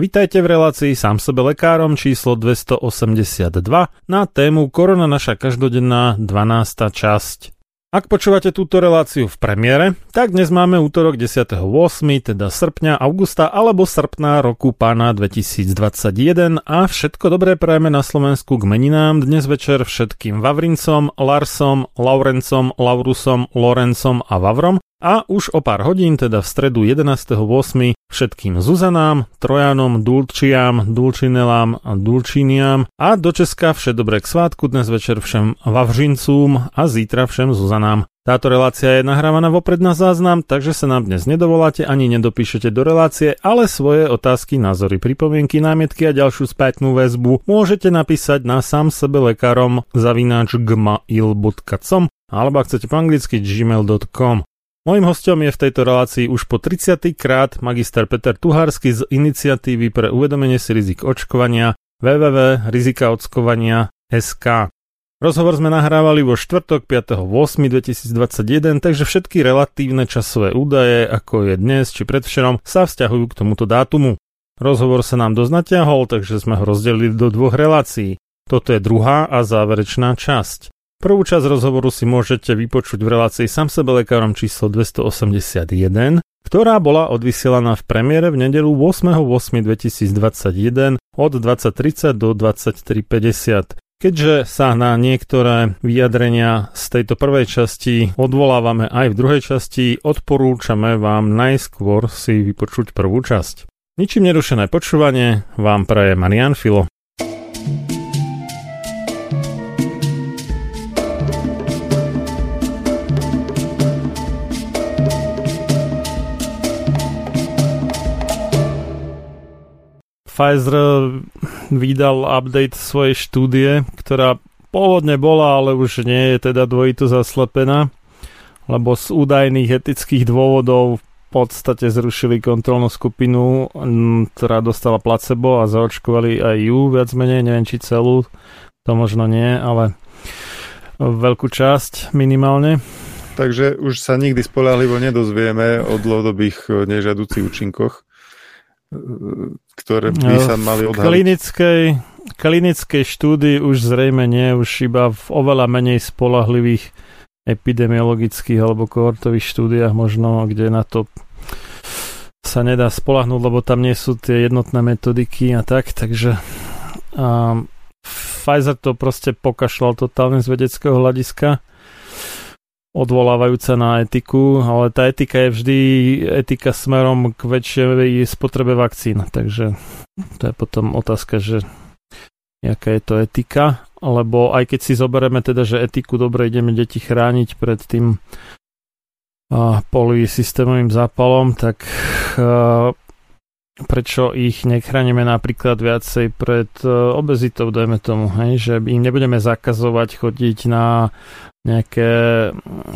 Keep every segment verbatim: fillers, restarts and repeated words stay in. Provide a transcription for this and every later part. vitajte v relácii Sám sebe lekárom číslo dvestoosemdesiatdva na tému Korona naša každodenná dvanásta časť. Ak počúvate túto reláciu v premiére, tak dnes máme útorok desiateho ôsmeho teda srpňa, augusta alebo srpna roku pána dvetisícdvadsaťjeden a všetko dobré prajeme na Slovensku k meninám dnes večer všetkým Vavrincom, Larsom, Laurencom, Laurusom, Lorencom a Vavrom a už o pár hodín, teda v stredu jedenásteho ôsmeho všetkým Zuzanám, Trojanom, Dulčiam, Dulčinelám a Dulčiniam a do Česka vše dobré k svátku dnes večer všem Vavřincům a zítra všem Zuzanám. Táto relácia je nahrávaná vopred na záznam, takže sa nám dnes nedovoláte ani nedopíšete do relácie, ale svoje otázky, názory, pripomienky, námietky a ďalšiu spätnú väzbu môžete napísať na sám sebe lekárom zavináč gmail bodka com alebo ak chcete po anglicky gmail bodka com. Mojím hosťom je v tejto relácii už po tridsiaty krát magister Peter Tuhársky z iniciatívy pre uvedomenie si rizik očkovania w w w bodka rizika očkovania bodka es ka. Rozhovor sme nahrávali vo štvrtok piateho augusta dvetisícdvadsaťjeden, takže všetky relatívne časové údaje, ako je dnes či predvčerom, sa vzťahujú k tomuto dátumu. Rozhovor sa nám dosť natiahol, takže sme ho rozdelili do dvoch relácií. Toto je druhá a záverečná časť. Prvú časť rozhovoru si môžete vypočuť v relácii Sám sebe lekárom číslo dvestoosemdesiatjeden, ktorá bola odvysielaná v premiére v nedeľu ôsmeho augusta dvetisícdvadsaťjeden od dvadsať tridsať do dvadsaťtri päťdesiat. Keďže sa na niektoré vyjadrenia z tejto prvej časti odvolávame aj v druhej časti, odporúčame vám najskôr si vypočuť prvú časť. Ničím nerušené počúvanie vám praje Marian Filo. Pfizer vydal update svojej štúdie, ktorá pôvodne bola, ale už nie je teda dvojito zaslepená, lebo z údajných etických dôvodov v podstate zrušili kontrolnú skupinu, ktorá dostala placebo a zaočkovali aj ju viac menej, neviem či celú, to možno nie, ale veľkú časť minimálne. Takže už sa nikdy spoľahlivo nedozvieme o dlhodobých nežiaducich účinkoch, ktoré by sa mali odhaliť. V klinickej, klinickej štúdii už zrejme nie, už iba v oveľa menej spoľahlivých epidemiologických alebo kohortových štúdiách možno, kde na to sa nedá spoľahnúť, lebo tam nie sú tie jednotné metodiky a tak, takže... Um, Pfizer to proste pokašľal totálne z vedeckého hľadiska, odvolávajúca na etiku, ale tá etika je vždy etika smerom k väčšej spotrebe vakcín, takže to je potom otázka, že jaká je to etika, lebo aj keď si zoberieme teda, že etiku dobre ideme deti chrániť pred tým uh, polysystémovým zápalom, tak uh, prečo ich nechránime napríklad viacej pred obezitou, dajme tomu, hej? Že im nebudeme zakazovať chodiť na nejaké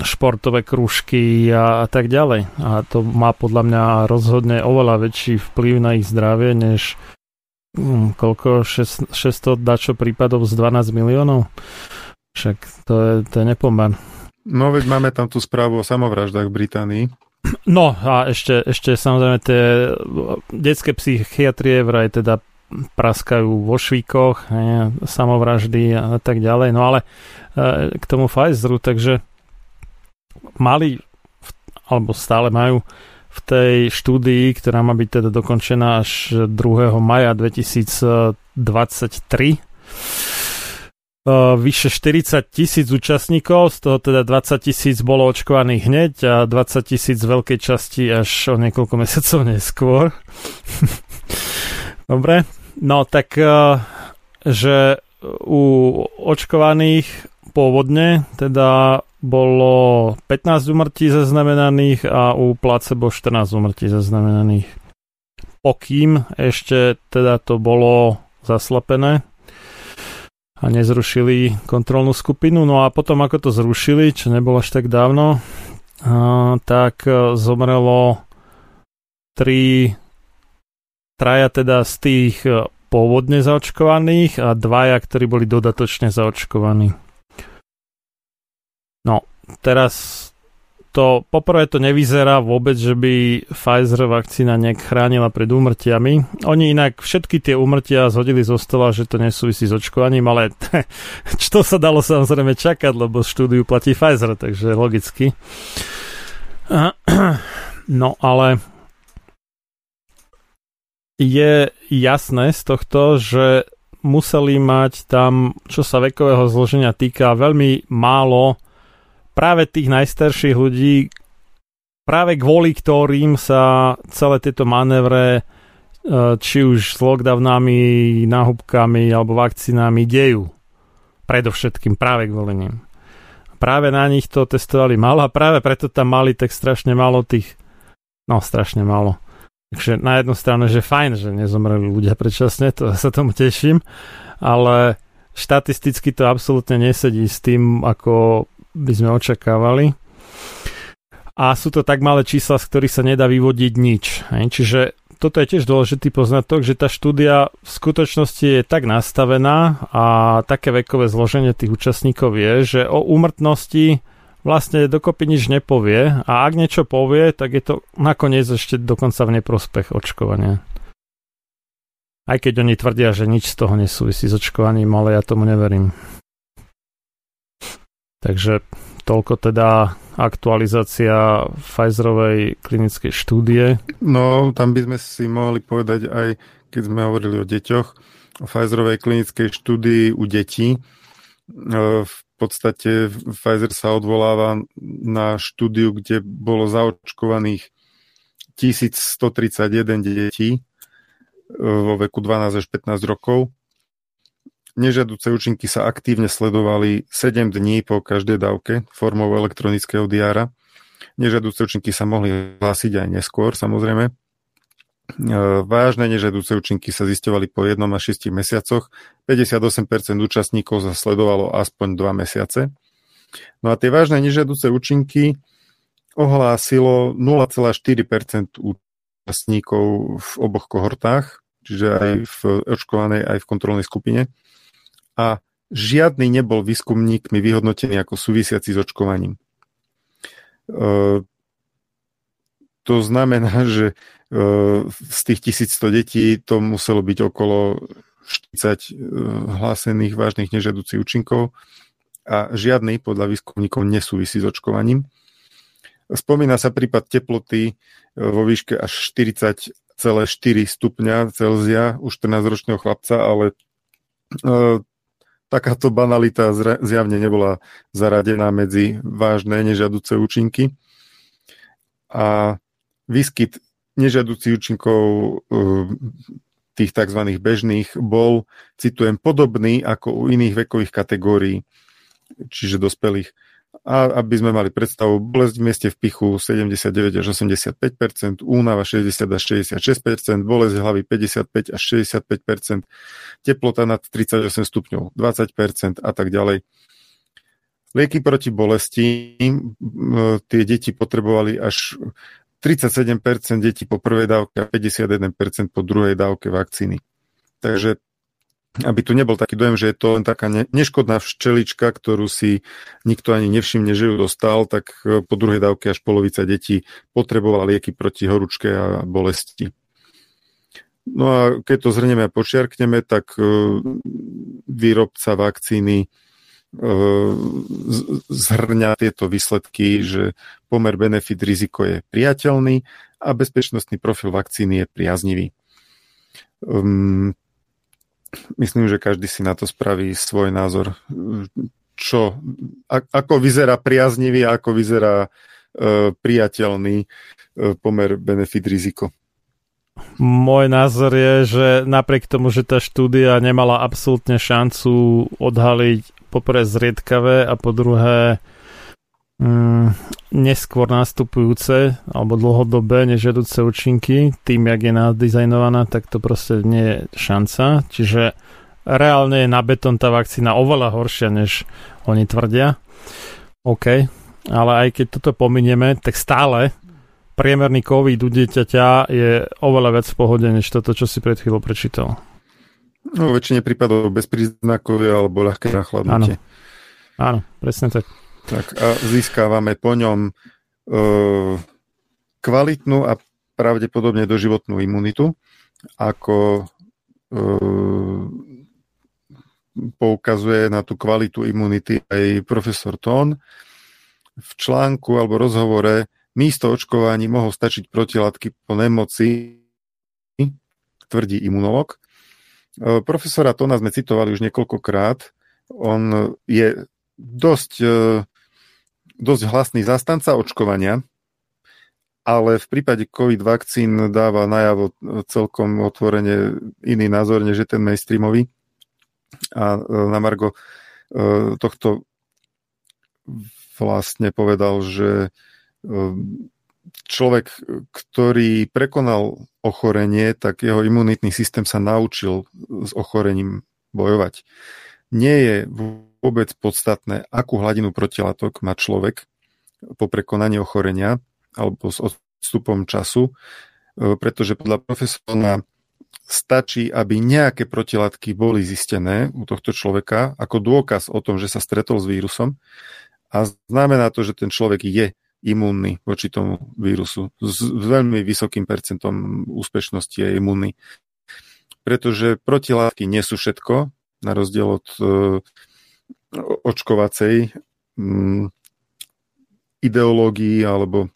športové krúžky a, a tak ďalej. A to má podľa mňa rozhodne oveľa väčší vplyv na ich zdravie, než hm, koľko, šesť, šesťsto dačo prípadov z dvanásť miliónov? Však to je, to je nepomer. No veď máme tam tú správu o samovraždách v Británii. No a ešte, ešte samozrejme tie detské psychiatrie vraj teda praskajú vo švíkoch, ne, samovraždy a tak ďalej, no ale e, k tomu Pfizeru, takže mali v, alebo stále majú v tej štúdii, ktorá má byť teda dokončená až druhého mája dvetisícdvadsaťtri, Uh, vyše štyridsať tisíc účastníkov, z toho teda dvadsať tisíc bolo očkovaných hneď a dvadsať tisíc veľkej časti až o niekoľko mesiacov neskôr. Dobre, no tak, uh, že u očkovaných pôvodne teda bolo pätnásť úmrtí zaznamenaných a u placebo štrnásť úmrtí zaznamenaných. Pokým ešte teda to bolo zaslepené a nezrušili kontrolnú skupinu. No a potom, ako to zrušili, čo nebolo až tak dávno, uh, tak zomrelo tri, traja teda z tých pôvodne zaočkovaných a dvaja, ktorí boli dodatočne zaočkovaní. No, teraz to, poprvé to nevyzerá vôbec, že by Pfizer vakcína nejak chránila pred úmrtiami. Oni inak všetky tie úmrtia zhodili zo stola, že to nesúvisí s očkovaním, ale čo sa dalo samozrejme čakať, lebo štúdiu platí Pfizer, takže logicky. No ale je jasné z tohto, že museli mať tam, čo sa vekového zloženia týka, veľmi málo práve tých najstarších ľudí, práve kvôli ktorým sa celé tieto manévre, či už s lockdownami, náhubkami alebo vakcínami dejú. Predovšetkým práve kvôli nim. Práve na nich to testovali málo a práve preto tam mali tak strašne málo tých, no strašne málo. Takže na jednu stranu, že fajn, že nezomreli ľudia predčasne, to sa tomu teším, ale štatisticky to absolútne nesedí s tým, ako by sme očakávali. A sú to tak malé čísla, z ktorých sa nedá vyvodiť nič. Čiže toto je tiež dôležitý poznatok, že tá štúdia v skutočnosti je tak nastavená a také vekové zloženie tých účastníkov je, že o úmrtnosti vlastne dokopy nič nepovie a ak niečo povie, tak je to nakoniec ešte dokonca v neprospech očkovania. Aj keď oni tvrdia, že nič z toho nesúvisí s očkovaním, ale ja tomu neverím. Takže toľko teda aktualizácia Pfizerovej klinickej štúdie. No, tam by sme si mohli povedať aj, keď sme hovorili o deťoch, o Pfizerovej klinickej štúdii u detí. V podstate Pfizer sa odvoláva na štúdiu, kde bolo zaočkovaných tisícstotridsaťjeden detí vo veku dvanásť až pätnásť rokov. Nežiaduce účinky sa aktívne sledovali sedem dní po každej dávke formou elektronického diára. Nežiaduce účinky sa mohli hlásiť aj neskôr, samozrejme. Vážne nežiaduce účinky sa zisťovali po jednom až šiestich mesiacoch. päťdesiatosem percent účastníkov sa sledovalo aspoň dva mesiace. No a tie vážne nežiaduce účinky ohlásilo nula celá štyri percent účastníkov v oboch kohortách, čiže aj v očkovanej, aj v kontrolnej skupine. A žiadny nebol výskumníkmi vyhodnotený ako súvisiaci s očkovaním. To znamená, že z tých tisícsto detí to muselo byť okolo štyridsať hlásených vážnych nežiaducich účinkov a žiadny podľa výskumníkov nesúvisí s očkovaním. Spomína sa prípad teploty vo výške až štyridsať celých štyri stupňa Celzia u štrnásťročného chlapca, ale takáto banalita zjavne nebola zaradená medzi vážne nežiaduce účinky. A výskyt nežiaducich účinkov tých tzv. Bežných bol, citujem, podobný ako u iných vekových kategórií, čiže dospelých. A aby sme mali predstavu, bolesť v mieste vpichu sedemdesiatdeväť až osemdesiatpäť percent, únava šesťdesiat až šesťdesiatšesť percent, bolesť hlavy päťdesiatpäť až šesťdesiatpäť percent, teplota nad tridsaťosem stupňov dvadsať percent a tak ďalej. Lieky proti bolesti, tie deti potrebovali až tridsaťsedem percent detí po prvej dávke a päťdesiatjeden percent po druhej dávke vakcíny. Takže aby tu nebol taký dojem, že je to len taká neškodná včelička, ktorú si nikto ani nevšimne, že ju dostal, tak po druhej dávke až polovica detí potrebovala lieky proti horúčke a bolesti. No a keď to zhrnieme a počiarkneme, tak výrobca vakcíny zhrňa tieto výsledky, že pomer benefit riziko je priateľný a bezpečnostný profil vakcíny je priaznivý. Um, myslím, že každý si na to spraví svoj názor, čo, ako vyzerá priaznivý a ako vyzerá uh, priateľný uh, pomer benefit riziko. Môj názor je, že napriek tomu, že tá štúdia nemala absolútne šancu odhaliť poprvé zriedkavé a po druhé mm, neskôr nastupujúce alebo dlhodobé nežiaduce účinky, tým, jak je nadizajnovaná, tak to proste nie je šanca. Čiže reálne je na betón tá vakcína oveľa horšia, než oni tvrdia. OK, ale aj keď toto pominieme, tak stále priemerný COVID u dieťaťa je oveľa viac v pohode, než toto, čo si pred chvíľou prečítal. No, väčšine prípadov bezpríznakové alebo ľahké nachladnutie. Áno. Áno, presne tak. Tak a získávame po ňom e, kvalitnú a pravdepodobne doživotnú imunitu, ako e, poukazuje na tú kvalitu imunity aj profesor Tón. V článku alebo rozhovore místo očkovaní mohol stačiť protilátky po nemoci, tvrdí imunológ. Profesora Tóna sme citovali už niekoľkokrát. On je dosť, dosť hlasný zastanca očkovania, ale v prípade COVID vakcín dáva najavo celkom otvorene iný názor, než je ten mainstreamový. A na margo tohto vlastne povedal, že človek, ktorý prekonal ochorenie, tak jeho imunitný systém sa naučil s ochorením bojovať. Nie je vôbec podstatné, akú hladinu protilátok má človek po prekonaní ochorenia alebo s odstupom času, pretože podľa profesora stačí, aby nejaké protilátky boli zistené u tohto človeka ako dôkaz o tom, že sa stretol s vírusom, a znamená to, že ten človek je imúnny voči tomu vírusu. S veľmi vysokým percentom úspešnosti je imúnny. Pretože protilátky nie sú všetko, na rozdiel od e, očkovacej m, ideológii alebo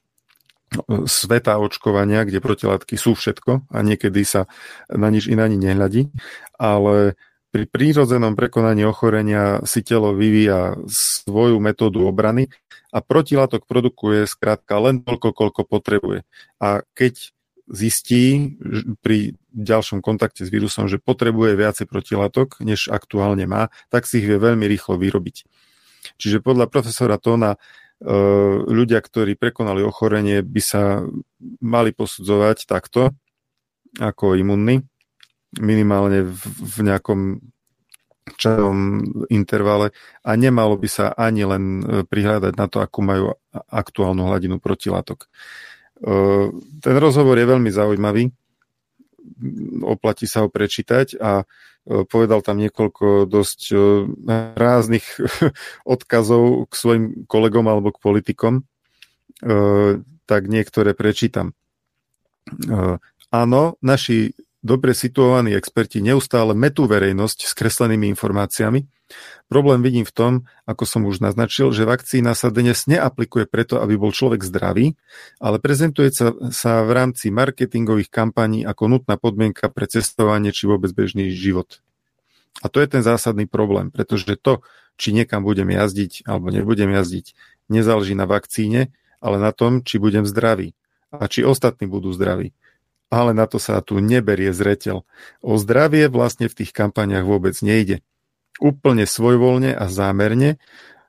sveta očkovania, kde protilátky sú všetko a niekedy sa na nič iné ani nehľadí. Ale pri prírodzenom prekonaní ochorenia si telo vyvíja svoju metódu obrany a protilátok produkuje skrátka len toľko, koľko potrebuje. A keď zistí pri ďalšom kontakte s vírusom, že potrebuje viacej protilátok, než aktuálne má, tak si ich vie veľmi rýchlo vyrobiť. Čiže podľa profesora Tóna ľudia, ktorí prekonali ochorenie, by sa mali posudzovať takto, ako imunní, minimálne v nejakom časom intervale, a nemalo by sa ani len prihľadať na to, akú majú aktuálnu hladinu protilátok. Ten rozhovor je veľmi zaujímavý, oplatí sa ho prečítať a povedal tam niekoľko dosť ráznych odkazov k svojim kolegom alebo k politikom tak niektoré prečítam. Áno, naši dobre situovaní experti neustále metú verejnosť s kreslenými informáciami. Problém vidím v tom, ako som už naznačil, že vakcína sa dnes neaplikuje preto, aby bol človek zdravý, ale prezentuje sa, sa v rámci marketingových kampaní ako nutná podmienka pre cestovanie či vôbec bežný život. A to je ten zásadný problém, pretože to, či niekam budem jazdiť alebo nebudem jazdiť, nezáleží na vakcíne, ale na tom, či budem zdravý a či ostatní budú zdraví. Ale na to sa tu neberie zreteľ. O zdravie vlastne v tých kampaniách vôbec nejde. Úplne svojvoľne a zámerne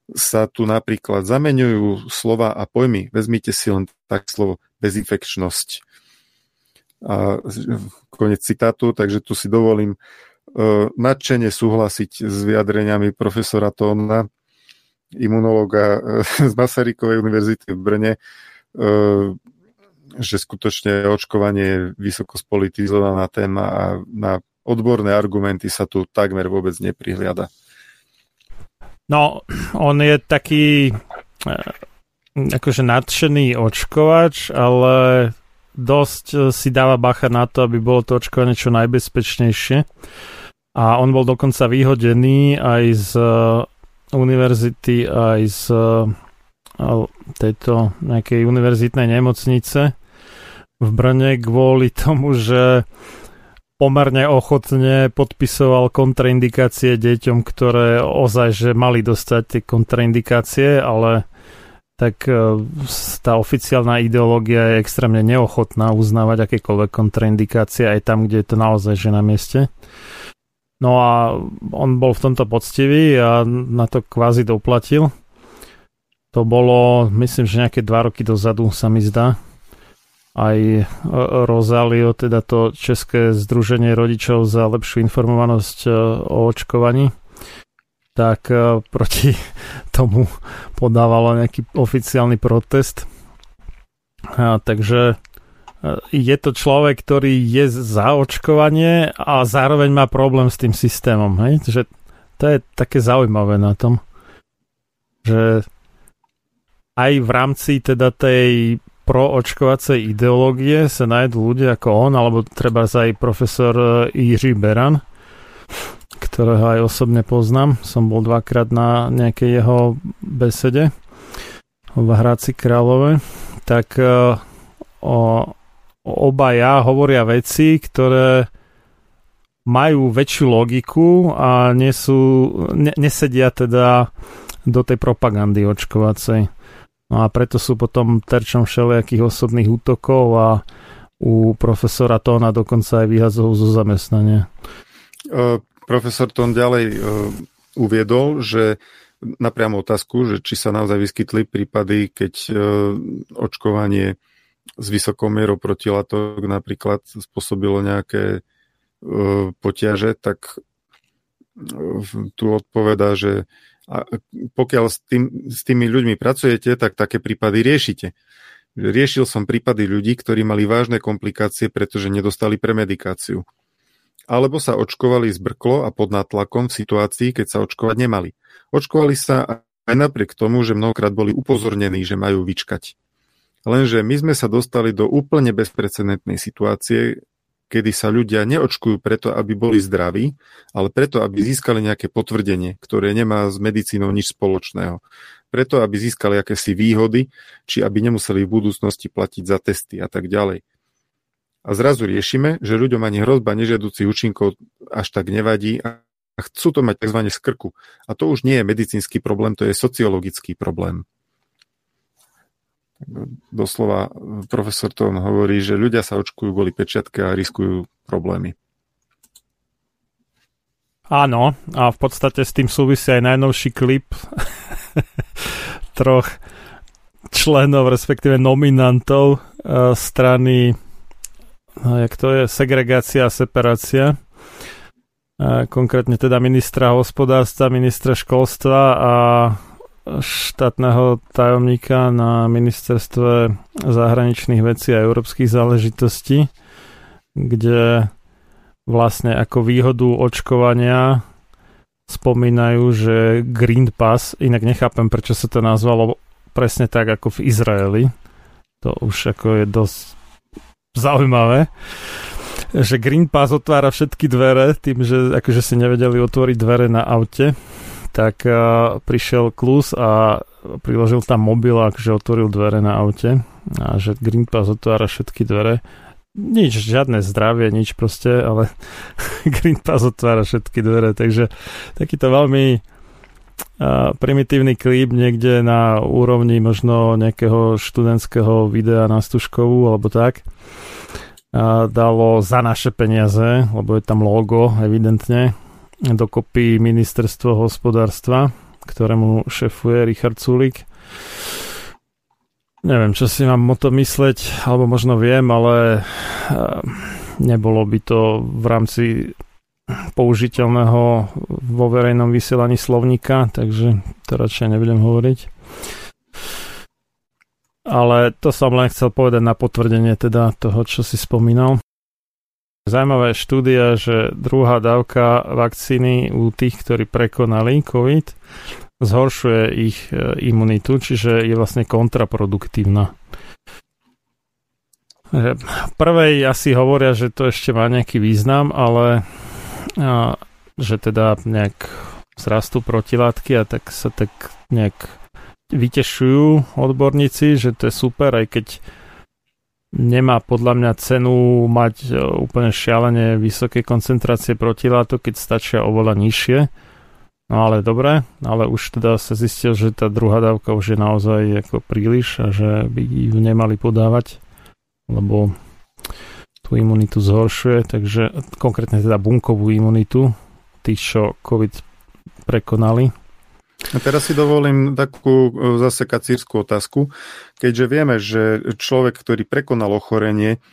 sa tu napríklad zameňujú slova a pojmy. Vezmite si len tak slovo bezinfekčnosť. A koniec citátu, takže tu si dovolím eh, nadšene súhlasiť s vyjadreniami profesora Tóna, imunológa eh, z Masarykovej univerzity v Brne, eh, že skutočne očkovanie je vysoko spolitizovaná téma a na odborné argumenty sa tu takmer vôbec neprihliada. No, on je taký akože nadšený očkovač, ale dosť si dáva bacha na to, aby bolo to očkovanie čo najbezpečnejšie. A on bol dokonca vyhodený aj z uh, univerzity, aj z uh, tejto nejakej univerzitnej nemocnice v Brne kvôli tomu, že pomerne ochotne podpisoval kontraindikácie deťom, ktoré ozaj, že mali dostať tie kontraindikácie, ale tak tá oficiálna ideológia je extrémne neochotná uznávať akékoľvek kontraindikácie aj tam, kde je to naozaj, že na mieste. No a on bol v tomto poctivý a na to kvázi doplatil. To bolo, myslím, že nejaké dva roky dozadu, sa mi zdá. Aj Rozalio, teda to České združenie rodičov za lepšiu informovanosť o očkovaní, tak proti tomu podávalo nejaký oficiálny protest. A takže je to človek, ktorý je za očkovanie a zároveň má problém s tým systémom. Hej? Že to je také zaujímavé na tom, že aj v rámci teda tej proočkovacej ideológie sa nájdú ľudia ako on, alebo treba aj profesor Jiří Beran, ktorého aj osobne poznám. Som bol dvakrát na nejakej jeho besede v Hradci Králové. Tak o, obaja hovoria veci, ktoré majú väčšiu logiku a nesú, ne, nesedia teda do tej propagandy očkovacej. No a preto sú potom terčom všelijakých osobných útokov a u profesora Tóna dokonca aj vyhazov zo zamestnania. Uh, profesor Tón ďalej uh, uviedol, že na priamu otázku, že či sa naozaj vyskytli prípady, keď uh, očkovanie s vysokou mierou protilátok napríklad spôsobilo nejaké uh, potiaže, tak uh, tu odpovedá, že a pokiaľ s, tým, s tými ľuďmi pracujete, tak také prípady riešite. Riešil som prípady ľudí, ktorí mali vážne komplikácie, pretože nedostali premedikáciu. Alebo sa očkovali zbrklo a pod nátlakom v situácii, keď sa očkovať nemali. Očkovali sa aj napriek tomu, že mnohokrát boli upozornení, že majú vyčkať. Lenže my sme sa dostali do úplne bezprecedentnej situácie, kedy sa ľudia neočkujú preto, aby boli zdraví, ale preto, aby získali nejaké potvrdenie, ktoré nemá s medicínou nič spoločného. Preto, aby získali akési výhody, či aby nemuseli v budúcnosti platiť za testy a tak ďalej. A zrazu riešime, že ľuďom ani hrozba nežiaducich účinkov až tak nevadí a chcú to mať tzv. Z krku. A to už nie je medicínsky problém, to je sociologický problém. Doslova profesor Tón hovorí, že ľudia sa očkujú kvôli pečiatke a riskujú problémy. Áno, a v podstate s tým súvisí aj najnovší klip troch členov, respektíve nominantov strany, jak to je, segregácia a separácia. Konkrétne teda ministra hospodárstva, ministra školstva a štátneho tajomníka na ministerstve zahraničných vecí a európskych záležitostí, kde vlastne ako výhodu očkovania spomínajú, že Green Pass, inak nechápem, prečo sa to nazvalo presne tak ako v Izraeli. To už ako je dosť zaujímavé, že Green Pass otvára všetky dvere tým, že akože si nevedeli otvoriť dvere na aute, tak uh, prišiel klus a priložil tam mobil a akože otvoril dvere na aute a že Green Pass otvára všetky dvere. Nič, žiadne zdravie, nič proste, ale Green Pass otvára všetky dvere, takže takýto veľmi uh, primitívny klip niekde na úrovni možno nejakého študentského videa na stužkovú alebo tak uh, dalo za naše peniaze, lebo je tam logo evidentne, dokopy ministerstvo hospodárstva, ktorému šefuje Richard Sulík. Neviem, čo si mám o to mysleť, alebo možno viem, ale nebolo by to v rámci použiteľného vo verejnom vysielaní slovníka, takže to radšej nebudem hovoriť. Ale to som len chcel povedať na potvrdenie teda toho, čo si spomínal. Zajímavé štúdia, že druhá dávka vakcíny u tých, ktorí prekonali COVID, zhoršuje ich imunitu, čiže je vlastne kontraproduktívna. Prvej asi hovoria, že to ešte má nejaký význam, ale a, že teda nejak vzrastú protilátky a tak sa tak nejak vytešujú odborníci, že to je super, aj keď nemá podľa mňa cenu mať úplne šialene vysoké koncentrácie protilátok, keď stačia oveľa nižšie. No ale dobre, ale už teda sa zistil, že tá druhá dávka už je naozaj ako príliš a že by ju nemali podávať, lebo tú imunitu zhoršuje, takže konkrétne teda bunkovú imunitu tých, čo COVID prekonali. A teraz si dovolím takú zase kacírskú otázku, keďže vieme, že človek, ktorý prekonal ochorenie,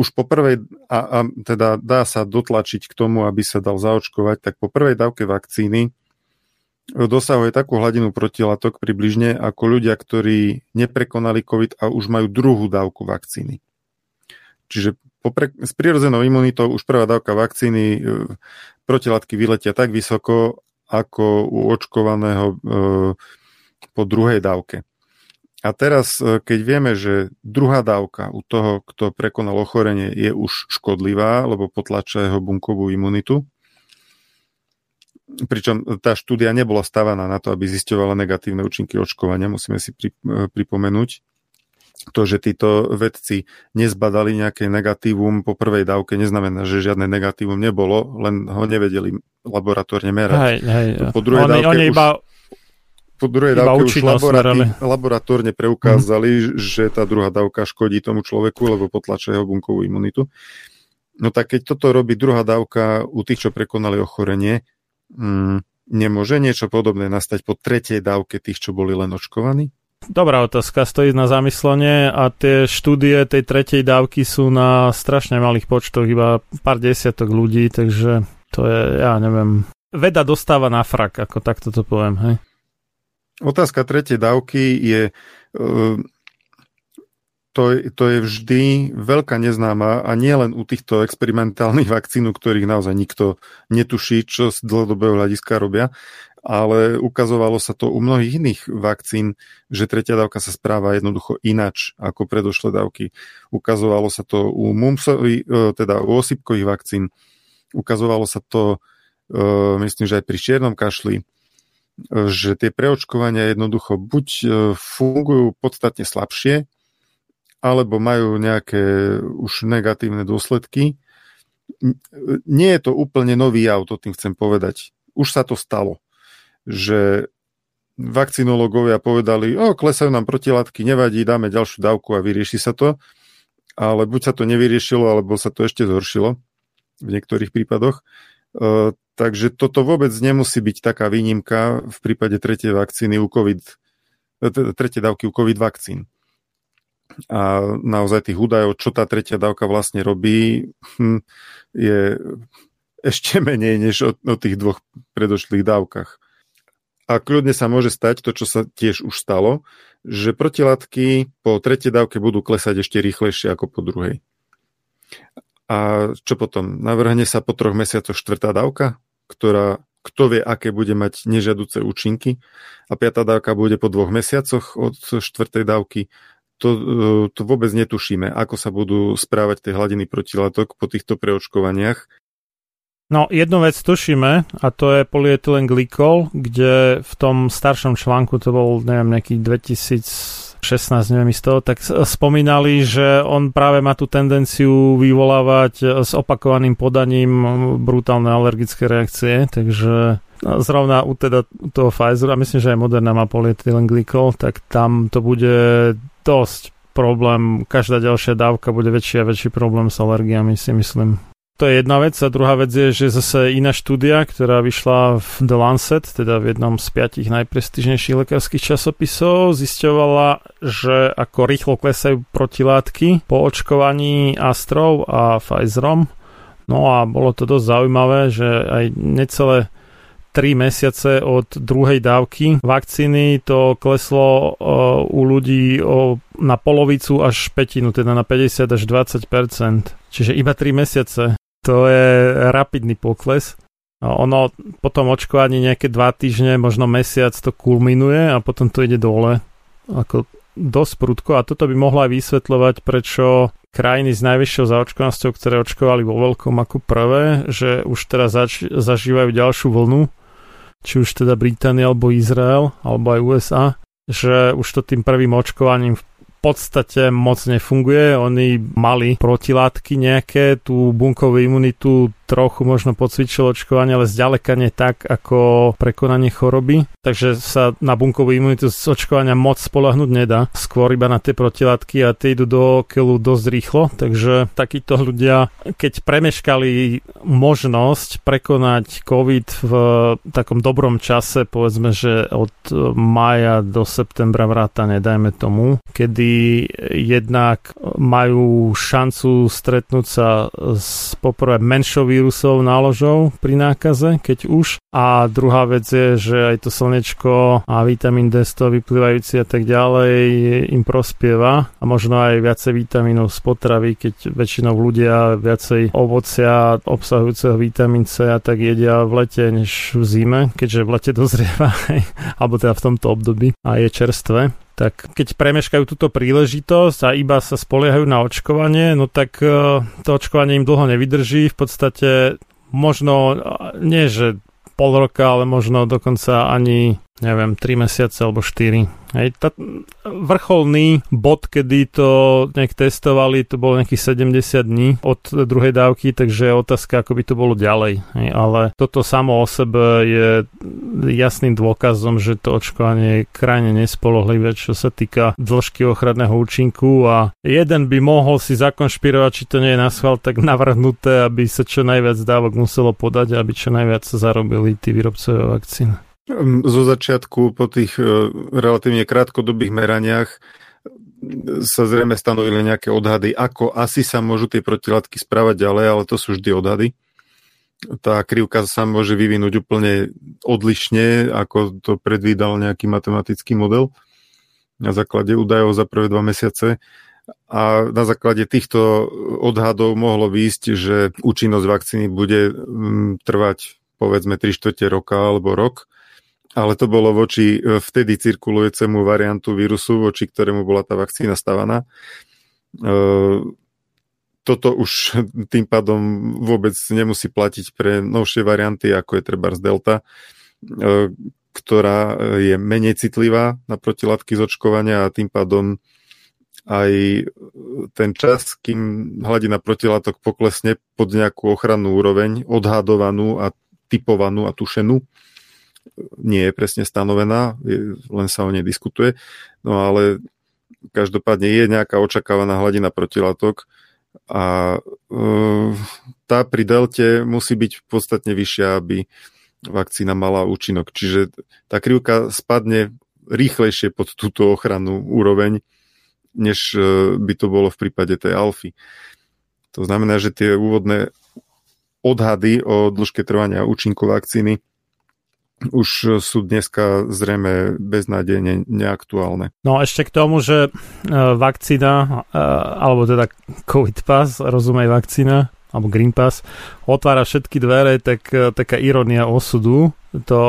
už po prvej, a, a teda dá sa dotlačiť k tomu, aby sa dal zaočkovať, tak po prvej dávke vakcíny dosahuje takú hladinu protilátok približne ako ľudia, ktorí neprekonali COVID a už majú druhú dávku vakcíny. Čiže popre, s prirodzenou imunitou už prvá dávka vakcíny protilátky vyletia tak vysoko, ako u očkovaného e, po druhej dávke. A teraz, keď vieme, že druhá dávka u toho, kto prekonal ochorenie, je už škodlivá, lebo potlačia jeho bunkovú imunitu, pričom tá štúdia nebola stavaná na to, aby zisťovala negatívne účinky očkovania, musíme si pri, pripomenúť. To, že títo vedci nezbadali nejaké negatívum po prvej dávke, neznamená, že žiadne negatívum nebolo, len ho nevedeli laboratórne merať. Hej, hej, po druhej oni, dávke oni iba... už... Po druhej Iba dávke už laboratí, laboratórne preukázali, mm-hmm. že tá druhá dávka škodí tomu človeku, lebo potlačia jeho bunkovú imunitu. No tak keď toto robí druhá dávka u tých, čo prekonali ochorenie, mm, nemôže niečo podobné nastať po tretej dávke tých, čo boli len očkovaní? Dobrá otázka, stojí na zamyslenie a tie štúdie tej tretej dávky sú na strašne malých počtoch, iba pár desiatok ľudí, takže to je, ja neviem, veda dostáva na frak, ako takto to poviem, hej? Otázka tretej dávky je, to, to je vždy veľká neznáma a nie len u týchto experimentálnych vakcín, ktorých naozaj nikto netuší, čo z dlhodobého hľadiska robia, ale ukazovalo sa to u mnohých iných vakcín, že tretia dávka sa správa jednoducho inač ako predošlé dávky. Ukazovalo sa to u mumsových, teda u osýpkových vakcín, ukazovalo sa to, myslím, že aj pri čiernom kašli, že tie preočkovania jednoducho buď fungujú podstatne slabšie, alebo majú nejaké už negatívne dôsledky. Nie je to úplne nový jav, to tým chcem povedať. Už sa to stalo, že vakcinológovia povedali, o, klesajú nám protilátky, nevadí, dáme ďalšiu dávku a vyrieši sa to. Ale buď sa to nevyriešilo, alebo sa to ešte zhoršilo v niektorých prípadoch. Takže toto vôbec nemusí byť taká výnimka v prípade tretej vakcíny u COVID, tretej dávky u COVID vakcín. A naozaj tých údajov, čo tá tretia dávka vlastne robí, je ešte menej než o, o tých dvoch predošlých dávkach. A kľudne sa môže stať to, čo sa tiež už stalo, že protilátky po tretej dávke budú klesať ešte rýchlejšie ako po druhej. A čo potom? Navrhne sa po troch mesiacoch štvrtá dávka, ktorá, kto vie, aké bude mať nežiaduce účinky. A piata dávka bude po dvoch mesiacoch od štvrtej dávky. To, to vôbec netušíme, ako sa budú správať tie hladiny protilátok po týchto preočkovaniach. No, jednu vec tušíme, a to je polyetylen glykol, kde v tom staršom článku, to bol, neviem, nejaký dvetisícšestnásť, neviem isto, tak spomínali, že on práve má tú tendenciu vyvolávať s opakovaným podaním brutálne alergické reakcie, takže zrovna u teda toho Pfizeru, a myslím, že aj Moderna má polyetylen glykol, tak tam to bude dosť problém, každá ďalšia dávka bude väčší a väčší problém s alergiami, si myslím. To je jedna vec. A druhá vec je, že zase iná štúdia, ktorá vyšla v The Lancet, teda v jednom z piatich najprestížnejších lekárskych časopisov, zisťovala, že ako rýchlo klesajú protilátky po očkovaní Astrov a Pfizerom. No a bolo to dosť zaujímavé, že aj necelé tri mesiace od druhej dávky vakcíny to kleslo u ľudí na polovicu až pätinu, teda na päťdesiat až dvadsať percent. Čiže iba tri mesiace. To je rapidný pokles. Ono potom očkovaní nejaké dva týždne, možno mesiac to kulminuje a potom to ide dole. Ako dosť prudko. A toto by mohlo aj vysvetľovať, prečo krajiny s najvyššou zaočkovanosťou, ktoré očkovali vo veľkom ako prvé, že už teraz zač- zažívajú ďalšiu vlnu, či už teda Británia, alebo Izrael, alebo aj U S A, že už to tým prvým očkovaním v podstate moc nefunguje. Oni mali protilátky nejaké, tú bunkovú imunitu trochu možno pocvičilo očkovanie, ale zďaleka nie tak, ako prekonanie choroby. Takže sa na bunkovú imunitu z očkovania moc spoľahnúť nedá. Skôr iba na tie protilátky a tie idú do keľu dosť rýchlo. Takže takíto ľudia, keď premeškali možnosť prekonať COVID v takom dobrom čase, povedzme, že od mája do septembra vrátane, dajme tomu, kedy jednak majú šancu stretnúť sa s poprvé menšou vírusovou náložou pri nákaze, keď už. A druhá vec je, že aj to slnečko a vitamín D z toho vyplývajúci a tak ďalej im prospieva. A možno aj viacej vitamínov z potravy, keď väčšinou ľudia viacej ovocia obsahujúceho vitamín C a tak jedia v lete než v zime, keďže v lete dozrieva, alebo teda v tomto období a je čerstvé. Tak keď premeškajú túto príležitosť a iba sa spoliehajú na očkovanie, no tak to očkovanie im dlho nevydrží. V podstate možno nie, že pol roka, ale možno dokonca ani, neviem, tri mesiace alebo štyri. Hej, tá, vrcholný bod, kedy to nejak testovali, to bolo nejakých sedemdesiat dní od druhej dávky, takže je otázka, ako by to bolo ďalej. Hej, ale toto samo o sebe je jasným dôkazom, že to očkovanie je krajne nespoľahlivé, čo sa týka dĺžky ochranného účinku, a jeden by mohol si zakonšpirovať, či to nie je naschvál tak navrhnuté, aby sa čo najviac dávok muselo podať, aby čo najviac sa zarobili tí výrobcovia vakcín. Zo začiatku po tých relatívne krátkodobých meraniach sa zrejme stanovili nejaké odhady, ako asi sa môžu tie protilátky správať ďalej, ale to sú vždy odhady. Tá krivka sa môže vyvinúť úplne odlišne, ako to predvídal nejaký matematický model na základe údajov za prvé dva mesiace. A na základe týchto odhadov mohlo výjsť, že účinnosť vakcíny bude trvať povedzme tri štvrte roka alebo rok. Ale to bolo voči vtedy cirkulujúcemu variantu vírusu, voči ktorému bola tá vakcína stavaná. Toto už tým pádom vôbec nemusí platiť pre novšie varianty, ako je trebárs Delta, ktorá je menej citlivá na protilátky z očkovania, a tým pádom aj ten čas, kým hladina protilátok poklesne pod nejakú ochrannú úroveň, odhadovanú a typovanú a tušenú, nie je presne stanovená, len sa o nej diskutuje. No ale každopádne je nejaká očakávaná hladina protilátok a tá pri delte musí byť podstatne vyššia, aby vakcína mala účinok. Čiže tá krivka spadne rýchlejšie pod túto ochrannú úroveň, než by to bolo v prípade tej alfy. To znamená, že tie úvodné odhady o dĺžke trvania účinku vakcíny už sú dneska zrejme beznádejne neaktuálne. No a ešte k tomu, že vakcína, alebo teda COVID pass, rozumej vakcína, alebo Green Pass otvára všetky dvere, tak taká irónia osudu. To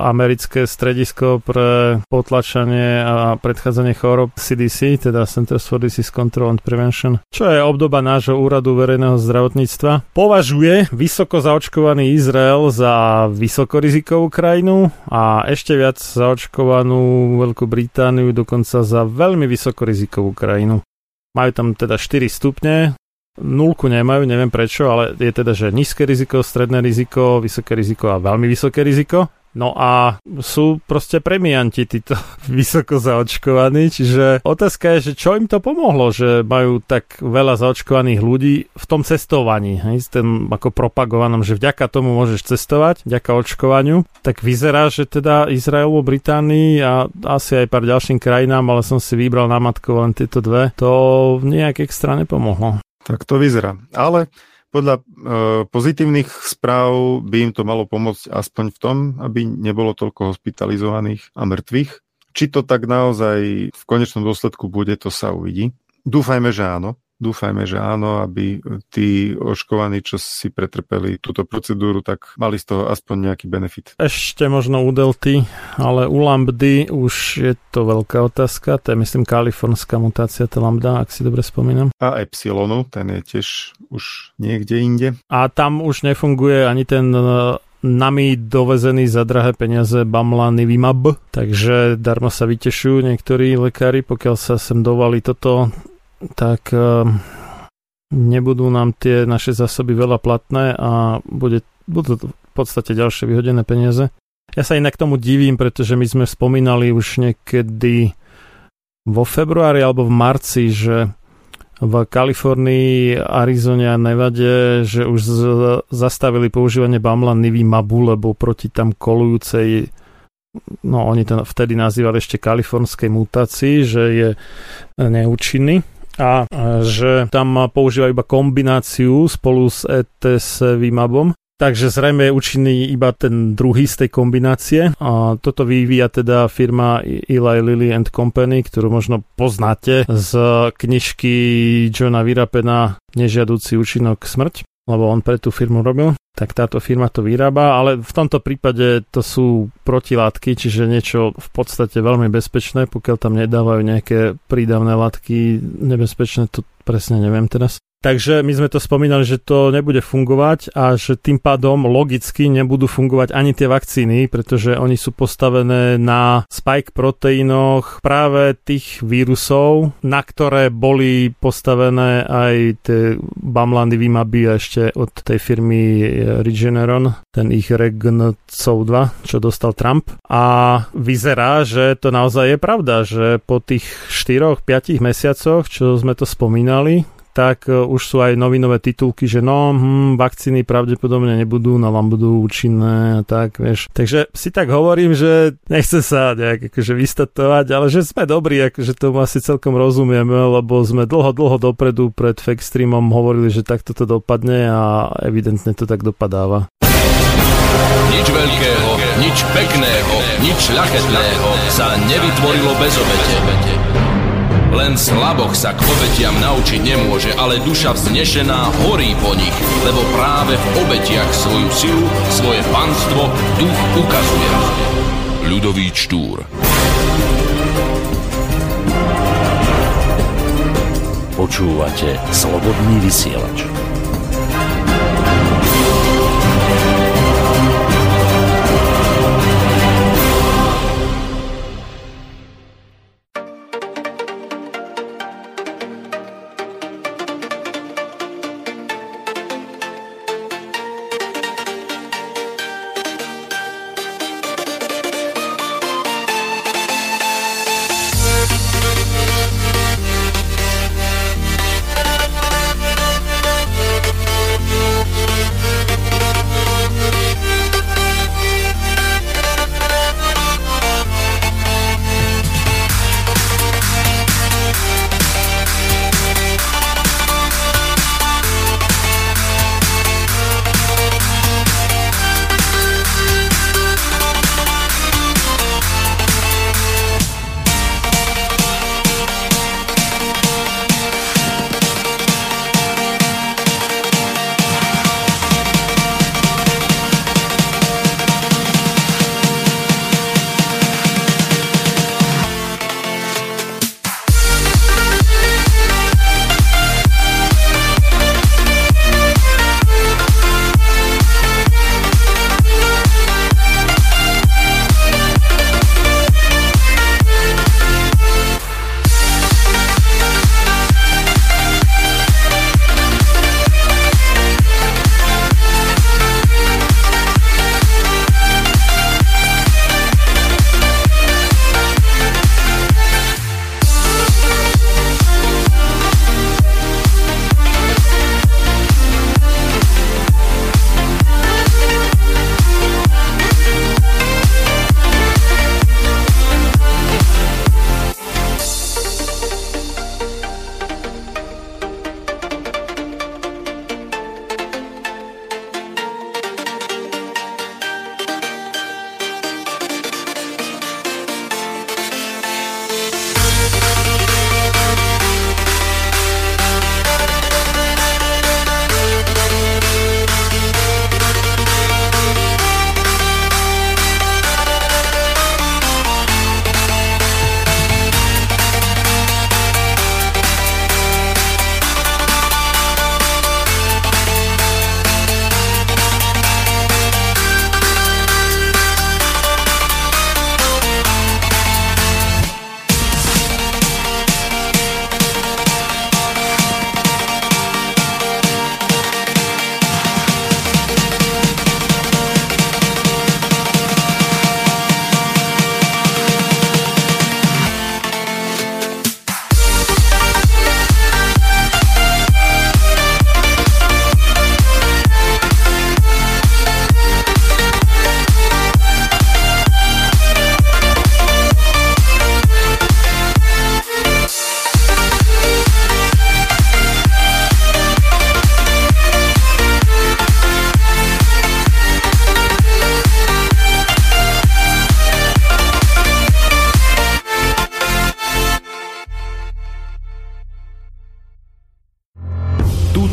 americké stredisko pre potlačanie a predchádzanie chorób C D C, teda Centers for Disease Control and Prevention, čo je obdoba nášho úradu verejného zdravotníctva, považuje vysoko zaočkovaný Izrael za vysokorizikovú krajinu a ešte viac zaočkovanú Veľkú Britániu dokonca za veľmi vysokorizikovú krajinu. Majú tam teda štyri stupne. Nulku nemajú, neviem prečo, ale je teda, že nízke riziko, stredné riziko, vysoké riziko a veľmi vysoké riziko. No a sú proste premianti títo vysoko zaočkovaní, čiže otázka je, že čo im to pomohlo, že majú tak veľa zaočkovaných ľudí v tom cestovaní, hej, s tým ako propagovanom, že vďaka tomu môžeš cestovať, vďaka očkovaniu, tak vyzerá, že teda Izraelu, Británii a asi aj pár ďalším krajinám, ale som si vybral na matku len tieto dve, to nejak extra nepomohlo. Tak to vyzerá. Ale podľa e, pozitívnych správ by im to malo pomôcť aspoň v tom, aby nebolo toľko hospitalizovaných a mŕtvych. Či to tak naozaj v konečnom dôsledku bude, to sa uvidí. Dúfajme, že áno. Dúfajme, že áno, aby tí očkovaní, čo si pretrpeli túto procedúru, tak mali z toho aspoň nejaký benefit. Ešte možno u delty, ale u lambdy už je to veľká otázka. To je, myslím, kalifornská mutácia, tá lambda, ak si dobre spomínam. A epsilonu, ten je tiež už niekde inde. A tam už nefunguje ani ten nami dovezený za drahé peniaze bamlanivimab, takže darmo sa vytešujú niektorí lekári, pokiaľ sa sem dovalí toto, tak nebudú nám tie naše zásoby veľa platné a bude, budú v podstate ďalšie vyhodené peniaze. Ja sa inak tomu divím, pretože my sme spomínali už niekedy vo februári alebo v marci, že v Kalifornii, Arizone a Nevade, že už z- zastavili používanie bamlanivimabu, lebo proti tam kolujúcej, no oni to vtedy nazývali ešte kalifornskej mutácii, že je neúčinný. A že tam používajú iba kombináciu spolu s etesevimabom. Takže zrejme je účinný iba ten druhý z tej kombinácie. A toto vyvíja teda firma Eli Lilly and Company, ktorú možno poznáte z knižky Johna Virapena Nežiaducí účinok smrť, lebo on pre tú firmu robil. Tak táto firma to vyrába, ale v tomto prípade to sú protilátky, čiže niečo v podstate veľmi bezpečné, pokiaľ tam nedávajú nejaké prídavné látky nebezpečné, to presne neviem teraz. Takže my sme to spomínali, že to nebude fungovať a že tým pádom logicky nebudú fungovať ani tie vakcíny, pretože oni sú postavené na spike proteínoch práve tých vírusov, na ktoré boli postavené aj tie bamlanivimaby ešte od tej firmy Regeneron, ten ich Regeneron dva, čo dostal Trump. A vyzerá, že to naozaj je pravda, že po tých štyroch až piatich mesiacoch, čo sme to spomínali, tak už sú aj novinové titulky, že no, hm, vakcíny pravdepodobne nebudú, no vám budú účinné a tak, vieš. Takže si tak hovorím, že nechcem sa nejak akože vystatovať, ale že sme dobrí, akože tomu asi celkom rozumieme, lebo sme dlho, dlho dopredu pred fake streamom hovorili, že takto to dopadne a evidentne to tak dopadáva. Nič veľkého, nič pekného, nič ľachetného sa nevytvorilo bez obete. Len slaboch sa k obetiam naučiť nemôže, ale duša vznešená horí po nich, lebo práve v obetiach svoju silu, svoje panstvo, duch ukazuje. Ľudovít Štúr. Počúvate Slobodný vysielač.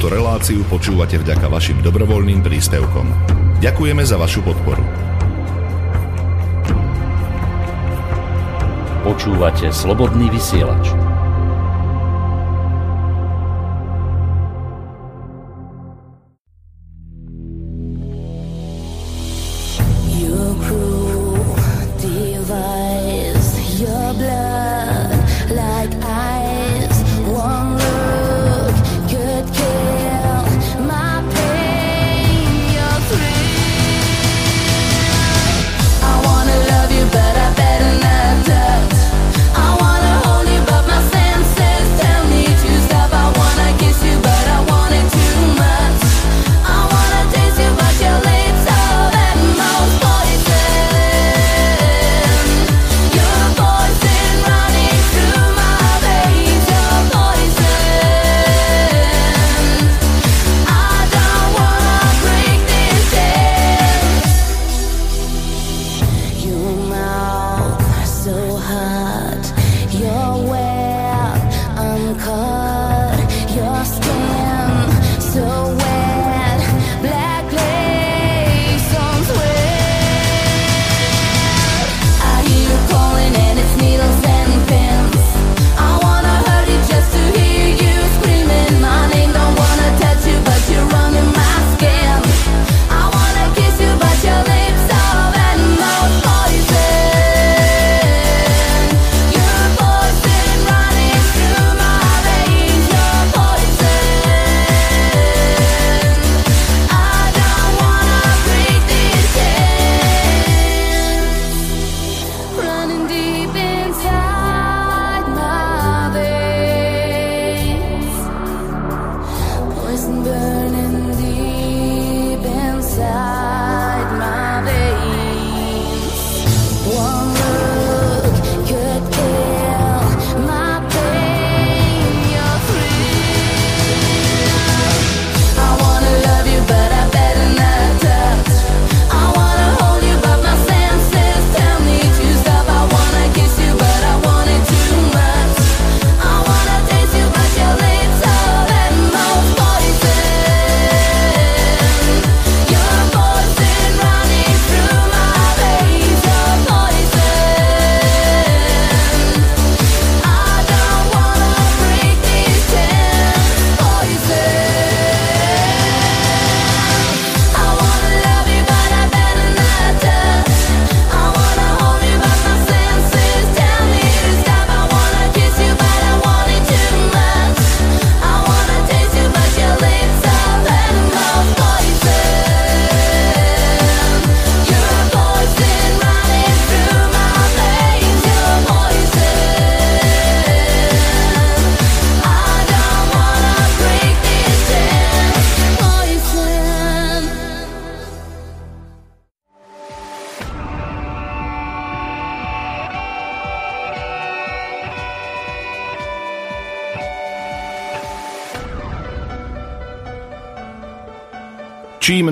Túto reláciu počúvate vďaka vašim dobrovoľným príspevkom. Ďakujeme za vašu podporu. Počúvate Slobodný vysielač. Čím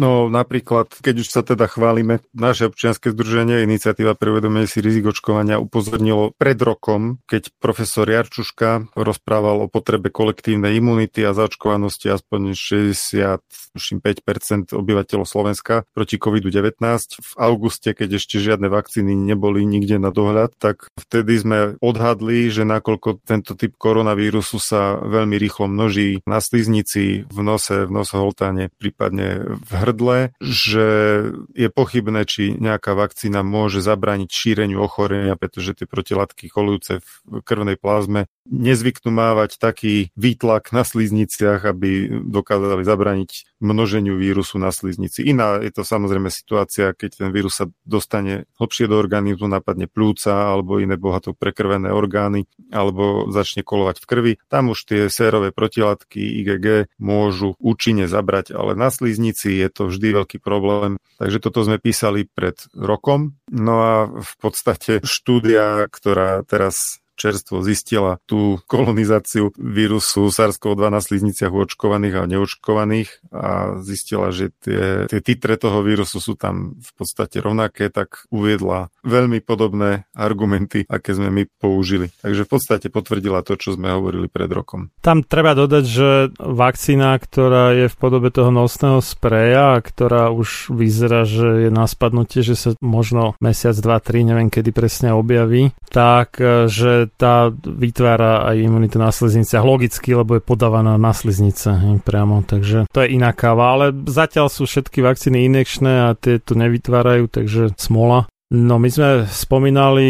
No napríklad, keď už sa teda chválime, naše občianske združenie Iniciatíva pre uvedomenie si rizik očkovania upozornilo pred rokom, keď profesor Jarčuška rozprával o potrebe kolektívnej imunity a zaočkovanosti aspoň šesťdesiatpäť percent obyvateľov Slovenska proti kovidu devätnásť. V auguste, keď ešte žiadne vakcíny neboli nikde na dohľad, tak vtedy sme odhadli, že nakoľko tento typ koronavírusu sa veľmi rýchlo množí na sliznici, v nose, v nosoholtáne, prípadne v hrde, tvrdle, že je pochybné, či nejaká vakcína môže zabrániť šíreniu ochorenia, pretože tie protilátky kolujúce v krvnej plazme nezvyknú mávať taký výtlak na slízniciach, aby dokázali zabrániť množeniu vírusu na slíznici. Iná je to samozrejme situácia, keď ten vírus sa dostane hlbšie do organizmu, napadne pľúca alebo iné bohato prekrvené orgány, alebo začne kolovať v krvi. Tam už tie sérové protilátky I G G môžu účinne zabrať, ale na slíznici je to vždy veľký problém. Takže toto sme písali pred rokom. No a v podstate štúdia, ktorá teraz čerstvo zistila tú kolonizáciu vírusu SARS-CoV dva na slízniciach u očkovaných a neočkovaných a zistila, že tie, tie titre toho vírusu sú tam v podstate rovnaké, tak uviedla veľmi podobné argumenty, aké sme my použili. Takže v podstate potvrdila to, čo sme hovorili pred rokom. Tam treba dodať, že vakcína, ktorá je v podobe toho nosného spreja, ktorá už vyzerá, že je na spadnutie, že sa možno mesiac, dva, tri, neviem kedy presne objaví, tak, že tá vytvára aj imunitu na sliznicách logicky, lebo je podávaná na sliznice priamo, takže to je iná káva, ale zatiaľ sú všetky vakcíny injekčné a tie to nevytvárajú, takže smola. No my sme spomínali,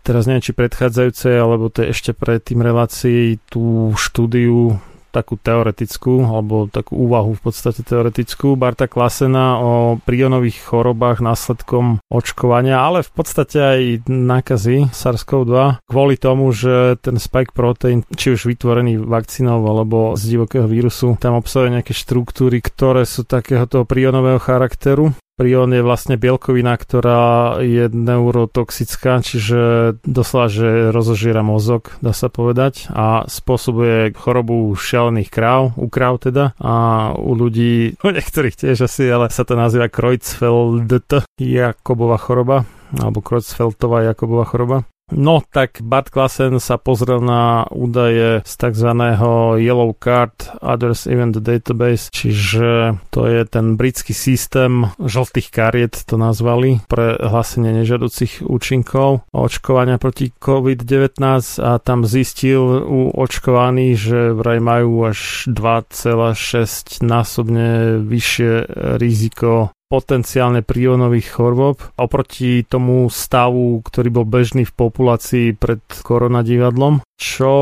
teraz neviem, či predchádzajúce, alebo to je ešte predtým relácii, tú štúdiu takú teoretickú, alebo takú úvahu v podstate teoretickú Barta Klassena o prionových chorobách následkom očkovania, ale v podstate aj nákazy SARS-CoV dva kvôli tomu, že ten spike protein, či už vytvorený vakcínou alebo z divokého vírusu, tam obsahuje nejaké štruktúry, ktoré sú takého toho prionového charakteru. Prion je vlastne bielkovina, ktorá je neurotoxická, čiže doslova, že rozožiera mozog, dá sa povedať, a spôsobuje chorobu šialených kráv, u kráv teda, a u ľudí, u niektorých tiež asi, ale sa to nazýva Creutzfeldt, Jakobova choroba, alebo Creutzfeldtová Jakobova choroba. No, tak Bart Klassen sa pozrel na údaje z tzv. Yellow Card Adverse Event Database, čiže to je ten britský systém žltých kariet, to nazvali, pre hlásenie nežiaducich účinkov očkovania proti covid devätnásť, a tam zistil u očkovaných, že vraj majú až dva celé šesť násobne vyššie riziko potenciálne prionových chorôb oproti tomu stavu, ktorý bol bežný v populácii pred koronadivadlom, čo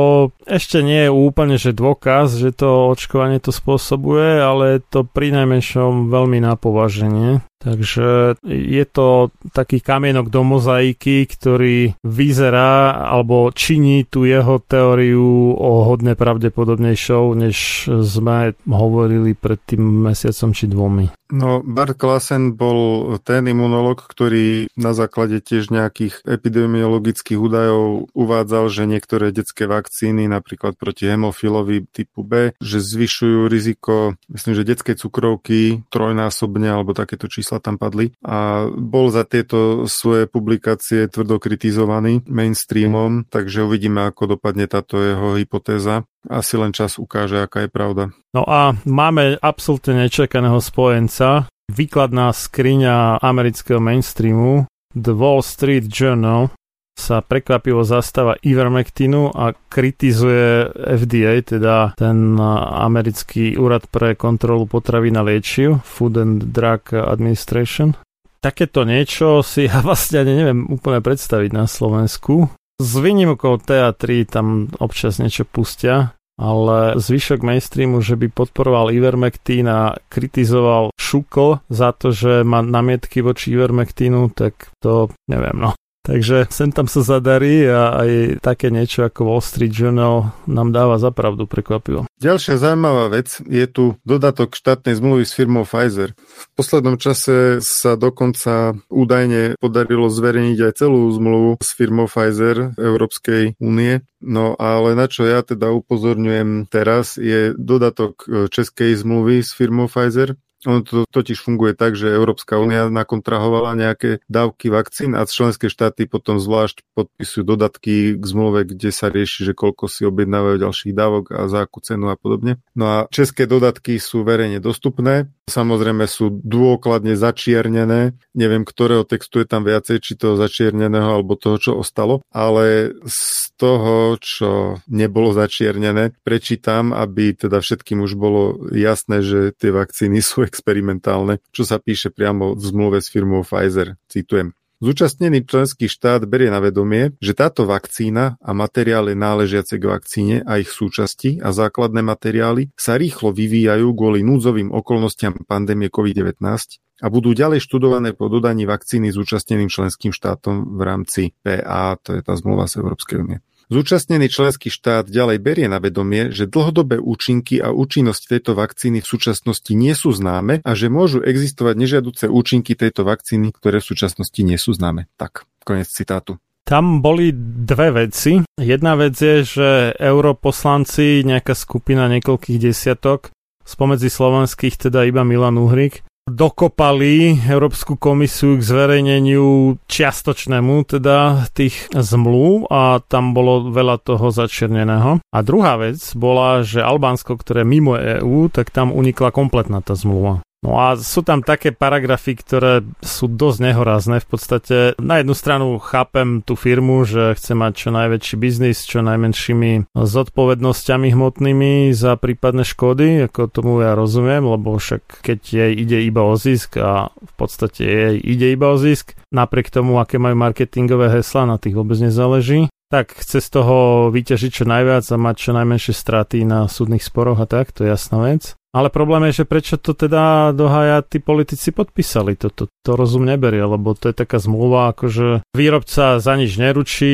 ešte nie je úplne že dôkaz, že to očkovanie to spôsobuje, ale je to prinajmenšom veľmi na považenie. Takže je to taký kamienok do mozaiky, ktorý vyzerá alebo činí tú jeho teóriu o hodne pravdepodobnejšou, než sme hovorili pred tým mesiacom či dvomi. No, Bart Klassen bol ten imunológ, ktorý na základe tiež nejakých epidemiologických údajov uvádzal, že niektoré detské vakcíny, napríklad proti hemofilovi typu B, že zvyšujú riziko, myslím, že detskej cukrovky trojnásobne, alebo takéto číslo tam padli, a bol za tieto svoje publikácie tvrdo kritizovaný mainstreamom, takže uvidíme, ako dopadne táto jeho hypotéza. Asi len čas ukáže, aká je pravda. No a máme absolútne nečakaného spojenca, výkladná skriňa amerického mainstreamu, The Wall Street Journal, sa prekvapivo zastáva ivermektinu a kritizuje F D A, teda ten americký úrad pre kontrolu potravín a liečiv, Food and Drug Administration. Takéto niečo si ja vlastne neviem úplne predstaviť na Slovensku. S výnimkou té á tri tam občas niečo pustia, ale zvyšok mainstreamu, že by podporoval ivermektín a kritizoval ŠÚKL za to, že má námietky voči ivermektínu, tak to neviem, no. Takže sem tam sa zadarí a aj také niečo ako Wall Street Journal nám dáva zapravdu, prekvapivo. Ďalšia zaujímavá vec je tu dodatok štátnej zmluvy s firmou Pfizer. V poslednom čase sa dokonca údajne podarilo zverejniť aj celú zmluvu s firmou Pfizer Európskej únie. No ale na čo ja teda upozorňujem teraz je dodatok českej zmluvy s firmou Pfizer. Ono to totiž funguje tak, že Európska únia nakontrahovala nejaké dávky vakcín a členské štáty potom zvlášť podpisujú dodatky k zmluve, kde sa rieši, že koľko si objednávajú ďalších dávok a za akú cenu a podobne. No a české dodatky sú verejne dostupné, samozrejme sú dôkladne začiernené, neviem, ktorého textu je tam viacej, či toho začierneného alebo toho, čo ostalo, ale z toho, čo nebolo začiernené, prečítam, aby teda všetkým už bolo jasné, že tie vakcíny sú experimentálne, čo sa píše priamo v zmluve s firmou Pfizer. Citujem. Zúčastnený členský štát berie na vedomie, že táto vakcína a materiály náležiace k vakcíne a ich súčasti a základné materiály sa rýchlo vyvíjajú kvôli núdzovým okolnostiam pandémie COVID devätnásť a budú ďalej študované po dodaní vakcíny zúčastneným členským štátom v rámci P A, to je tá zmluva z Európskej únie. Zúčastnený členský štát ďalej berie na vedomie, že dlhodobé účinky a účinnosť tejto vakcíny v súčasnosti nie sú známe a že môžu existovať nežiaduce účinky tejto vakcíny, ktoré v súčasnosti nie sú známe. Tak, koniec citátu. Tam boli dve veci. Jedna vec je, že europoslanci, nejaká skupina niekoľkých desiatok, spomedzi slovenských teda iba Milan Uhrík, dokopali Európsku komisiu k zverejneniu čiastočnému teda tých zmluv a tam bolo veľa toho začierneného. A druhá vec bola, že Albánsko, ktoré mimo E Ú, tak tam unikla kompletná tá zmluva. No a sú tam také paragrafy, ktoré sú dosť nehorázne. V podstate na jednu stranu chápem tú firmu, že chce mať čo najväčší biznis, čo najmenšími zodpovednosťami hmotnými za prípadné škody, ako tomu ja rozumiem, lebo však keď jej ide iba o zisk a v podstate jej ide iba o zisk, napriek tomu, aké majú marketingové heslá, na tých vôbec nezáleží, tak chce z toho vyťažiť čo najviac a mať čo najmenšie straty na súdnych sporoch a tak, to je jasná vec. Ale problém je, že prečo to teda dohaja tí politici podpísali. Toto to rozum neberie, lebo to je taká zmluva, akože výrobca za nič neručí,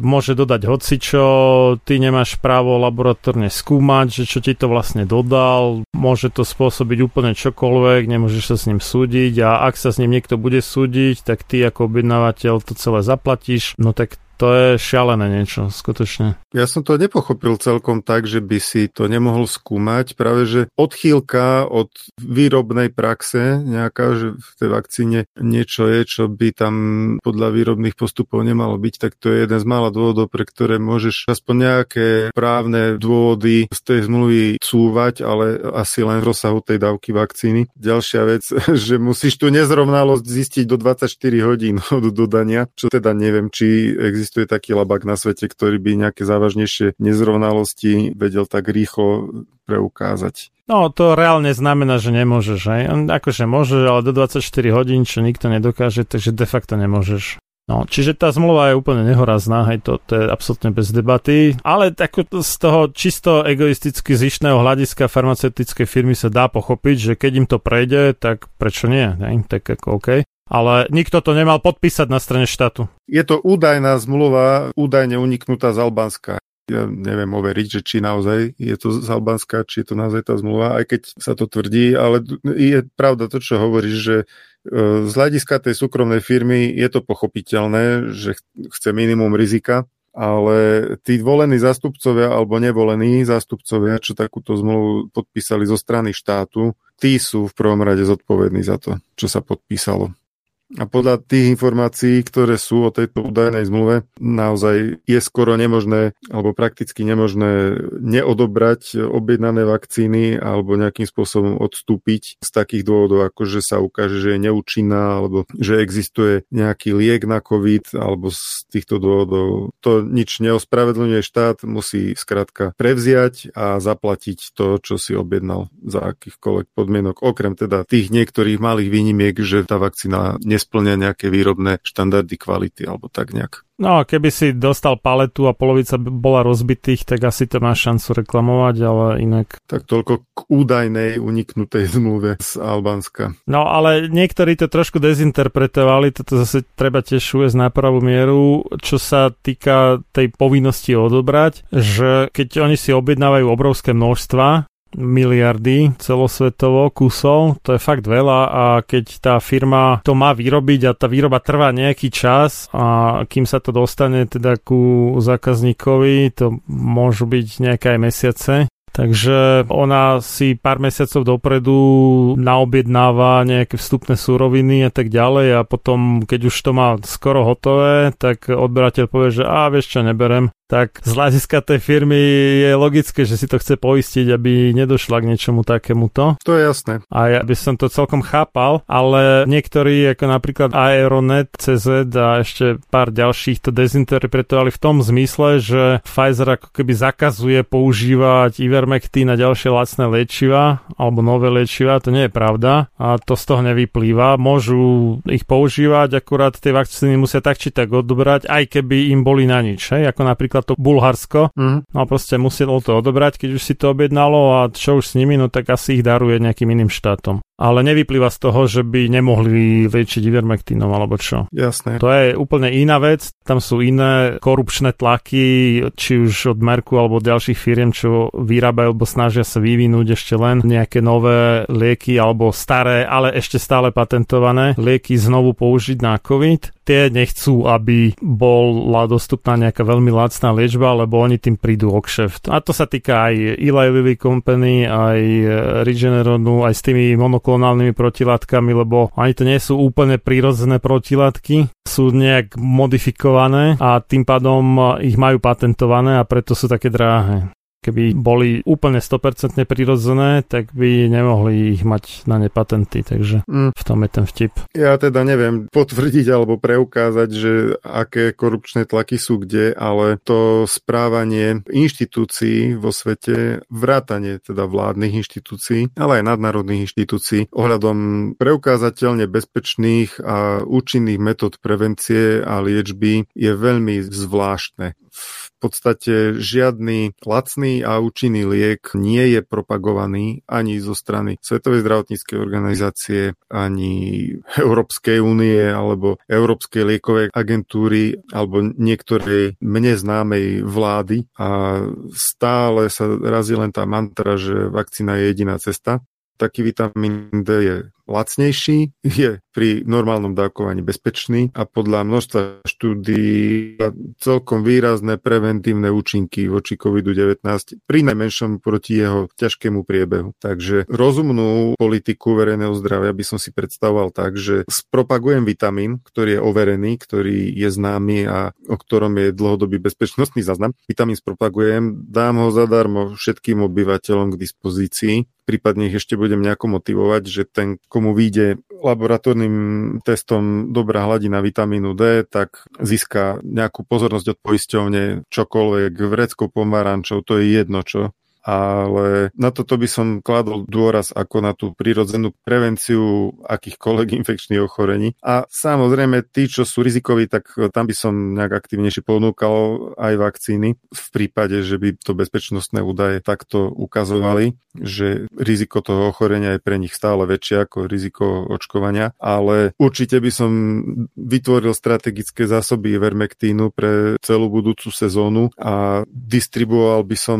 môže dodať hocičo, ty nemáš právo laboratórne skúmať, že čo ti to vlastne dodal, môže to spôsobiť úplne čokoľvek, nemôžeš sa s ním súdiť a ak sa s ním niekto bude súdiť, tak ty ako objednávateľ to celé zaplatíš, no tak to je šialené niečo, skutočne. Ja som to nepochopil celkom tak, že by si to nemohol skúmať. Práve, že odchýlka od výrobnej praxe nejaká, že v tej vakcíne niečo je, čo by tam podľa výrobných postupov nemalo byť, tak to je jeden z mála dôvodov, pre ktoré môžeš aspoň nejaké právne dôvody z tej zmluvy cúvať, ale asi len v rozsahu tej dávky vakcíny. Ďalšia vec, že musíš tú nezrovnalosť zistiť do dvadsaťštyri hodín od dodania, čo teda neviem, či existuje Existuje taký labák na svete, ktorý by nejaké závažnejšie nezrovnalosti vedel tak rýchlo preukázať. No, to reálne znamená, že nemôžeš. Hej? Akože môžeš, ale do dvadsaťštyri hodín, čo nikto nedokáže, takže de facto nemôžeš. No, čiže tá zmluva je úplne nehorazná, hej, to, to je absolútne bez debaty, ale tak z toho čisto egoisticky zištného hľadiska farmaceutickej firmy sa dá pochopiť, že keď im to prejde, tak prečo nie, hej? Tak ako OK. Ale nikto to nemal podpísať na strane štátu. Je to údajná zmluva, údajne uniknutá z Albánska. Ja neviem overiť, že či naozaj je to z Albánska, či je to naozaj tá zmluva, aj keď sa to tvrdí, ale je pravda to, čo hovoríš, že z hľadiska tej súkromnej firmy je to pochopiteľné, že chce minimum rizika, ale tí volení zástupcovia alebo nevolení zástupcovia, čo takúto zmluvu podpísali zo strany štátu, tí sú v prvom rade zodpovední za to, čo sa podpísalo. A podľa tých informácií, ktoré sú o tejto údajnej zmluve, naozaj je skoro nemožné, alebo prakticky nemožné neodobrať objednané vakcíny alebo nejakým spôsobom odstúpiť z takých dôvodov, ako že sa ukáže, že je neúčinná, alebo že existuje nejaký liek na COVID, alebo z týchto dôvodov. To nič neospravedlňuje, štát musí skrátka prevziať a zaplatiť to, čo si objednal za akýchkoľvek podmienok, okrem teda tých niektorých malých výnimiek, že tá vakcína nesplňa nejaké výrobné štandardy kvality alebo tak nejak. No a keby si dostal paletu a polovica bola rozbitých, tak asi to máš šancu reklamovať, ale inak... Tak toľko k údajnej uniknutej zmluve z Albánska. No ale niektorí to trošku dezinterpretovali, toto zase treba tiež uviesť na pravú mieru, čo sa týka tej povinnosti odobrať, že keď oni si objednávajú obrovské množstva, miliardy celosvetovo kusov, to je fakt veľa a keď tá firma to má vyrobiť a tá výroba trvá nejaký čas a kým sa to dostane teda ku zákazníkovi, to môžu byť nejaké aj mesiace. Takže ona si pár mesiacov dopredu naobjednáva nejaké vstupné súroviny a tak ďalej a potom, keď už to má skoro hotové, tak odberateľ povie, že a vieš čo, neberem. tak z hľadiska tej firmy je logické, že si to chce poistiť, aby nedošla k niečomu takémuto. To je jasné. A ja by som to celkom chápal, ale niektorí, ako napríklad Aeronet cé zet a ešte pár ďalších, to dezinterpretovali v tom zmysle, že Pfizer ako keby zakazuje používať ivermektín na ďalšie lacné liečiva alebo nové liečiva, to nie je pravda a to z toho nevyplýva. Môžu ich používať, akurát tie vakcíny musia tak či tak odobrať, aj keby im boli na nič, hej? Ako napríklad to Bulharsko, mm. no proste muselo to odobrať, keď už si to objednalo a čo už s nimi, no tak asi ich daruje nejakým iným štátom. Ale nevyplýva z toho, že by nemohli liečiť ivermektínom alebo čo. Jasné. To je úplne iná vec, tam sú iné korupčné tlaky, či už od Mercku alebo od ďalších firiem, čo vyrábajú alebo snažia sa vyvinúť ešte len nejaké nové lieky alebo staré, ale ešte stále patentované lieky znovu použiť na COVID. Tie nechcú, aby bola dostupná nejaká veľmi lacná liečba, lebo oni tým prídu o kšeft. A to sa týka aj Eli Lilly Company, aj Regeneronu, aj s tými monoklonálnymi protilátkami, lebo ani to nie sú úplne prírodzené protilátky, sú nejak modifikované a tým pádom ich majú patentované a preto sú také drahé. Keby boli úplne sto percent prírodzené, tak by nemohli ich mať na ne patenty, takže mm. v tom je ten vtip. Ja teda neviem potvrdiť alebo preukázať, že aké korupčné tlaky sú kde, ale to správanie inštitúcií vo svete, vrátanie teda vládnych inštitúcií, ale aj nadnárodných inštitúcií ohľadom preukázateľne bezpečných a účinných metód prevencie a liečby je veľmi zvláštne. V podstate žiadny lacný a účinný liek nie je propagovaný ani zo strany Svetovej zdravotníckej organizácie, ani Európskej únie alebo Európskej liekovej agentúry alebo niektorej mne známej vlády a stále sa razí len tá mantra, že vakcína je jediná cesta. Taký vitamín D je lacnejší, je pri normálnom dávkovaní bezpečný a podľa množstva štúdií celkom výrazné preventívne účinky voči kovidu devätnásť, pri najmenšom proti jeho ťažkému priebehu. Takže rozumnú politiku verejného zdravia by som si predstavoval tak, že spropagujem vitamín, ktorý je overený, ktorý je známy a o ktorom je dlhodobý bezpečnostný záznam. Vitamín spropagujem, dám ho zadarmo všetkým obyvateľom k dispozícii, prípadne ich ešte budem nejako motivovať, že ten, komu vyjde laboratórnym testom dobrá hladina vitamínu D, tak získa nejakú pozornosť od poisťovne, čokoľvek, vreckou pomarančou, to je jedno čo. Ale na toto by som kladol dôraz ako na tú prirodzenú prevenciu akýchkoľvek infekčných ochorení. A samozrejme, tí, čo sú rizikoví, tak tam by som nejak aktivnejšie ponúkal aj vakcíny v prípade, že by to bezpečnostné údaje takto ukazovali, že riziko toho ochorenia je pre nich stále väčšie ako riziko očkovania. Ale určite by som vytvoril strategické zásoby ivermektínu pre celú budúcu sezónu a distribuoval by som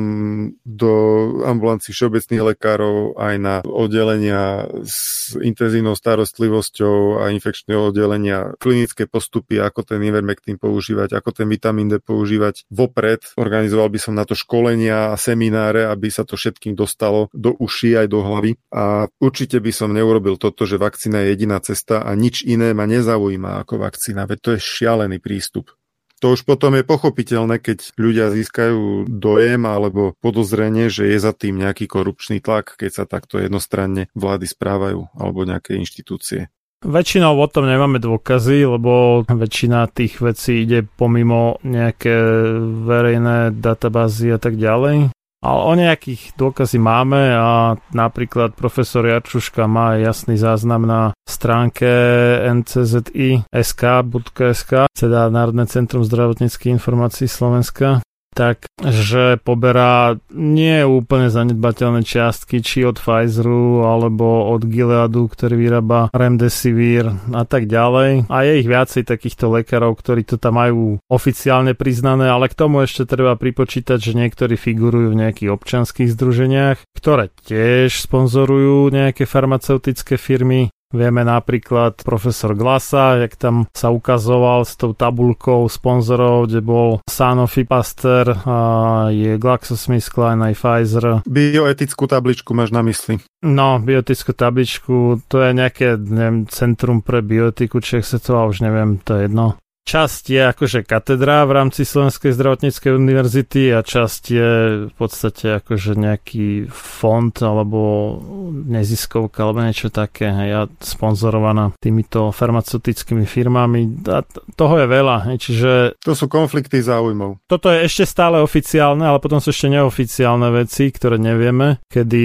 do ambulancií všeobecných lekárov aj na oddelenia s intenzívnou starostlivosťou a infekčného oddelenia klinické postupy, ako ten ivermektín používať, ako ten vitamín D používať vopred. Organizoval by som na to školenia a semináre, aby sa to všetkým dostalo do uší aj do hlavy. A určite by som neurobil toto, že vakcína je jediná cesta a nič iné ma nezaujíma ako vakcína, veď to je šialený prístup. To už potom je pochopiteľné, keď ľudia získajú dojem alebo podozrenie, že je za tým nejaký korupčný tlak, keď sa takto jednostranne vlády správajú alebo nejaké inštitúcie. Väčšinou o tom nemáme dôkazy, lebo väčšina tých vecí ide pomimo nejaké verejné databázy a tak ďalej. Ale o nejakých dôkazy máme a napríklad profesor Jarčuška má jasný záznam na stránke en cé zet í bodka es ká bodka es ká, teda Národné centrum zdravotníckej informácie Slovenska, tak, že poberá nie úplne zanedbateľné čiastky či od Pfizeru alebo od Gileadu, ktorý vyrába Remdesivir a tak ďalej. A je ich viacej takýchto lekárov, ktorí to tam majú oficiálne priznané, ale k tomu ešte treba pripočítať, že niektorí figurujú v nejakých občianskych združeniach, ktoré tiež sponzorujú nejaké farmaceutické firmy. Vieme napríklad profesor Glasa, jak tam sa ukazoval s tou tabuľkou sponzorov, kde bol Sanofi, Pasteur, a je GlaxoSmithKline, aj Pfizer. Bioetickú tabličku máš na mysli? No, bioetickú tabličku, to je nejaké, neviem, centrum pre bioetiku, či ak sa to, už neviem, to je jedno. Časť je akože katedra v rámci Slovenskej zdravotníckej univerzity a časť je v podstate akože nejaký fond alebo neziskovka alebo niečo také, hej, sponzorovaná týmito farmaceutickými firmami. A toho je veľa, hej, čiže... To sú konflikty záujmov. Toto je ešte stále oficiálne, ale potom sú ešte neoficiálne veci, ktoré nevieme, kedy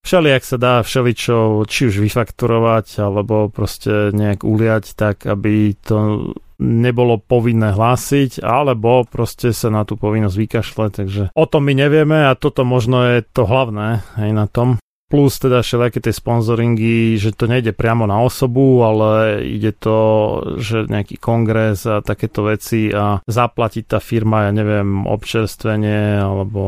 všelijak sa dá všeličou či už vyfakturovať alebo proste nejak uliať tak, aby to... nebolo povinné hlásiť, alebo proste sa na tú povinnosť vykašle, takže o tom my nevieme a toto možno je to hlavné aj na tom. Plus teda všelijaké tie sponzoringy, že to nejde priamo na osobu, ale ide to, že nejaký kongres a takéto veci a zaplatí tá firma, ja neviem, občerstvenie alebo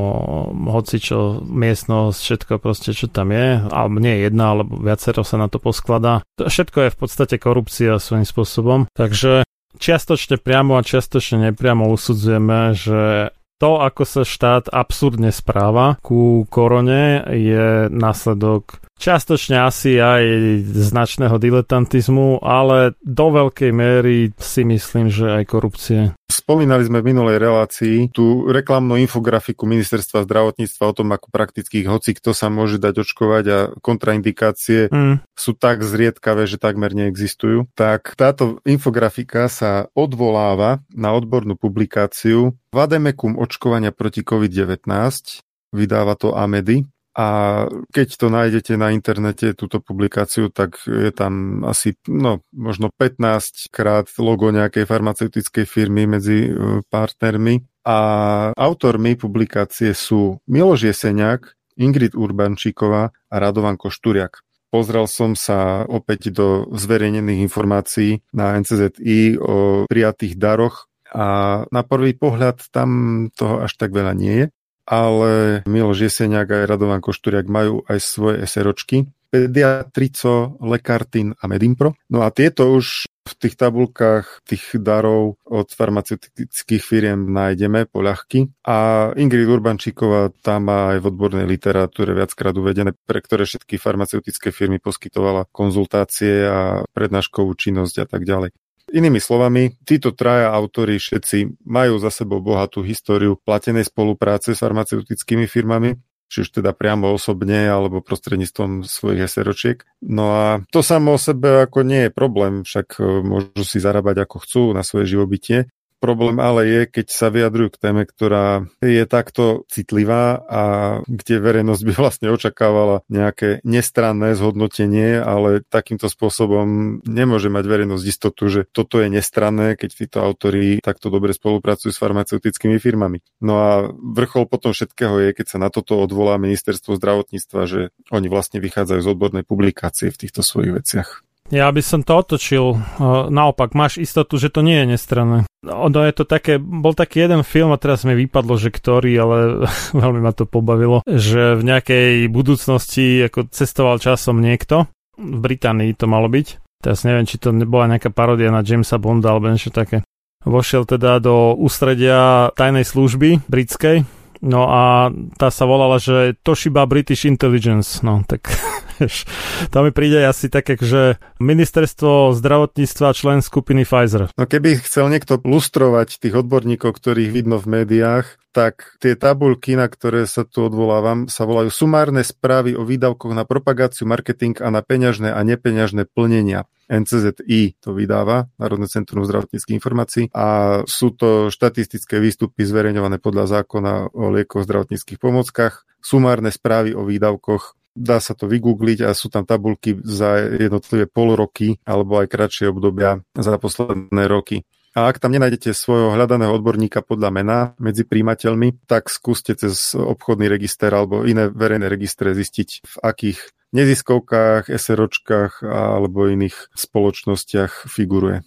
hocičo, miestnosť, všetko proste, čo tam je, alebo nie jedna, alebo viacero sa na to poskladá. Všetko je v podstate korupcia svojím spôsobom, takže čiastočne priamo a čiastočne nepriamo usudzujeme, že to, ako sa štát absurdne správa ku korone, je následok čiastočne asi aj značného diletantizmu, ale do veľkej miery si myslím, že aj korupcie. Spomínali sme v minulej relácii tú reklamnú infografiku Ministerstva zdravotníctva o tom, ako prakticky hoci kto sa môže dať očkovať a kontraindikácie mm. sú tak zriedkavé, že takmer neexistujú. Tak táto infografika sa odvoláva na odbornú publikáciu Vademekum očkovania proti covid devätnásť, vydáva to Amedy. A keď to nájdete na internete, túto publikáciu, tak je tam asi no, možno pätnásť krát logo nejakej farmaceutickej firmy medzi partnermi. A autormi publikácie sú Miloš Jeseniak, Ingrid Urbančíková a Radovan Košturiak. Pozrel som sa opäť do zverejnených informácií na en cé zet í o prijatých daroch a na prvý pohľad tam toho až tak veľa nie je. Ale Miloš Jeseniak a Radovan Košturiak majú aj svoje eseročky. Pediatrico, Lekartin a Medimpro. No a tieto už v tých tabulkách tých darov od farmaceutických firiem nájdeme poľahky. A Ingrid Urbančíková tam má aj v odbornej literatúre viackrát uvedené, pre ktoré všetky farmaceutické firmy poskytovala konzultácie a prednáškovú činnosť a tak ďalej. Inými slovami, títo traja autori všetci majú za sebou bohatú históriu platenej spolupráce s farmaceutickými firmami, či už teda priamo osobne alebo prostredníctvom svojich eseročiek. No a to samo o sebe ako nie je problém, však môžu si zarábať ako chcú na svoje živobytie. Problém ale je, keď sa vyjadrujú k téme, ktorá je takto citlivá a kde verejnosť by vlastne očakávala nejaké nestranné zhodnotenie, ale takýmto spôsobom nemôže mať verejnosť istotu, že toto je nestranné, keď títo autori takto dobre spolupracujú s farmaceutickými firmami. No a vrchol potom všetkého je, keď sa na toto odvolá Ministerstvo zdravotníctva, že oni vlastne vychádzajú z odbornej publikácie v týchto svojich veciach. Ja by som to otočil. Naopak, máš istotu, že to nie je nestranné. Ono je to také, bol taký jeden film a teraz mi vypadlo, že ktorý, ale veľmi ma to pobavilo, že v nejakej budúcnosti ako cestoval časom niekto. V Británii to malo byť. Teraz neviem, či to nebola nejaká paródia na Jamesa Bonda alebo niečo také. Vošiel teda do ústredia tajnej služby britskej. No a tá sa volala, že Toshiba British Intelligence. No tak... To mi príde asi také, že Ministerstvo zdravotníctva, člen skupiny Pfizer. No keby chcel niekto lustrovať tých odborníkov, ktorých vidno v médiách, tak tie tabuľky, na ktoré sa tu odvolávam, sa volajú sumárne správy o výdavkoch na propagáciu, marketing a na peňažné a nepeňažné plnenia. en cé zet í to vydáva, Národné centrum zdravotníckej informácií, a sú to štatistické výstupy zverejňované podľa zákona o liekoch zdravotníckych pomockách, sumárne správy o výdavkoch. Dá sa to vygoogliť a sú tam tabuľky za jednotlivé polroky alebo aj kratšie obdobia za posledné roky. A ak tam nenájdete svojho hľadaného odborníka podľa mena medzi príjimateľmi, tak skúste cez obchodný register alebo iné verejné registre zistiť, v akých neziskovkách, SROčkách alebo iných spoločnostiach figuruje.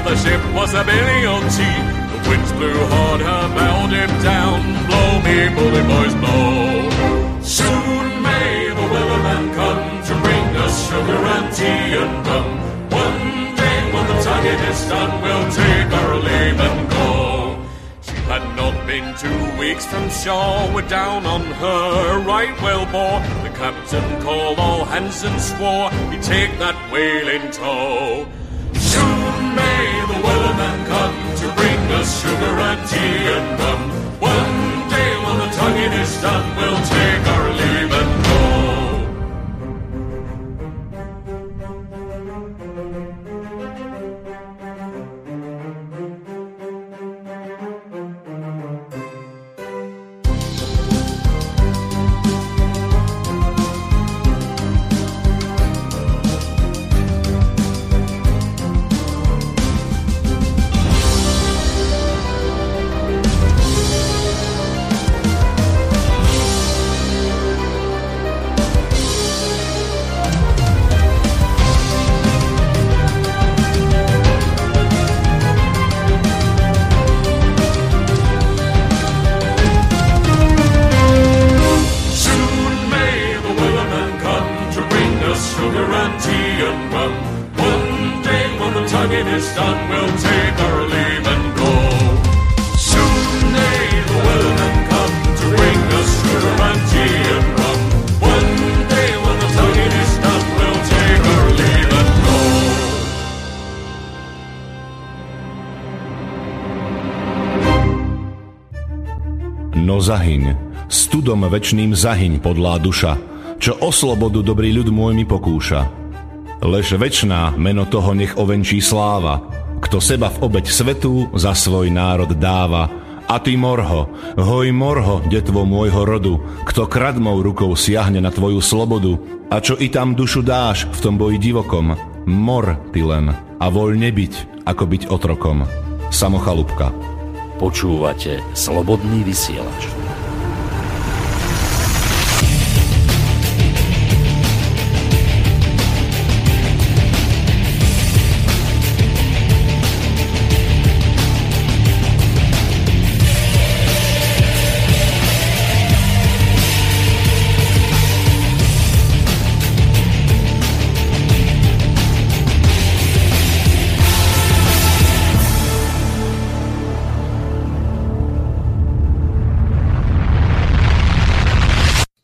The ship was a billy old sea. The winds blew hard, her bow dipped down. Blow me, bully boys, blow. Soon may the willow man come to bring us sugar and tea and rum. One day when the target is done, we'll take our leave and go. She had not been two weeks from shore, we're down on her right whale bore. The captain called all hands and swore he'd take that whale in tow. The wellerman come to bring us sugar and tea and rum. One day when the tugging is done, we'll take our leave and go. No zahyň, studom večným zahyň podlá duša, čo o slobodu dobrý ľud môj mi pokúša. Lež večná meno toho nech ovenčí sláva, kto seba v obeť svetu za svoj národ dáva. A ty morho, hoj morho, detvo môjho rodu, kto kradmou rukou siahne na tvoju slobodu, a čo i tam dušu dáš v tom boji divokom, mor ty len a voľne byť, ako byť otrokom. Samo Chalupka. Počúvate Slobodný vysielač.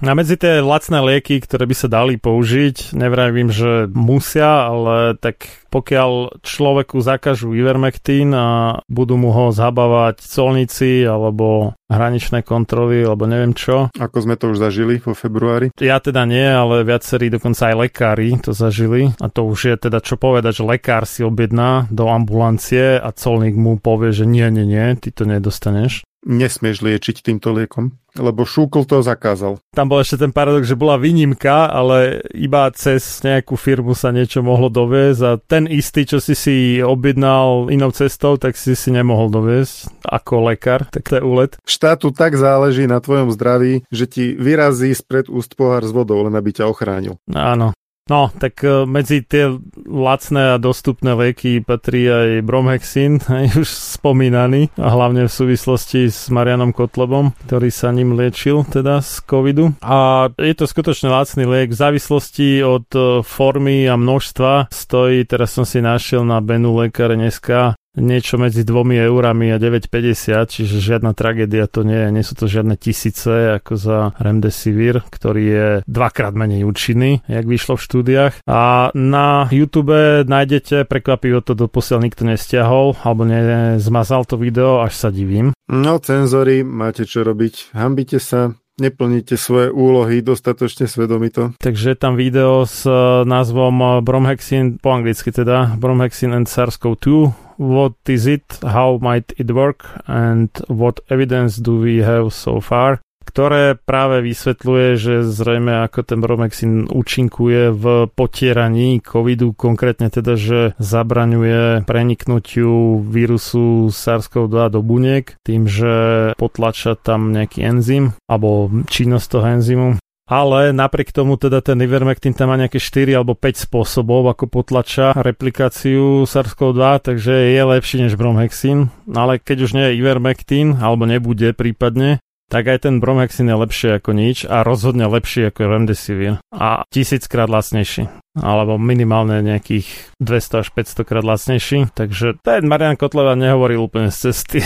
A medzi tie lacné lieky, ktoré by sa dali použiť, nevravím, že musia, ale tak pokiaľ človeku zakažú ivermektín a budú mu ho zhabávať colníci alebo hraničné kontroly, alebo neviem čo. Ako sme to už zažili vo februári? Ja teda nie, ale viacerí, dokonca aj lekári to zažili. A to už je teda čo povedať, že lekár si objedná do ambulancie a colník mu povie, že nie, nie, nie, ty to nedostaneš. Nesmieš liečiť týmto liekom, lebo ŠÚKL to zakázal. Tam bol ešte ten paradox, že bola výnimka, ale iba cez nejakú firmu sa niečo mohlo doviezť a ten istý, čo si si objednal inou cestou, tak si si nemohol doviezť ako lekár, tak to je úlet. Štátu tak záleží na tvojom zdraví, že ti vyrazí spred úst pohár s vodou, len aby ťa ochránil. Áno. No, tak medzi tie lacné a dostupné lieky patrí aj bromhexín, aj už spomínaný, a hlavne v súvislosti s Marianom Kotlebom, ktorý sa ním liečil teda z covidu. A je to skutočne lacný liek. V závislosti od formy a množstva stojí, teraz som si našiel na Benu lekár dneska, niečo medzi dvomi eurami a deväť päťdesiat, čiže žiadna tragédia to nie je, nie sú to žiadne tisíce ako za Remdesivir, ktorý je dvakrát menej účinný, jak vyšlo v štúdiách. A na YouTube nájdete, prekvapivo to doposiaľ nikto nestiahol, alebo ne, zmazal to video, až sa divím. No, cenzori, máte čo robiť, hanbite sa. Neplníte svoje úlohy dostatočne svedomito. Takže je tam video s názvom Bromhexin, po anglicky teda, Bromhexin and SARS-CoV two. What is it? How might it work? And what evidence do we have so far? Ktoré práve vysvetľuje, že zrejme ako ten bromhexín účinkuje v potieraní covidu, konkrétne teda, že zabraňuje preniknutiu vírusu SARS-CoV two do buniek tým, že potlača tam nejaký enzym alebo činnosť toho enzymu. Ale napriek tomu teda ten ivermectin tam má nejaké štyri alebo päť spôsobov, ako potlača replikáciu SARS-CoV two, takže je lepší než bromhexín. Ale keď už nie je ivermectin, alebo nebude prípadne, tak aj ten bromhexin je lepšie ako nič a rozhodne lepšie ako Remdesivir a tisíckrát lacnejší, alebo minimálne nejakých dvesto až päťsto krát lacnejší, takže ten Marian Kotleba nehovoril úplne z cesty,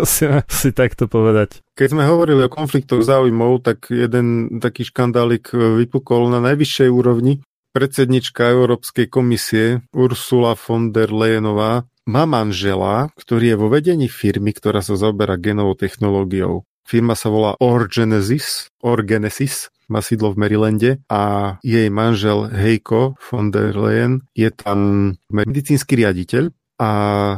musíme si takto povedať. Keď sme hovorili o konfliktoch záujmov, tak jeden taký škandálik vypukol na najvyššej úrovni. Predsednička Európskej komisie Ursula von der Leyenová má manžela, ktorý je vo vedení firmy, ktorá sa zaoberá genovou technológiou. Firma sa volá Orgenesis, Orgenesis, má sídlo v Marylande a jej manžel Heiko von der Leyen je tam medicínsky riaditeľ a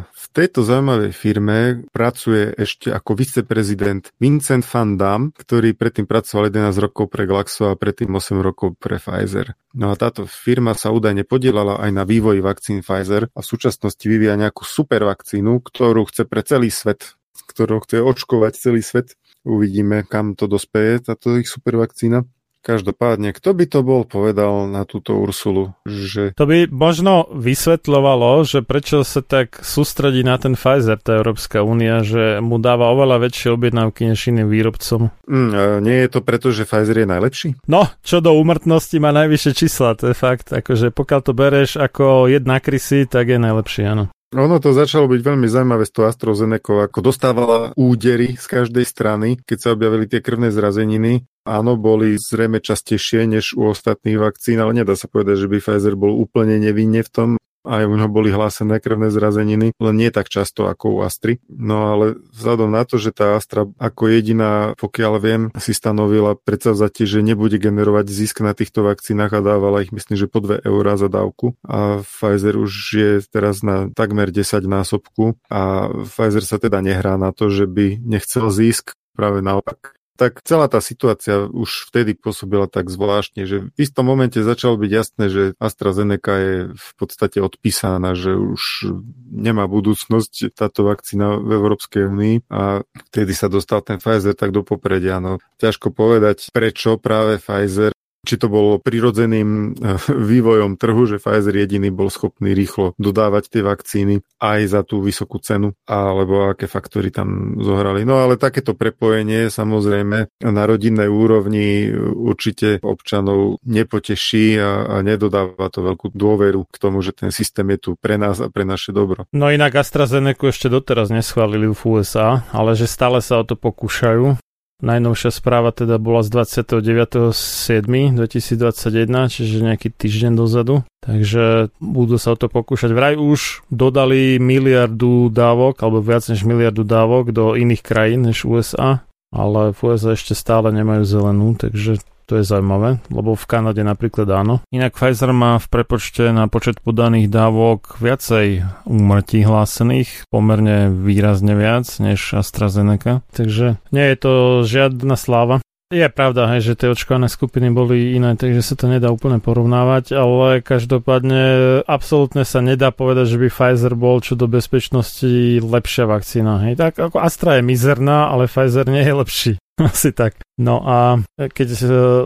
v tejto zaujímavej firme pracuje ešte ako viceprezident Vincent van Damme, ktorý predtým pracoval jedenásť rokov pre Glaxo a predtým osem rokov pre Pfizer. No a táto firma sa údajne podielala aj na vývoji vakcín Pfizer a v súčasnosti vyvíja nejakú super vakcínu, ktorú chce pre celý svet, ktorou chce očkovať celý svet. Uvidíme, kam to dospeje, táto ich supervakcína. Každopádne, kto by to bol, povedal na túto Ursulu, že... To by možno vysvetľovalo, že prečo sa tak sústredí na ten Pfizer, tá Európska únia, že mu dáva oveľa väčšie objednávky než iným výrobcom. Mm, nie je to preto, že Pfizer je najlepší? No, čo do úmrtnosti má najvyššie čísla, to je fakt. Akože pokiaľ to bereš ako jedna krysy, tak je najlepší, áno. Ono to začalo byť veľmi zaujímavé s tou AstraZenecou, ako dostávala údery z každej strany, keď sa objavili tie krvné zrazeniny. Áno, boli zrejme častejšie než u ostatných vakcín, ale nedá sa povedať, že by Pfizer bol úplne nevinne v tom. aj u ňoho boli hlásené krvné zrazeniny, len nie tak často ako u Astry. No ale vzhľadom na to, že tá Astra ako jediná, pokiaľ viem, si stanovila predsavzatie, že nebude generovať zisk na týchto vakcínach a dávala ich, myslím, že po dve eurá za dávku. A Pfizer už je teraz na takmer desaťnásobku a Pfizer sa teda nehrá na to, že by nechcel zisk, práve naopak. Tak celá tá situácia už vtedy pôsobila tak zvláštne, že v istom momente začalo byť jasné, že AstraZeneca je v podstate odpísaná, že už nemá budúcnosť táto vakcína v Európskej únii a vtedy sa dostal ten Pfizer tak do popredia. No, ťažko povedať, prečo práve Pfizer, či to bolo prirodzeným vývojom trhu, že Pfizer jediný bol schopný rýchlo dodávať tie vakcíny aj za tú vysokú cenu, alebo aké faktory tam zohrali. No ale takéto prepojenie samozrejme na rodinnej úrovni určite občanov nepoteší a, a nedodáva to veľkú dôveru k tomu, že ten systém je tu pre nás a pre naše dobro. No inak AstraZeneca ešte doteraz neschválili v U S A, ale že stále sa o to pokúšajú. Najnovšia správa teda bola z dvadsiateho deviateho júla dvetisícdvadsaťjeden, čiže nejaký týždeň dozadu. Takže budú sa o to pokúšať. Vraj už dodali miliardu dávok, alebo viac než miliardu dávok do iných krajín než U S A, ale v U S A ešte stále nemajú zelenú, takže to je zaujímavé, lebo v Kanade napríklad áno. Inak Pfizer má v prepočte na počet podaných dávok viacej úmrtí hlásených, pomerne výrazne viac než AstraZeneca, takže nie je to žiadna sláva. Je pravda, hej, že tie očkované skupiny boli iné, takže sa to nedá úplne porovnávať, ale každopádne absolútne sa nedá povedať, že by Pfizer bol čo do bezpečnosti lepšia vakcína. Hej, tak ako Astra je mizerná, ale Pfizer nie je lepší. Asi tak. No a keď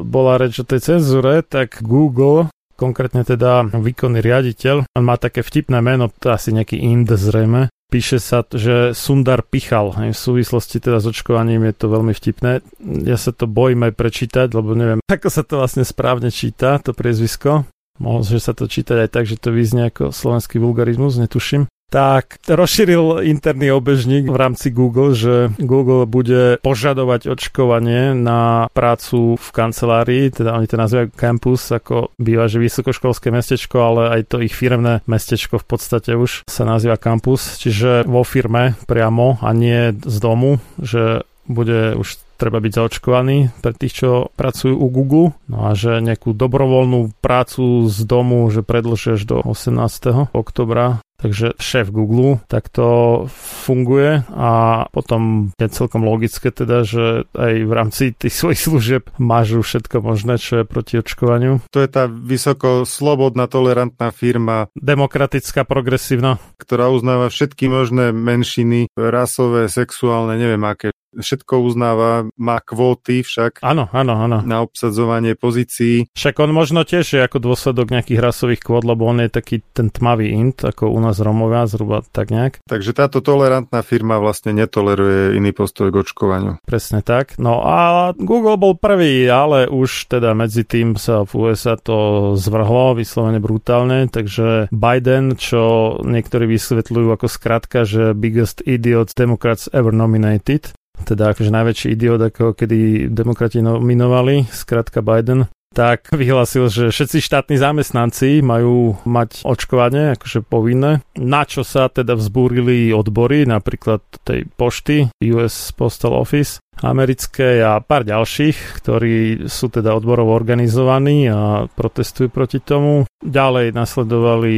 bola reč o tej cenzúre, tak Google, konkrétne teda výkonný riaditeľ, on má také vtipné meno, to asi nejaký Ind zrejme, píše sa, že Sundar Pichal. V súvislosti teda s očkovaním je to veľmi vtipné. Ja sa to bojím aj prečítať, lebo neviem, ako sa to vlastne správne číta, to priezvisko. Môže sa to čítať aj tak, že to vyznie ako slovenský vulgarizmus, netuším. Tak rozšíril interný obežník v rámci Google, že Google bude požadovať očkovanie na prácu v kancelárii, teda oni to nazývajú campus, ako býva, že vysokoškolské mestečko, ale aj to ich firemné mestečko v podstate už sa nazýva campus, čiže vo firme priamo a nie z domu, že bude už treba byť zaočkovaný pre tých, čo pracujú u Google. No a že nejakú dobrovoľnú prácu z domu, že predĺžia až do osemnásteho októbra. Takže šéf Google, tak to funguje a potom je celkom logické teda, že aj v rámci tých svojich služieb mažú všetko možné, čo je proti očkovaniu. To je tá vysoko slobodná, tolerantná firma. Demokratická, progresívna. Ktorá uznáva všetky možné menšiny, rasové, sexuálne, neviem aké. Všetko uznáva, má kvóty však. Áno, áno, áno. Na obsadzovanie pozícií. Však on možno tiež je ako dôsledok nejakých rasových kvót, lebo on je taký ten tmavý int, ako u nás Romovia, zhruba tak nejak. Takže táto tolerantná firma vlastne netoleruje iný postoj k očkovaniu. Presne tak. No a Google bol prvý, ale už teda medzi tým sa v U S A to zvrhlo vyslovene brutálne, takže Biden, čo niektorí vysvetľujú ako skratka, že biggest idiot Democrats ever nominated, teda akože najväčší idiot, ako kedy demokrati nominovali, skrátka Biden, tak vyhlásil, že všetci štátni zamestnanci majú mať očkovanie, akože povinné, na čo sa teda vzbúrili odbory, napríklad tej pošty, U S Postal Office americké a pár ďalších, ktorí sú teda odborovo organizovaní a protestujú proti tomu. Ďalej nasledovali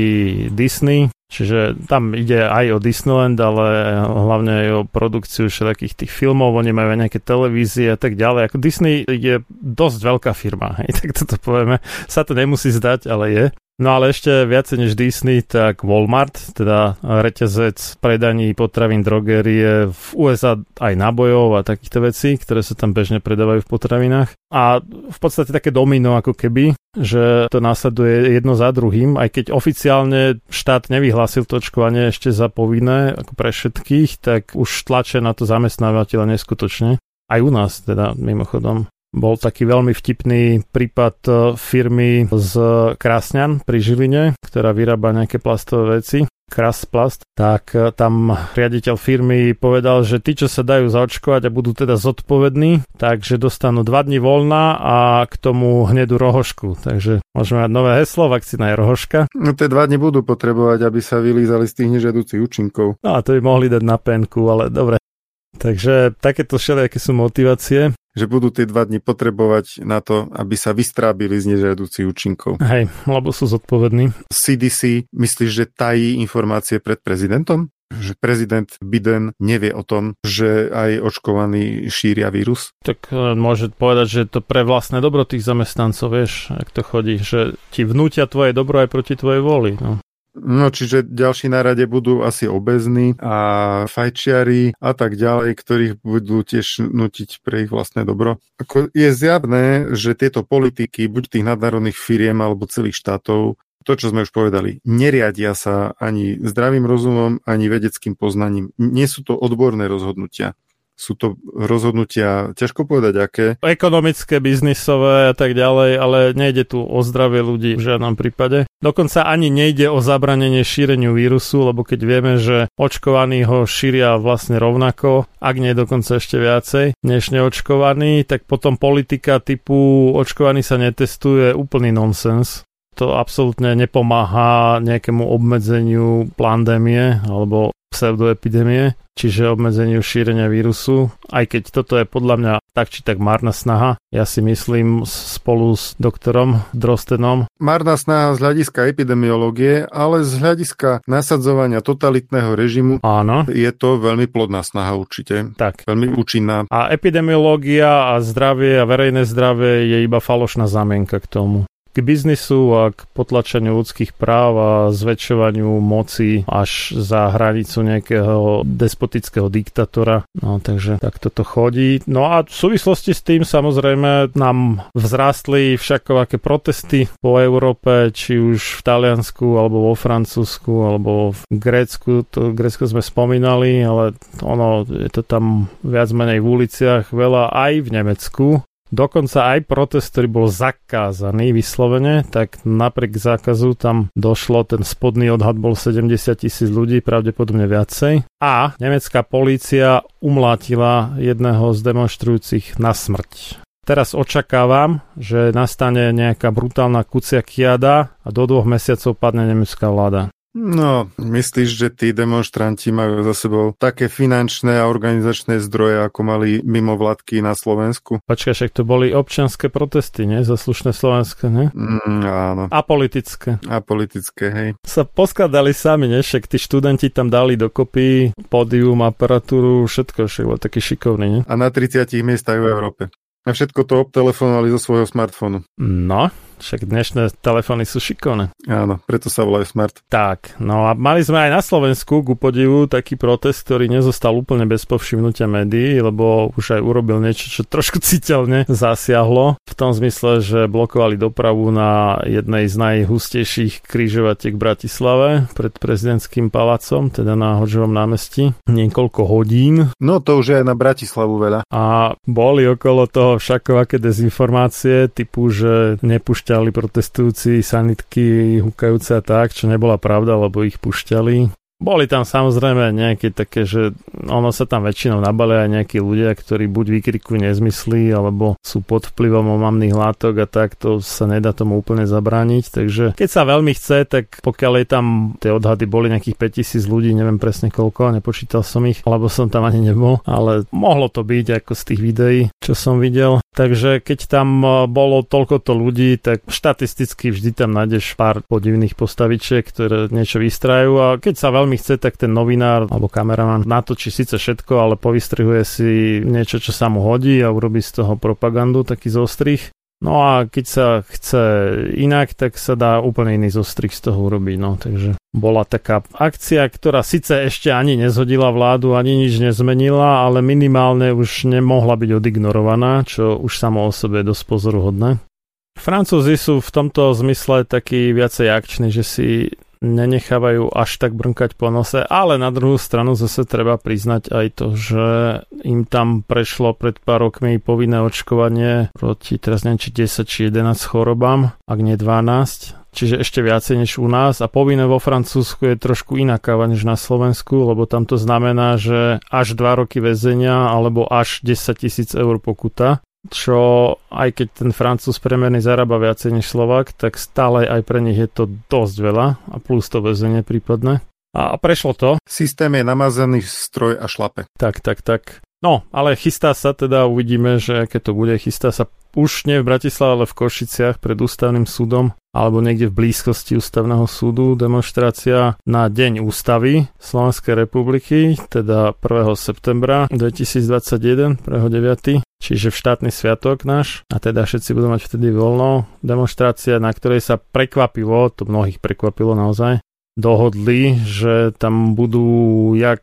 Disney, čiže tam ide aj o Disneyland, ale hlavne aj o produkciu všetkých tých filmov, oni majú nejaké televízie a tak ďalej. Ako Disney je dosť veľká firma, hej, tak toto povieme. Sa to nemusí zdať, ale je. No ale ešte viacej než Disney, tak Walmart, teda reťazec predaní potravín, drogerie v U S A, aj nábojov a takýchto vecí, ktoré sa tam bežne predávajú v potravinách. A v podstate také domino ako keby, že to následuje jedno za druhým, aj keď oficiálne štát nevyhlásil to očkovanie ešte za povinné, ako pre všetkých, tak už tlačia na to zamestnávateľa neskutočne. Aj u nás teda mimochodom. Bol taký veľmi vtipný prípad firmy z Krásňan pri Žiline, ktorá vyrába nejaké plastové veci. Krasplast, tak tam riaditeľ firmy povedal, že tí, čo sa dajú zaočkovať a budú teda zodpovední, takže dostanú dva dni voľna a k tomu hnedú rohošku. Takže môžeme mať nové heslo, vakcína je rohoška. No tie dva dni budú potrebovať, aby sa vylízali z tých nežiaducich účinkov. No a to by mohli dať na penku, ale dobre. Takže takéto všelijaké sú motivácie. Že budú tie dva dni potrebovať na to, aby sa vystrábili z nežiaducich účinkov. Hej, lebo sú zodpovední. cé dé cé, myslíš, že tají informácie pred prezidentom? Že prezident Biden nevie o tom, že aj očkovaní šíria vírus? Tak môže povedať, že to pre vlastné dobro tých zamestnancov, vieš, ak to chodí, že ti vnútia tvoje dobro aj proti tvojej vôli, no. No, čiže ďalší na rade budú asi obezní a fajčiari a tak ďalej, ktorých budú tiež nútiť pre ich vlastné dobro. Ako je zjavné, že tieto politiky, buď tých nadnárodných firiem alebo celých štátov, to, čo sme už povedali, neriadia sa ani zdravým rozumom, ani vedeckým poznaním. Nie sú to odborné rozhodnutia. Sú to rozhodnutia, ťažko povedať aké. Ekonomické, biznisové a tak ďalej, ale nejde tu o zdravie ľudí v žiadnom prípade. Dokonca ani nejde o zabranenie šíreniu vírusu, lebo keď vieme, že očkovaní ho šíria vlastne rovnako, ak nie dokonca ešte viacej než neočkovaní, tak potom politika typu očkovaní sa netestuje je úplný nonsens. To absolútne nepomáha nejakému obmedzeniu pandémie alebo pseudoepidémie, čiže obmedzeniu šírenia vírusu, aj keď toto je podľa mňa tak či tak marná snaha. Ja si myslím spolu s doktorom Drostenom. Marná snaha z hľadiska epidemiológie, ale z hľadiska nasadzovania totalitného režimu. Áno. Je to veľmi plodná snaha určite. Tak. Veľmi účinná. A epidemiológia a zdravie a verejné zdravie je iba falošná zámienka k tomu. K biznisu a k potlačeniu ľudských práv a zväčšovaniu moci až za hranicu nejakého despotického diktatora. No takže tak toto chodí. No a v súvislosti s tým samozrejme nám vzrástli všakovaké protesty po Európe, či už v Taliansku, alebo vo Francúzsku, alebo v Grécku. To Grécko sme spomínali, ale ono je to tam viac menej v uliciach veľa aj v Nemecku. Dokonca aj protest, ktorý bol zakázaný vyslovene, tak napriek zákazu tam došlo, ten spodný odhad bol sedemdesiat tisíc ľudí, pravdepodobne viacej. A nemecká polícia umlátila jedného z demonštrujúcich na smrť. Teraz očakávam, že nastane nejaká brutálna kuciakiada a do dvoch mesiacov padne nemecká vláda. No, myslíš, že tí demonštranti majú za sebou také finančné a organizačné zdroje, ako mali mimovládky na Slovensku? Počkaj, však to boli občianske protesty, nie? Za slušné slovenské, nie? Mm, áno. A politické. A politické, hej. Sa poskladali sami, nie? Však tí študenti tam dali dokopy pódium, aparatúru, všetko, však bol taký šikovný, nie? A na tridsiatich miestach v Európe. A všetko to obtelefonovali zo svojho smartfónu. No, však dnešné telefóny sú šikovné. Áno, preto sa volajú smart. Tak, no a mali sme aj na Slovensku, ku podivu, taký protest, ktorý nezostal úplne bez povšimnutia médií, lebo už aj urobil niečo, čo trošku citeľne zasiahlo. V tom zmysle, že blokovali dopravu na jednej z najhustejších križovatiek v Bratislave pred prezidentským palácom, teda na Hodžovom námestí, niekoľko hodín. No to už je aj na Bratislavu veľa. A boli okolo toho všakovaké dezinformácie, typu, že nepúšťa protestujúci, sanitky húkajúce a tak, čo nebola pravda, lebo ich pušťali. Boli tam samozrejme nejaké také, že ono sa tam väčšinou nabalia aj nejakí ľudia, ktorí buď vykrikujú nezmysly, alebo sú pod vplyvom omamných látok a tak, to sa nedá tomu úplne zabrániť. Takže keď sa veľmi chce, tak pokiaľ je tam, tie odhady boli nejakých päťtisíc ľudí, neviem presne koľko, nepočítal som ich, alebo som tam ani nebol, ale mohlo to byť ako z tých videí, čo som videl. Takže keď tam bolo toľkoto ľudí, tak štatisticky vždy tam nájdeš pár podivných postavičiek, ktoré niečo vystrajú a keď sa veľmi chce, tak ten novinár alebo kameraman natočí síce všetko, ale povystrihuje si niečo, čo sa mu hodí a urobí z toho propagandu, taký zostrih. No a keď sa chce inak, tak sa dá úplne iný zostrih z toho urobiť. No, takže bola taká akcia, ktorá síce ešte ani nezhodila vládu, ani nič nezmenila, ale minimálne už nemohla byť odignorovaná, čo už samo o sebe je dosť pozoruhodné. Francúzi sú v tomto zmysle takí viacej akční, že si nenechávajú až tak brnkať po nose, ale na druhú stranu zase treba priznať aj to, že im tam prešlo pred pár rokmi povinné očkovanie proti, teraz neviem, či desať, či jedenásť chorobám, ak nie dvanásť. čiže ešte viacej než u nás, a povinné vo Francúzsku je trošku inaká než na Slovensku, lebo tam to znamená, že až dva roky väzenia alebo až desaťtisíc eur pokuta, čo aj keď ten Francúz priemerný zarába viacej než Slovák, tak stále aj pre nich je to dosť veľa a plus to väzenie prípadne. A prešlo to. Systém je namazený stroj a šlape. Tak, tak, tak. No, ale chystá sa teda, uvidíme, že aké to bude, chystá sa už nie v Bratislave, ale v Košiciach pred ústavným súdom alebo niekde v blízkosti ústavného súdu demonštrácia na deň ústavy Slovenskej republiky, teda prvého septembra dvetisícdvadsaťjeden, prvého deviateho čiže v štátny sviatok náš, a teda všetci budú mať vtedy voľno. Demonštrácia, na ktorej sa prekvapivo, to mnohých prekvapilo naozaj, dohodli, že tam budú jak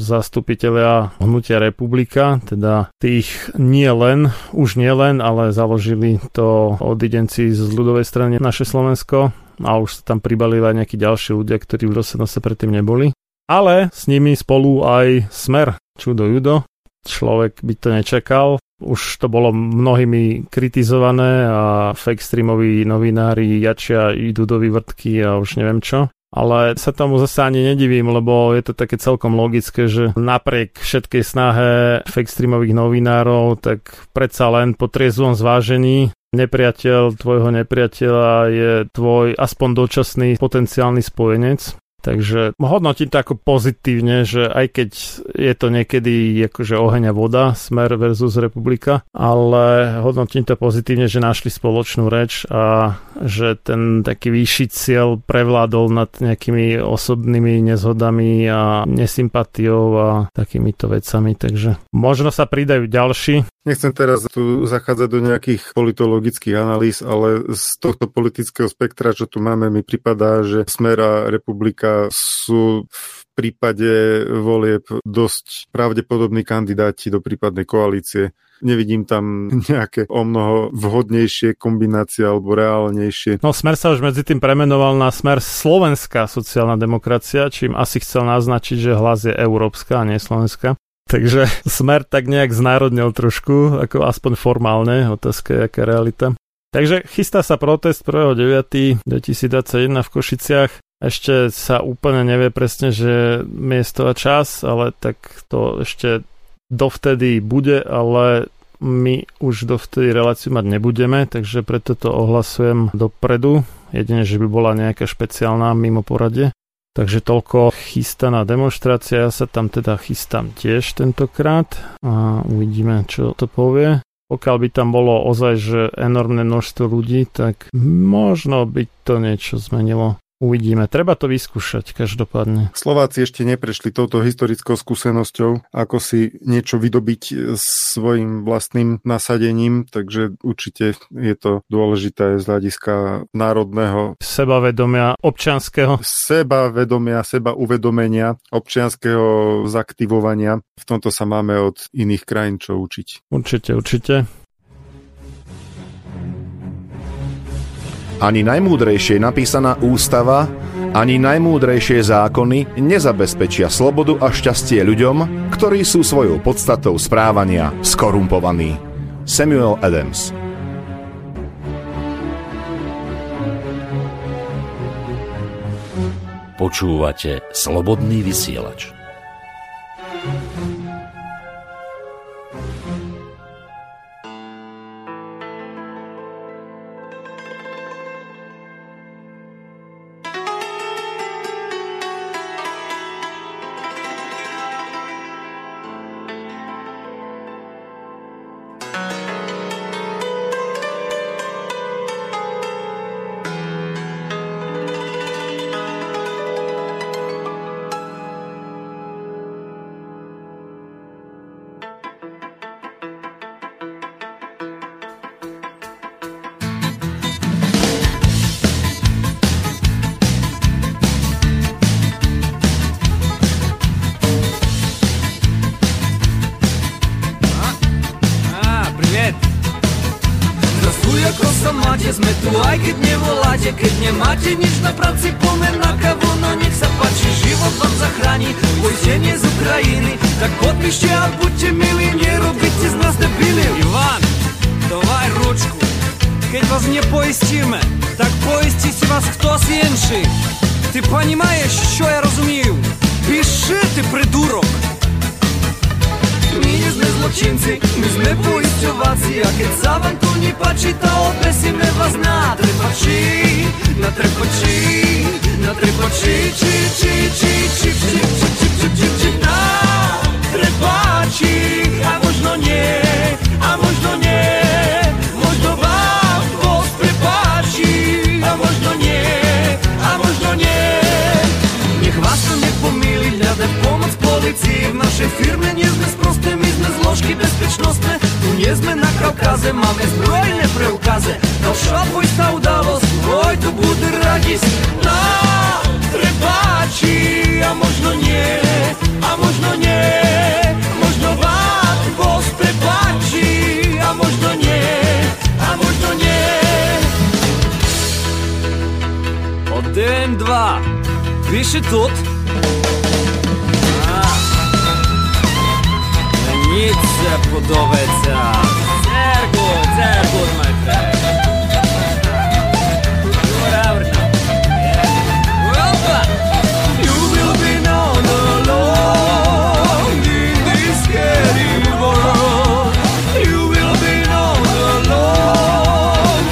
zastupitelia hnutia Republika, teda tých nie len, už nie len, ale založili to odidenci z ľudovej strany Naše Slovensko, a už sa tam pribalili aj nejakí ďalší ľudia, ktorí v doslednosti predtým neboli. Ale s nimi spolu aj Smer, čudo judo. Človek by to nečakal. Už to bolo mnohými kritizované a fake streamoví novinári jačia, idú do vývrtky a už neviem čo. Ale sa tomu zase ani nedivím, lebo je to také celkom logické, že napriek všetkej snahe fake streamových novinárov, tak predsa len po triezvom zvážení nepriateľ tvojho nepriateľa je tvoj aspoň dočasný potenciálny spojenec. Takže hodnotím to ako pozitívne, že aj keď je to niekedy akože oheň a voda, Smer versus Republika, ale hodnotím to pozitívne, že našli spoločnú reč a že ten taký vyšší cieľ prevládol nad nejakými osobnými nezhodami a nesympatiou a takýmito vecami, takže možno sa pridajú ďalší. Nechcem teraz tu zachádzať do nejakých politologických analýz, ale z tohto politického spektra, čo tu máme, mi pripadá, že Smer a Republika sú v prípade volieb dosť pravdepodobní kandidáti do prípadnej koalície. Nevidím tam nejaké o mnoho vhodnejšie kombinácie alebo reálnejšie. No, Smer sa už medzi tým premenoval na Smer Slovenská sociálna demokracia, čím asi chcel naznačiť, že hlas je európska a nie slovenská. Takže Smer tak nejak znárodnil trošku, ako aspoň formálne, otázka je, aká realita. Takže chystá sa protest prvého deviateho dvetisícdvadsaťjeden v Košiciach. Ešte sa úplne nevie presne, že miesto a čas, ale tak to ešte dovtedy bude, ale my už dovtedy reláciu mať nebudeme, takže preto to ohlasujem dopredu, jedine, že by bola nejaká špeciálna mimo poradie. Takže toľko chystaná demonštrácia, ja sa tam teda chystám tiež tentokrát a uvidíme, čo to povie. Pokiaľ by tam bolo ozaj, že enormné množstvo ľudí, tak možno by to niečo zmenilo. Uvidíme, treba to vyskúšať každopádne. Slováci ešte neprešli touto historickou skúsenosťou, ako si niečo vydobiť svojim vlastným nasadením, takže určite je to dôležité z hľadiska národného sebavedomia, občianskeho sebavedomia, sebauvedomenia, občianskeho zaktivovania. V tomto sa máme od iných krajín čo učiť. Určite, určite. Ani najmúdrejšie napísaná ústava, ani najmúdrejšie zákony nezabezpečia slobodu a šťastie ľuďom, ktorí sú svojou podstatou správania skorumpovaní. Samuel Adams. Počúvate Slobodný vysielač. Buďte milí, nerobíte z nás debily. Iván, dávaj ručku. Keď vás не поїстиме, так поїстить вас хтось інший. Ти розумієш, що я розумію? Піши ти, придурок! My nie sme zločinci, my sme poisťováci. A keď sa vám tu nepáči, to obesíme vás na trepači. Na trepači, na trepači. Či, či, či, či, či, či, či, či, či, či. Na trepači. A možno nie, a možno nie. Možno vám Boh prepáči. A možno nie, a možno nie. Nech vás to nepomíli, hľadať pomoc policii. V našej firme nie sme spoločení. Zložky bezpečnostné, tu nie sme na Kaukaze, máme zbrojné preukaze. Dalšia vojska udalosť, môj to bude radisť. Na trebači, a možno nie, a možno nie. Možno vám Boh prepáči, a možno nie, a možno nie. O deň, dva, píši tut. Nic se podobeca. Sehr gut, sehr gut, my friend. Uravno. Well done. You will be known alone in this scary world. You will be known alone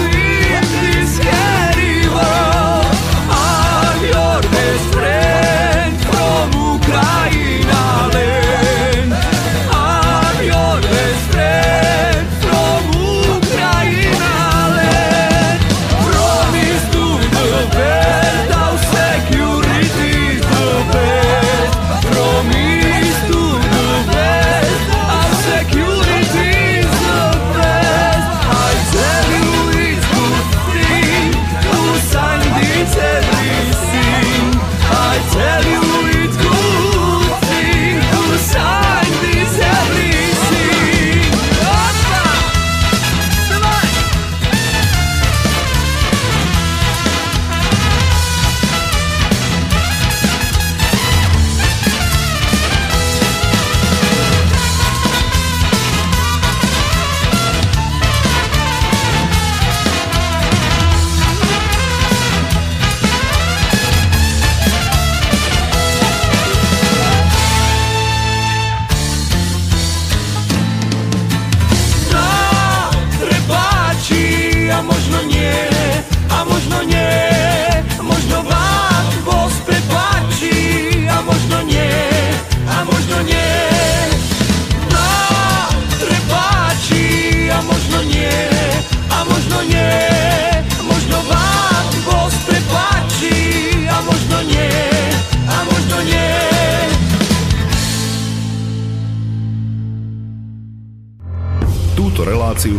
in this scary world. I'm your best friend from Ukraine. Reláciu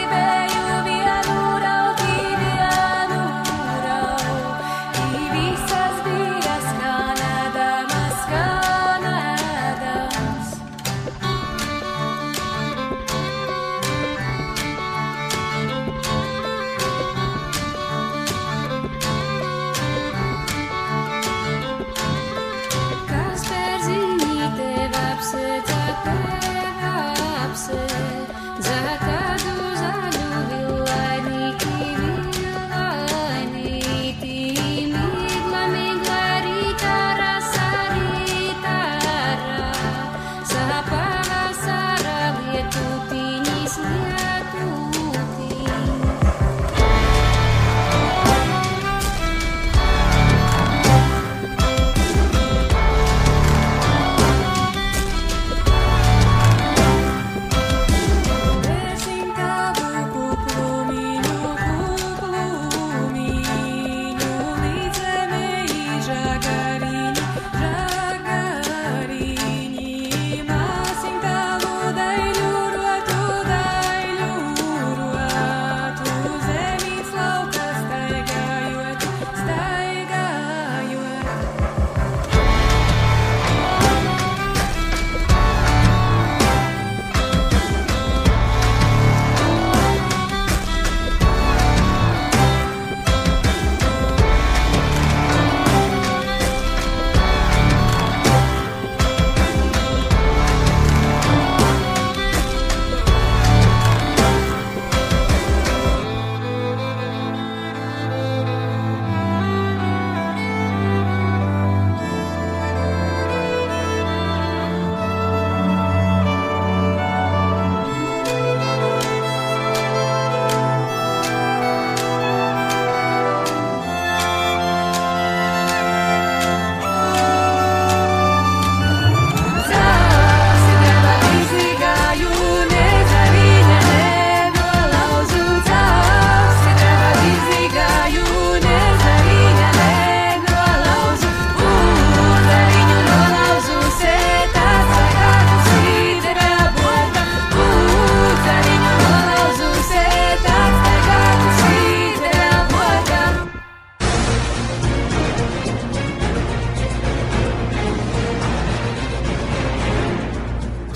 Baby.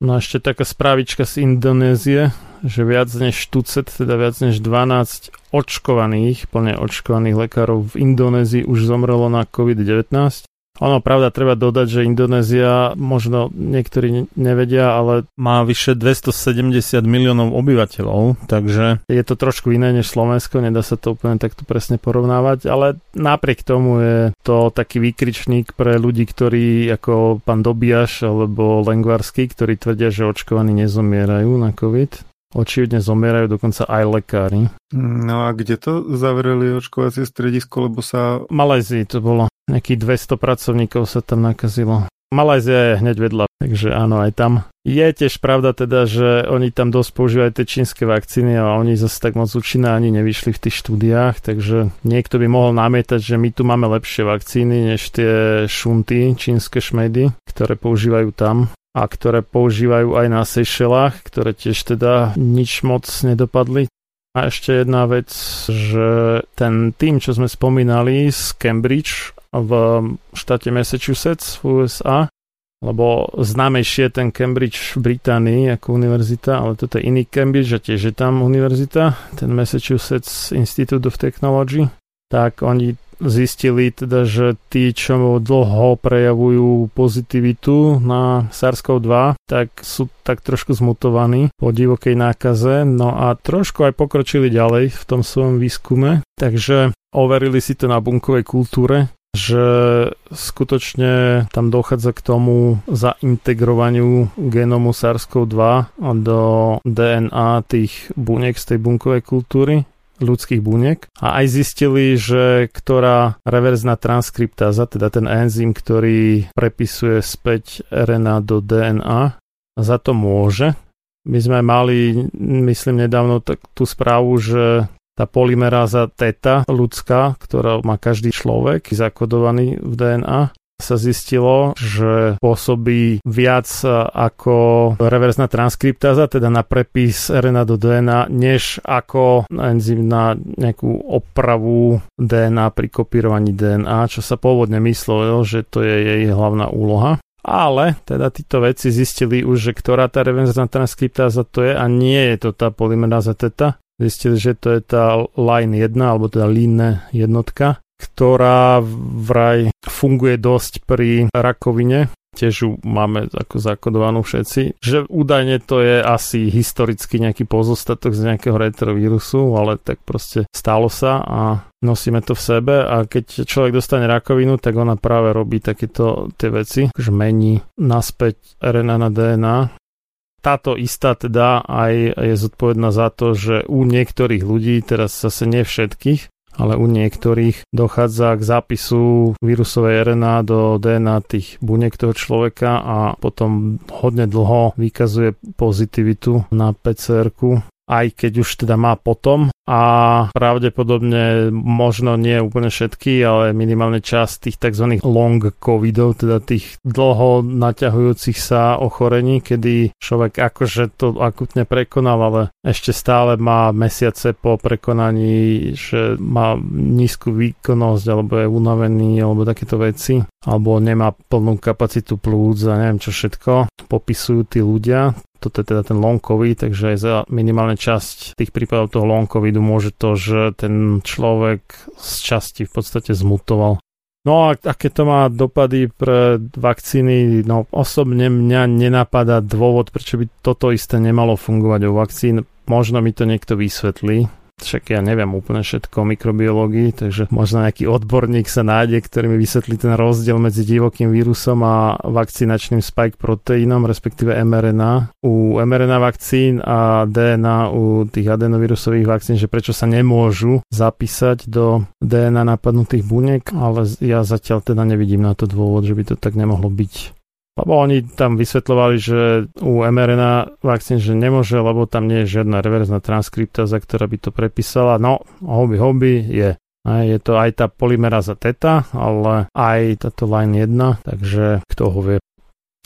No a ešte taká správička z Indonézie, že viac než štyridsať, teda viac než dvanásť očkovaných, plne očkovaných lekárov v Indonézii už zomrelo na covid devätnásť. Ono, pravda, treba dodať, že Indonézia, možno niektorí nevedia, ale má vyše dvestosedemdesiat miliónov obyvateľov, takže je to trošku iné než Slovensko, nedá sa to úplne takto presne porovnávať, ale napriek tomu je to taký výkričník pre ľudí, ktorí ako pán Dobiaš alebo Lengvarský, ktorí tvrdia, že očkovaní nezomierajú na COVID. Očividne zomierajú dokonca aj lekári. No a kde to zavreli očkovacie stredisko, lebo sa... V Malajzii to bolo. Nejakých dvesto pracovníkov sa tam nakazilo. Malajzia je hneď vedľa, takže áno, aj tam. Je tiež pravda teda, že oni tam dosť používajú tie čínske vakcíny a oni zase tak moc účinné ani nevyšli v tých štúdiách, takže niekto by mohol namietať, že my tu máme lepšie vakcíny než tie šunty, čínske šmejdy, ktoré používajú tam a ktoré používajú aj na Seychelách, ktoré tiež teda nič moc nedopadli. A ešte jedna vec, že ten tým, čo sme spomínali z Cambridge v štáte Massachusetts v U S A, lebo známejšie je ten Cambridge v Británii ako univerzita, ale toto je iný Cambridge a tiež je tam univerzita, ten Massachusetts Institute of Technology, tak oni zistili teda, že tí, čo dlho prejavujú pozitivitu na SARS-cov dva, tak sú tak trošku zmutovaní po divokej nákaze, no a trošku aj pokročili ďalej v tom svojom výskume, takže overili si to na bunkovej kultúre, že skutočne tam dochádza k tomu zaintegrovaniu genomu SARS-cov dva do dé en á tých buniek z tej bunkovej kultúry, ľudských buniek, a aj zistili, že ktorá reverzná transkriptáza, teda ten enzym, ktorý prepisuje späť er en á do dé en á, za to môže. My sme mali, myslím, nedávno tak tú správu, že tá polymeráza teta ľudská, ktorá má každý človek zakodovaný v dé en á, sa zistilo, že pôsobí viac ako reverzná transkriptáza, teda na prepis er en á do dé en á, než ako enzym na nejakú opravu dé en á pri kopírovaní dé en á, čo sa pôvodne myslelo, že to je jej hlavná úloha. Ale teda títo vedci zistili už, že ktorá tá reverzná transkriptáza to je a nie je to tá polymeráza teta. Zistili, že to je tá line jedna, alebo teda line jednotka, ktorá vraj funguje dosť pri rakovine. Tiež ju máme ako zakodovanú všetci. Že údajne to je asi historicky nejaký pozostatok z nejakého retrovírusu, ale tak proste stalo sa a nosíme to v sebe, a keď človek dostane rakovinu, tak ona práve robí takéto tie veci, že mení naspäť er en á na dé en á. Táto istá teda aj je zodpovedná za to, že u niektorých ľudí, teraz zase nie všetkých, ale u niektorých dochádza k zápisu vírusovej er en á do dé en á tých buniek toho človeka a potom hodne dlho vykazuje pozitivitu na pé cé erku, aj keď už teda má potom, a pravdepodobne možno nie úplne všetky, ale minimálne časť tých tzv. Long covidov, teda tých dlho naťahujúcich sa ochorení, kedy človek akože to akutne prekonal, ale ešte stále má mesiace po prekonaní, že má nízku výkonnosť, alebo je unavený, alebo takéto veci, alebo nemá plnú kapacitu plúc a neviem čo všetko, popisujú tí ľudia. Toto je teda ten long covid, takže aj za minimálne časť tých prípadov toho long covidu môže to, že ten človek z časti v podstate zmutoval. No a aké to má dopady pre vakcíny? No osobne mňa nenapadá dôvod, prečo by toto isté nemalo fungovať u vakcín. Možno mi to niekto vysvetlí. Však ja neviem úplne všetko o mikrobiológii, takže možno nejaký odborník sa nájde, ktorý mi vysvetlí ten rozdiel medzi divokým vírusom a vakcinačným spike proteínom, respektíve em er en á. U em er en á vakcín a dé en á u tých adenovírusových vakcín, že prečo sa nemôžu zapísať do dé en á napadnutých buniek, ale ja zatiaľ teda nevidím na to dôvod, že by to tak nemohlo byť. lebo oni tam vysvetľovali, že u em er en á vakcín, že nemôže, lebo tam nie je žiadna reverzná transkriptáza, ktorá by to prepísala. No, hobby, hobby je. A je to aj tá polymeráza teta, ale aj táto line jedna, takže kto ho vie.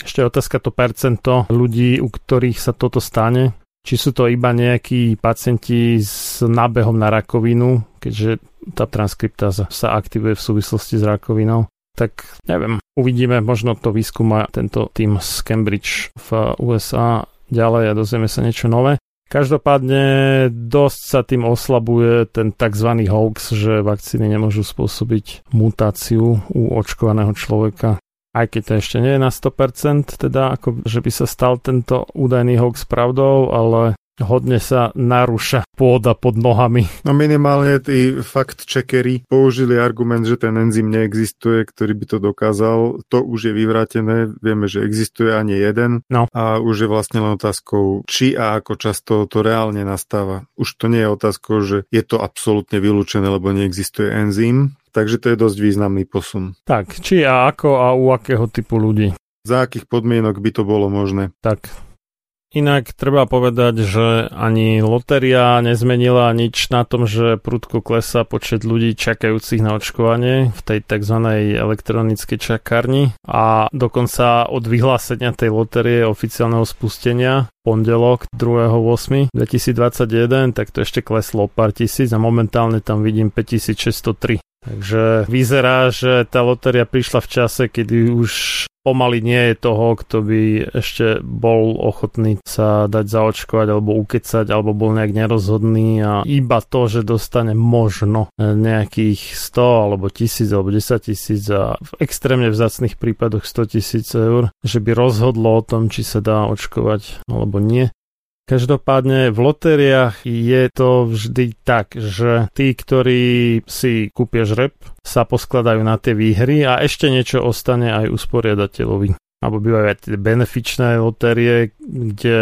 Ešte otázka to percento ľudí, u ktorých sa toto stane. Či sú to iba nejakí pacienti s nábehom na rakovinu, keďže tá transkriptáza sa aktivuje v súvislosti s rakovinou. Tak neviem, uvidíme, možno to výskuma tento tým z Cambridge v ú es á ďalej a dozvieme sa niečo nové. Každopádne dosť sa tým oslabuje ten tzv. Hoax, že vakcíny nemôžu spôsobiť mutáciu u očkovaného človeka. Aj keď to ešte nie je na sto percent, teda ako že by sa stal tento údajný hoax pravdou, ale hodne sa narúša pôda pod nohami. No minimálne tí fact-checkery použili argument, že ten enzym neexistuje, ktorý by to dokázal. To už je vyvrátené, vieme, že existuje ani jeden. No. A už je vlastne len otázkou, či a ako často to reálne nastáva. Už to nie je otázkou, že je to absolútne vylúčené, lebo neexistuje enzym. Takže to je dosť významný posun. Tak, či a ako a u akého typu ľudí. Za akých podmienok by to bolo možné. Tak. Inak treba povedať, že ani lotéria nezmenila nič na tom, že prudko klesá počet ľudí čakajúcich na očkovanie v tej tzv. Elektronickej čakárni a dokonca od vyhlásenia tej lotérie oficiálneho spustenia pondelok druhého augusta dvetisícdvadsaťjeden, tak to ešte kleslo o pár tisíc a momentálne tam vidím päťtisícšesťstotri. Takže vyzerá, že tá lotéria prišla v čase, kedy už pomaly nie je toho, kto by ešte bol ochotný sa dať zaočkovať alebo ukecať, alebo bol nejak nerozhodný a iba to, že dostane možno nejakých sto alebo tisíc alebo desaťtisíc a v extrémne vzácnych prípadoch stotisíc eur, že by rozhodlo o tom, či sa dá očkovať alebo nie. Každopádne v lotériách je to vždy tak, že tí, ktorí si kúpia žreb, sa poskladajú na tie výhry a ešte niečo ostane aj usporiadateľovi. Alebo bývajú aj tie benefičné lotérie, kde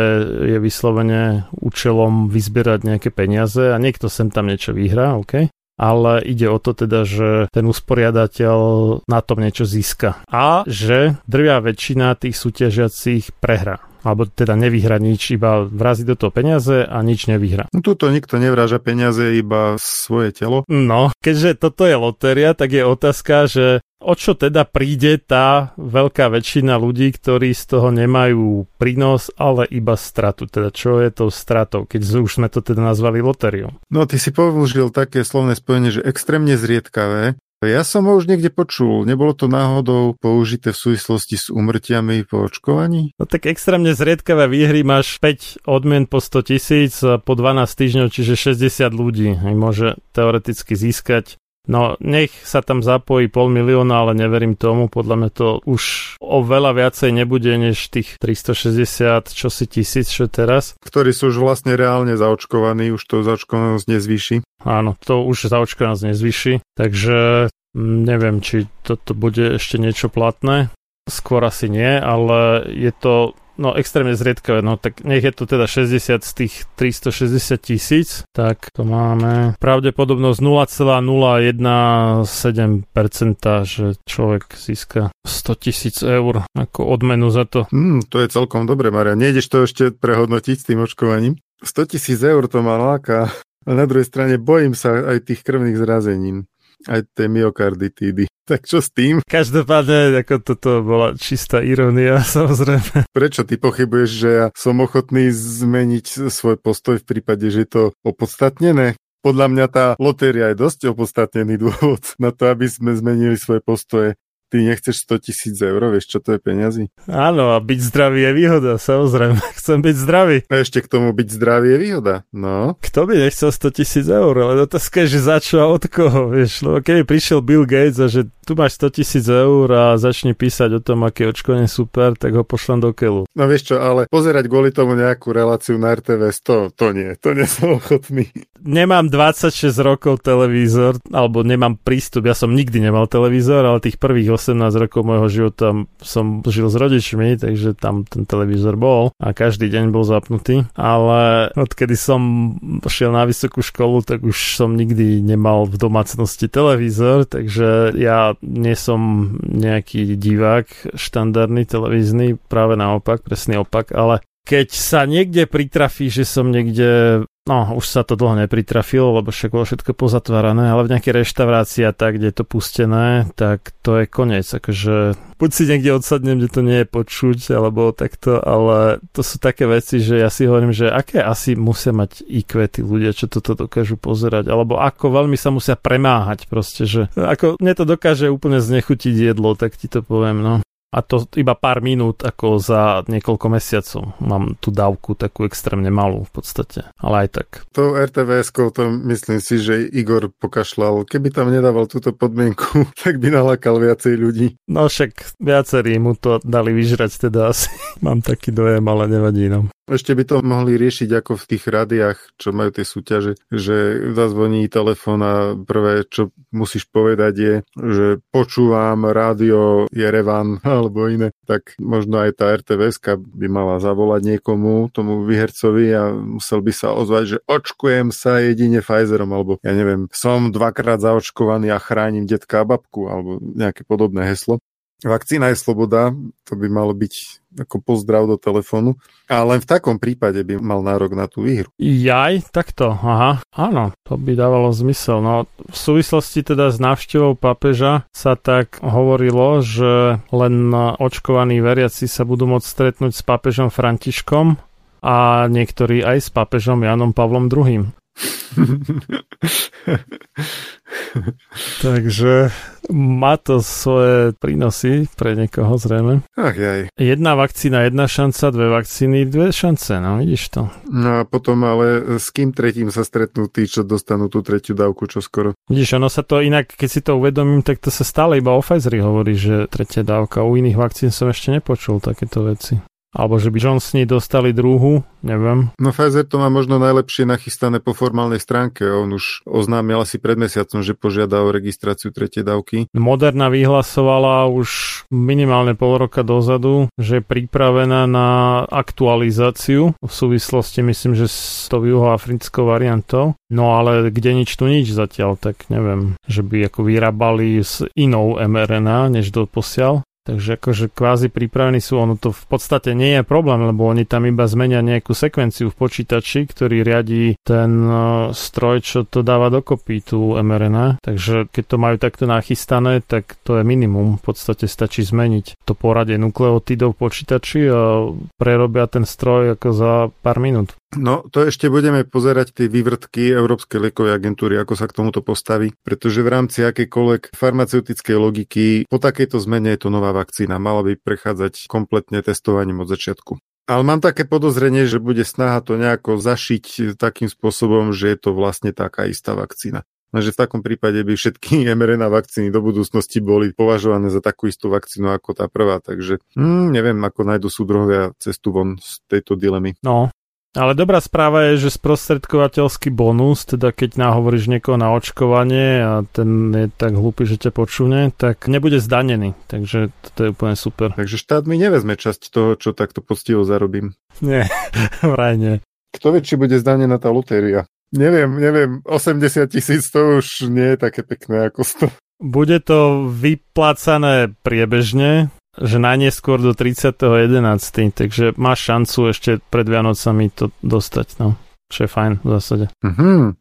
je vyslovene účelom vyzbierať nejaké peniaze a niekto sem tam niečo vyhrá, OK? Ale ide o to teda, že ten usporiadateľ na tom niečo získa a že drvia väčšina tých súťažiacich prehrá. Alebo teda nevyhra nič, iba vrazí do toho peniaze a nič nevyhra. No tuto nikto nevráža peniaze, iba svoje telo. No, keďže toto je lotéria, tak je otázka, že o čo teda príde tá veľká väčšina ľudí, ktorí z toho nemajú prínos, ale iba stratu. Teda čo je tou stratou, keď už sme to teda nazvali lotériou? No, ty si použil také slovné spojenie, že extrémne zriedkavé. Ja som ho už niekde počul. Nebolo to náhodou použité v súvislosti s úmrtiami po očkovaní? No tak extrémne zriedkavé výhry máš päť odmien po sto tisíc po dvanásť týždňov, čiže šesťdesiat ľudí môže teoreticky získať. No nech sa tam zapojí pol milióna, ale neverím tomu. Podľa mňa to už oveľa viacej nebude než tých tristošesťdesiat, čo si tisíc, čo teraz. Ktorí sú už vlastne reálne zaočkovaní, už to zaočkovanosť nezvýši. Áno, to už zaočkovanosť nezvýši, takže neviem, či toto bude ešte niečo platné. Skôr asi nie, ale je to... No extrémne zriedkavé, no tak nech je to teda šesťdesiat z tých tristošesťdesiat tisíc, tak to máme pravdepodobnosť nula celá nula jedna sedem percent, že človek získa sto tisíc eur ako odmenu za to. Mm, to je celkom dobre, Maria. Nejdeš to ešte prehodnotiť s tým očkovaním? sto tisíc eur to ma láka, ale na druhej strane bojím sa aj tých krvných zrazenín. Aj tie myokarditídy. Tak čo s tým? Každopádne, ako toto bola čistá irónia, samozrejme. Prečo ty pochybuješ, že ja som ochotný zmeniť svoj postoj v prípade, že je to opodstatnené? Podľa mňa tá lotéria je dosť opodstatnený dôvod na to, aby sme zmenili svoje postoje. Ty nechceš sto tisíc eur, vieš, čo to je peniazy? Áno, a byť zdravý je výhoda, samozrejme. Chcem byť zdravý. A ešte k tomu byť zdravý je výhoda, no. Kto by nechcel sto tisíc eur, ale otázka je, že za čo a od koho, vieš. Lebo keby prišiel Bill Gates a že tu máš sto tisíc eur a začni písať o tom, aké očkovanie super, tak ho pošlem do keľu. No vieš čo, ale pozerať kvôli tomu nejakú reláciu na er té vé sto, to nie, to nie som ochotný. Nemám dvadsaťšesť rokov televízor, alebo nemám prístup, ja som nikdy nemal televízor, ale tých prvých osemnásť rokov môjho života som žil s rodičmi, takže tam ten televízor bol a každý deň bol zapnutý, ale odkedy som šiel na vysokú školu, tak už som nikdy nemal v domácnosti televízor, takže ja nie som nejaký divák štandardný televízny, práve naopak, presný opak, ale keď sa niekde pritrafí, že som niekde, no už sa to dlho nepritrafilo, lebo však bolo všetko pozatvárané, ale v nejakej reštaurácii a tak, kde je to pustené, tak to je koniec. Akože buď si niekde odsadnem, kde to nie je počuť, alebo takto, ale to sú také veci, že ja si hovorím, že aké asi musia mať í kvé tí ľudia, čo toto dokážu pozerať, alebo ako veľmi sa musia premáhať proste, že ako mne to dokáže úplne znechutiť jedlo, tak ti to poviem, no. A to iba pár minút, ako za niekoľko mesiacov. Mám tú dávku takú extrémne malú v podstate, ale aj tak. To er té vé eskou, to myslím si, že Igor pokašľal. Keby tam nedával túto podmienku, tak by nalákal viacej ľudí. No však viacerí mu to dali vyžrať, teda asi. Mám taký dojem, ale nevadí nám. Ešte by to mohli riešiť ako v tých rádiách, čo majú tie súťaže, že zazvoní telefón a prvé, čo musíš povedať je, že počúvam rádio Jerevan alebo iné. Tak možno aj tá er té vé eska by mala zavolať niekomu, tomu výhercovi a musel by sa ozvať, že očkujem sa jedine Pfizerom, alebo ja neviem, som dvakrát zaočkovaný a chránim detka a babku, alebo nejaké podobné heslo. Vakcína je sloboda, to by malo byť ako pozdrav do telefónu. A len v takom prípade by mal nárok na tú výhru. Jaj, takto, aha. Áno, to by dávalo zmysel. No, v súvislosti teda s návštevou pápeža sa tak hovorilo, že len očkovaní veriaci sa budú môcť stretnúť s pápežom Františkom a niektorí aj s pápežom Jánom Pavlom druhým. Takže má to svoje prínosy pre niekoho zrejme. Ach jaj. Jedna vakcína, jedna šanca, dve vakcíny, dve šance, no vidíš to. No a potom ale s kým tretím sa stretnú tí, čo dostanú tú tretiu dávku čoskoro. Vidíš, ono sa to inak, keď si to uvedomím, tak to sa stále iba o Pfizeri hovorí, že tretia dávka. U iných vakcín som ešte nepočul takéto veci. Alebo že by Johnsoni dostali druhú, neviem. No Pfizer to má možno najlepšie nachystané po formálnej stránke. On už oznámil asi pred mesiacom, že požiada o registráciu tretej dávky. Moderna vyhlasovala už minimálne pol roka dozadu, že je pripravená na aktualizáciu v súvislosti, myslím, že s tou juhoafrickou variantou. No ale kde nič tu nič zatiaľ, tak neviem, že by ako vyrábali s inou em er en á, než doposiaľ. Takže akože kvázi pripravení sú, ono to v podstate nie je problém, lebo oni tam iba zmenia nejakú sekvenciu v počítači, ktorý riadí ten stroj, čo to dáva dokopy tú em er en á. Takže keď to majú takto nachystané, tak to je minimum. V podstate stačí zmeniť to poradie nukleotidov v počítači a prerobia ten stroj ako za pár minút. No, to ešte budeme pozerať tie vývrtky Európskej liekovej agentúry, ako sa k tomuto postaví, pretože v rámci akejkoľvek farmaceutickej logiky po takejto zmene je to nová vakcína. Mala by prechádzať kompletne testovaním od začiatku. Ale mám také podozrenie, že bude snaha to nejako zašiť takým spôsobom, že je to vlastne taká istá vakcína. Takže v takom prípade by všetky em er en á vakcíny do budúcnosti boli považované za takú istú vakcínu ako tá prvá, takže hm, neviem, ako nájdu súdruhovia cestu von z tejto dilemy. No. Ale dobrá správa je, že sprostredkovateľský bonus, teda keď nahovoríš niekoho na očkovanie a ten je tak hlúpy, že ťa počúne, tak nebude zdanený. Takže to je úplne super. Takže štát mi nevezme časť toho, čo takto poctivo zarobím. Nie, vraj nie. Kto vie, či bude zdanená tá lotéria? Neviem, neviem, osemdesiat tisíc to už nie je také pekné ako sto. Bude to vyplácané priebežne, že najneskôr do tridsiateho jedenásteho Takže máš šancu ešte pred Vianocami to dostať, no. Čo je fajn v zásade. Mhm.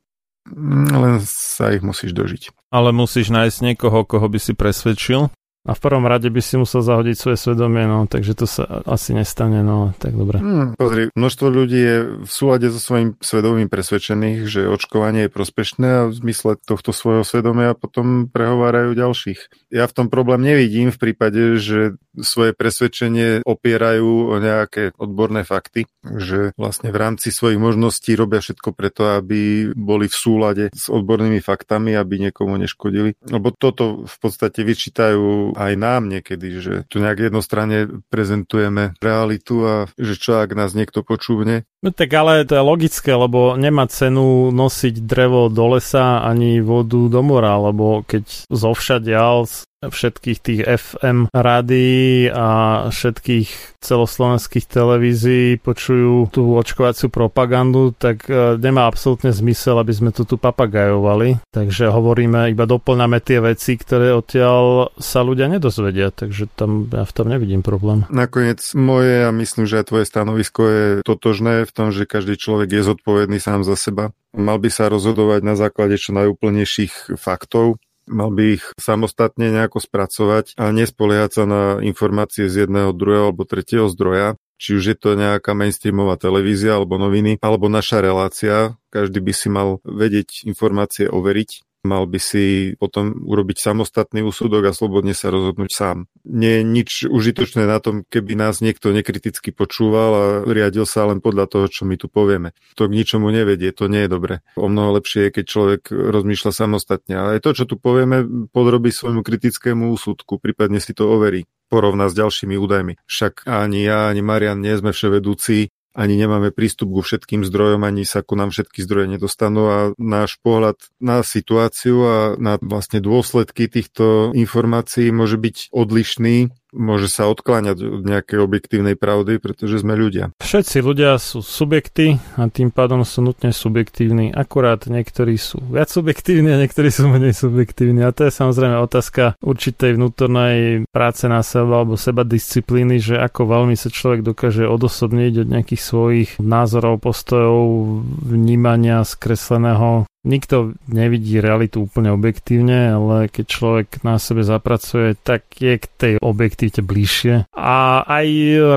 Len sa ich musíš dožiť. Ale musíš nájsť niekoho, koho by si presvedčil. A v prvom rade by si musel zahodiť svoje svedomie, no, takže to sa asi nestane, no, tak dobre. Hmm, pozri, množstvo ľudí je v súlade so svojím svedomím presvedčených, že očkovanie je prospešné a v zmysle tohto svojho svedomia potom prehovárajú ďalších. Ja v tom problém nevidím v prípade, že svoje presvedčenie opierajú o nejaké odborné fakty, že vlastne v rámci svojich možností robia všetko preto, aby boli v súlade s odbornými faktami, aby niekomu neškodili. Lebo toto v podstate vyčítajú aj nám niekedy, že tu nejak jednostranne prezentujeme realitu a že čo, ak nás niekto počúvne, No tak ale to je logické, lebo nemá cenu nosiť drevo do lesa ani vodu do mora, lebo keď zovšadial z všetkých tých ef em rádií a všetkých celoslovenských televízií počujú tú očkovaciu propagandu, tak nemá absolútne zmysel, aby sme to tu papagajovali. Takže hovoríme, iba doplňame tie veci, ktoré odtiaľ sa ľudia nedozvedia, takže tam ja v tom nevidím problém. Nakoniec moje a myslím, že aj tvoje stanovisko je totožné v tom, že každý človek je zodpovedný sám za seba. Mal by sa rozhodovať na základe čo najúplnejších faktov. Mal by ich samostatne nejako spracovať a nespoliehať sa na informácie z jedného, druhého alebo tretieho zdroja. Či už je to nejaká mainstreamová televízia alebo noviny, alebo naša relácia. Každý by si mal vedieť informácie overiť. Mal by si potom urobiť samostatný úsudok a slobodne sa rozhodnúť sám. Nie je nič užitočné na tom, keby nás niekto nekriticky počúval a riadil sa len podľa toho, čo my tu povieme. To k ničomu nevedie, to nie je dobre. O mnoho lepšie je, keď človek rozmýšľa samostatne. Ale to, čo tu povieme, podrobí svojmu kritickému úsudku, prípadne si to overí, porovná s ďalšími údajmi. Však ani ja, ani Marian nie sme vševedúci, ani nemáme prístup ku všetkým zdrojom, ani sa ku nám všetky zdroje nedostanú a náš pohľad na situáciu a na vlastne dôsledky týchto informácií môže byť odlišný, môže sa odkláňať od nejakej objektívnej pravdy, pretože sme ľudia. Všetci ľudia sú subjekty a tým pádom sú nutne subjektívni. Akurát niektorí sú viac subjektívni a niektorí sú menej subjektívni. A to je samozrejme otázka určitej vnútornej práce na seba alebo seba disciplíny, že ako veľmi sa človek dokáže odosobniť od nejakých svojich názorov, postojov, vnímania skresleného. Nikto nevidí realitu úplne objektívne, ale keď človek na sebe zapracuje, tak je k tej objektivite bližšie. A aj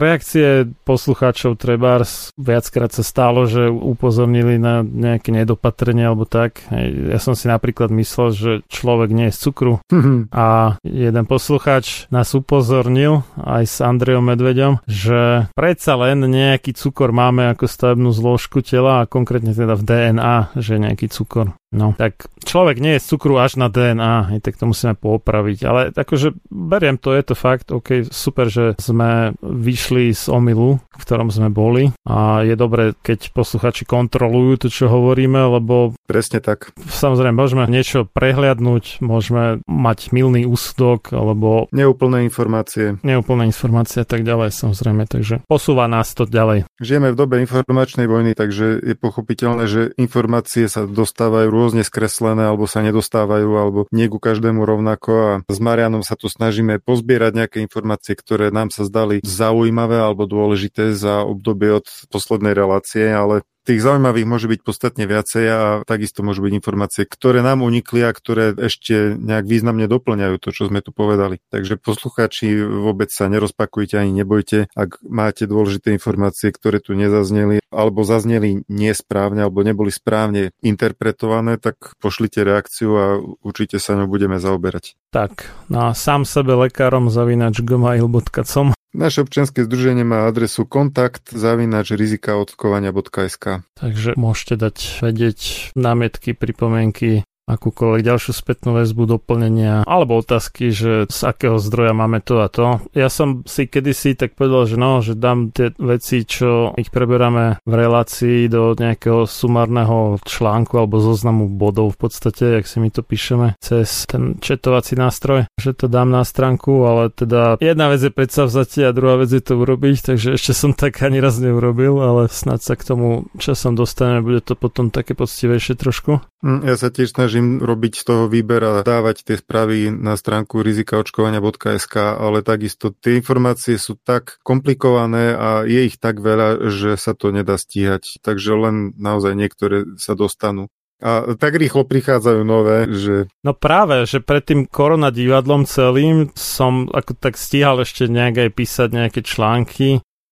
reakcie poslucháčov trebárs viackrát sa stalo, že upozornili na nejaké nedopatrenie alebo tak. Ja som si napríklad myslel, že človek nie je z cukru. A jeden poslucháč nás upozornil aj s Andrejom Medveďom, že predsa len nejaký cukor máme ako stavebnú zložku tela a konkrétne teda v dé en á, že nejaký cukor. No, tak človek nie je z cukru až na dé en á, tak to musíme poopraviť, ale akože beriem to, je to fakt, ok, super, že sme vyšli z omylu, v ktorom sme boli a je dobré, keď posluchači kontrolujú to, čo hovoríme, lebo... Presne tak. Samozrejme, môžeme niečo prehliadnúť, môžeme mať mylný úsudok, alebo... Neúplné informácie. Neúplné informácie a tak ďalej, samozrejme, takže posúva nás to ďalej. Žijeme v dobe informačnej vojny, takže je pochopiteľné, že informácie sa dostávajú rôzne skreslené, alebo sa nedostávajú, alebo nie ku každému rovnako a s Marianom sa tu snažíme pozbierať nejaké informácie, ktoré nám sa zdali zaujímavé alebo dôležité za obdobie od poslednej relácie, ale tých zaujímavých môže byť podstatne viacej a takisto môžu byť informácie, ktoré nám unikli a ktoré ešte nejak významne doplňajú to, čo sme tu povedali. Takže poslucháči, vôbec sa nerozpakujte ani nebojte, ak máte dôležité informácie, ktoré tu nezazneli alebo zazneli nesprávne alebo neboli správne interpretované, tak pošlite reakciu a určite sa ňou budeme zaoberať. Tak, na sám sebe lekárom zavinač gmail bodka com. Naše občianske združenie má adresu kontakt zavináč rizikaočkovania bodka es ká. Takže môžete dať vedieť námietky, pripomienky, akúkoľvek ďalšiu spätnú väzbu, doplnenia alebo otázky, že z akého zdroja máme to a to. Ja som si kedysi tak povedal, že no, že dám tie veci, čo ich preberáme v relácii do nejakého sumárneho článku alebo zoznamu bodov v podstate, jak si my to píšeme cez ten četovací nástroj, že to dám na stránku, ale teda jedna vec je predsavzatie a druhá vec je to urobiť, takže ešte som tak ani raz neurobil, ale snad sa k tomu časom dostaneme, bude to potom také poctivejšie trošku. Ja sa tiež snažím robiť z toho výber a dávať tie správy na stránku rizikaočkovania bodka es ká, ale takisto tie informácie sú tak komplikované a je ich tak veľa, že sa to nedá stíhať. Takže len naozaj niektoré sa dostanú. A tak rýchlo prichádzajú nové, že... No práve, že pred tým koronadivadlom celým som ako tak stíhal ešte nejak aj písať nejaké články,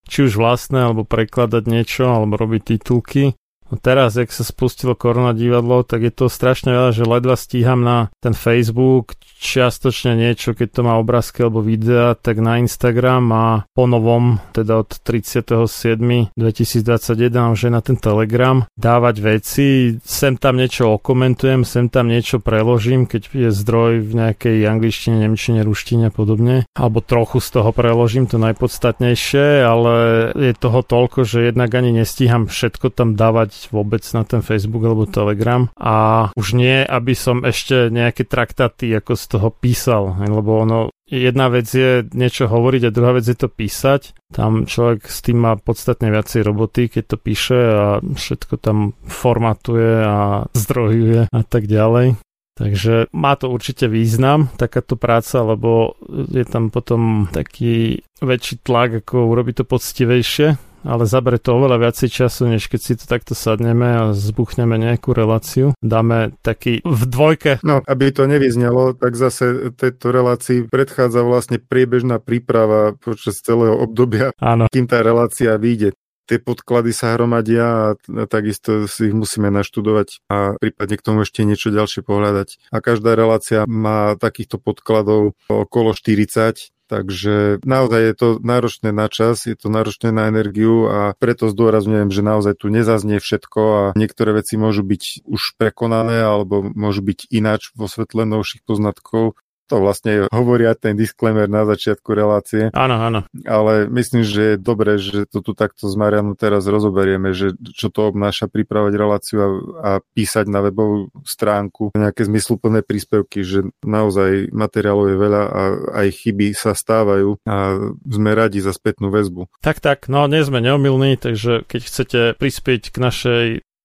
či už vlastné, alebo prekladať niečo, alebo robiť titulky. Teraz, jak sa spustilo korona divadlo, tak je to strašne veľa, že ledva stíham na ten Facebook, čiastočne niečo, keď to má obrázky alebo videa, tak na Instagram a po novom, teda od tridsiateho siedmeho dvetisícdvadsaťjeden že na ten Telegram dávať veci, sem tam niečo okomentujem, sem tam niečo preložím, keď je zdroj v nejakej angličtine, nemčine, ruštine a podobne, alebo trochu z toho preložím, to najpodstatnejšie, ale je toho toľko, že jednak ani nestíham všetko tam dávať vôbec na ten Facebook alebo Telegram a už nie, aby som ešte nejaké traktáty ako z toho písal, lebo ono jedna vec je niečo hovoriť a druhá vec je to písať. Tam človek s tým má podstatne viacej roboty, keď to píše a všetko tam formatuje a zdrojuje a tak ďalej. Takže má to určite význam, takáto práca, lebo je tam potom taký väčší tlak, ako urobiť to poctivejšie, ale zabere to oveľa viacej času, než keď si to takto sadneme a zbuchneme nejakú reláciu. Dáme taký v dvojke. No, aby to nevyznelo, tak zase tejto relácii predchádza vlastne priebežná príprava počas celého obdobia, áno, kým tá relácia vyjde. Tie podklady sa hromadia a takisto si ich musíme naštudovať a prípadne k tomu ešte niečo ďalšie pohľadať. A každá relácia má takýchto podkladov okolo štyridsať, takže naozaj je to náročné na čas, je to náročné na energiu a preto zdôrazňujem, že naozaj tu nezaznie všetko a niektoré veci môžu byť už prekonané alebo môžu byť ináč vo svetle novších poznatkov. To vlastne hovoria ten disclaimer na začiatku relácie. Áno, áno. Ale myslím, že je dobré, že to tu takto s Marianom teraz rozoberieme, že čo to obnáša pripravať reláciu a, a písať na webovú stránku nejaké zmysluplné príspevky, že naozaj materiálov je veľa a aj chyby sa stávajú a sme radi za spätnú väzbu. Tak, tak, no nie sme neomylní, takže keď chcete prispieť k našej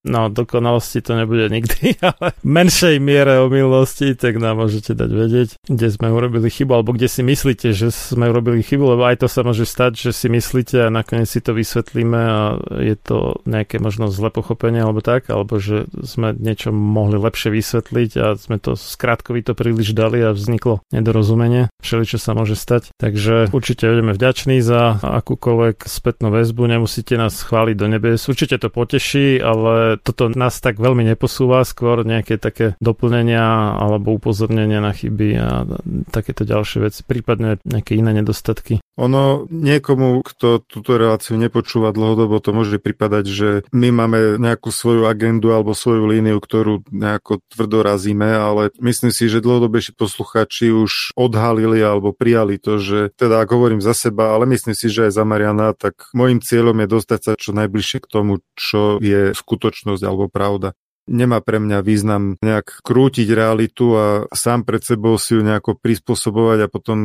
No, dokonalosti to nebude nikdy, ale v menšej miere omylnosti, tak nám môžete dať vedieť, kde sme urobili chybu, alebo kde si myslíte, že sme urobili chybu, lebo aj to sa môže stať, že si myslíte a nakoniec si to vysvetlíme a je to nejaké možno zle pochopenie, alebo tak, alebo že sme niečo mohli lepšie vysvetliť a sme to skrátkovito príliš dali a vzniklo nedorozumenie, všeličo sa môže stať. Takže určite budeme vďační za akúkoľvek spätnú väzbu, nemusíte nás chváliť do nebies, určite to poteší, ale toto nás tak veľmi neposúva, skôr nejaké také doplnenia alebo upozornenia na chyby a takéto ďalšie veci, prípadne nejaké iné nedostatky. Ono niekomu, kto túto reláciu nepočúva dlhodobo, to môže pripadať, že my máme nejakú svoju agendu alebo svoju líniu, ktorú nejako tvrdo razíme, ale myslím si, že dlhodobejší posluchači už odhalili alebo prijali to, že teda ak hovorím za seba, ale myslím si, že aj za Mariana, tak môjim cieľom je dostať sa čo najbližšie k tomu, čo je skutočné alebo pravda. Nemá pre mňa význam nejak krútiť realitu a sám pred sebou si ju nejako prispôsobovať a potom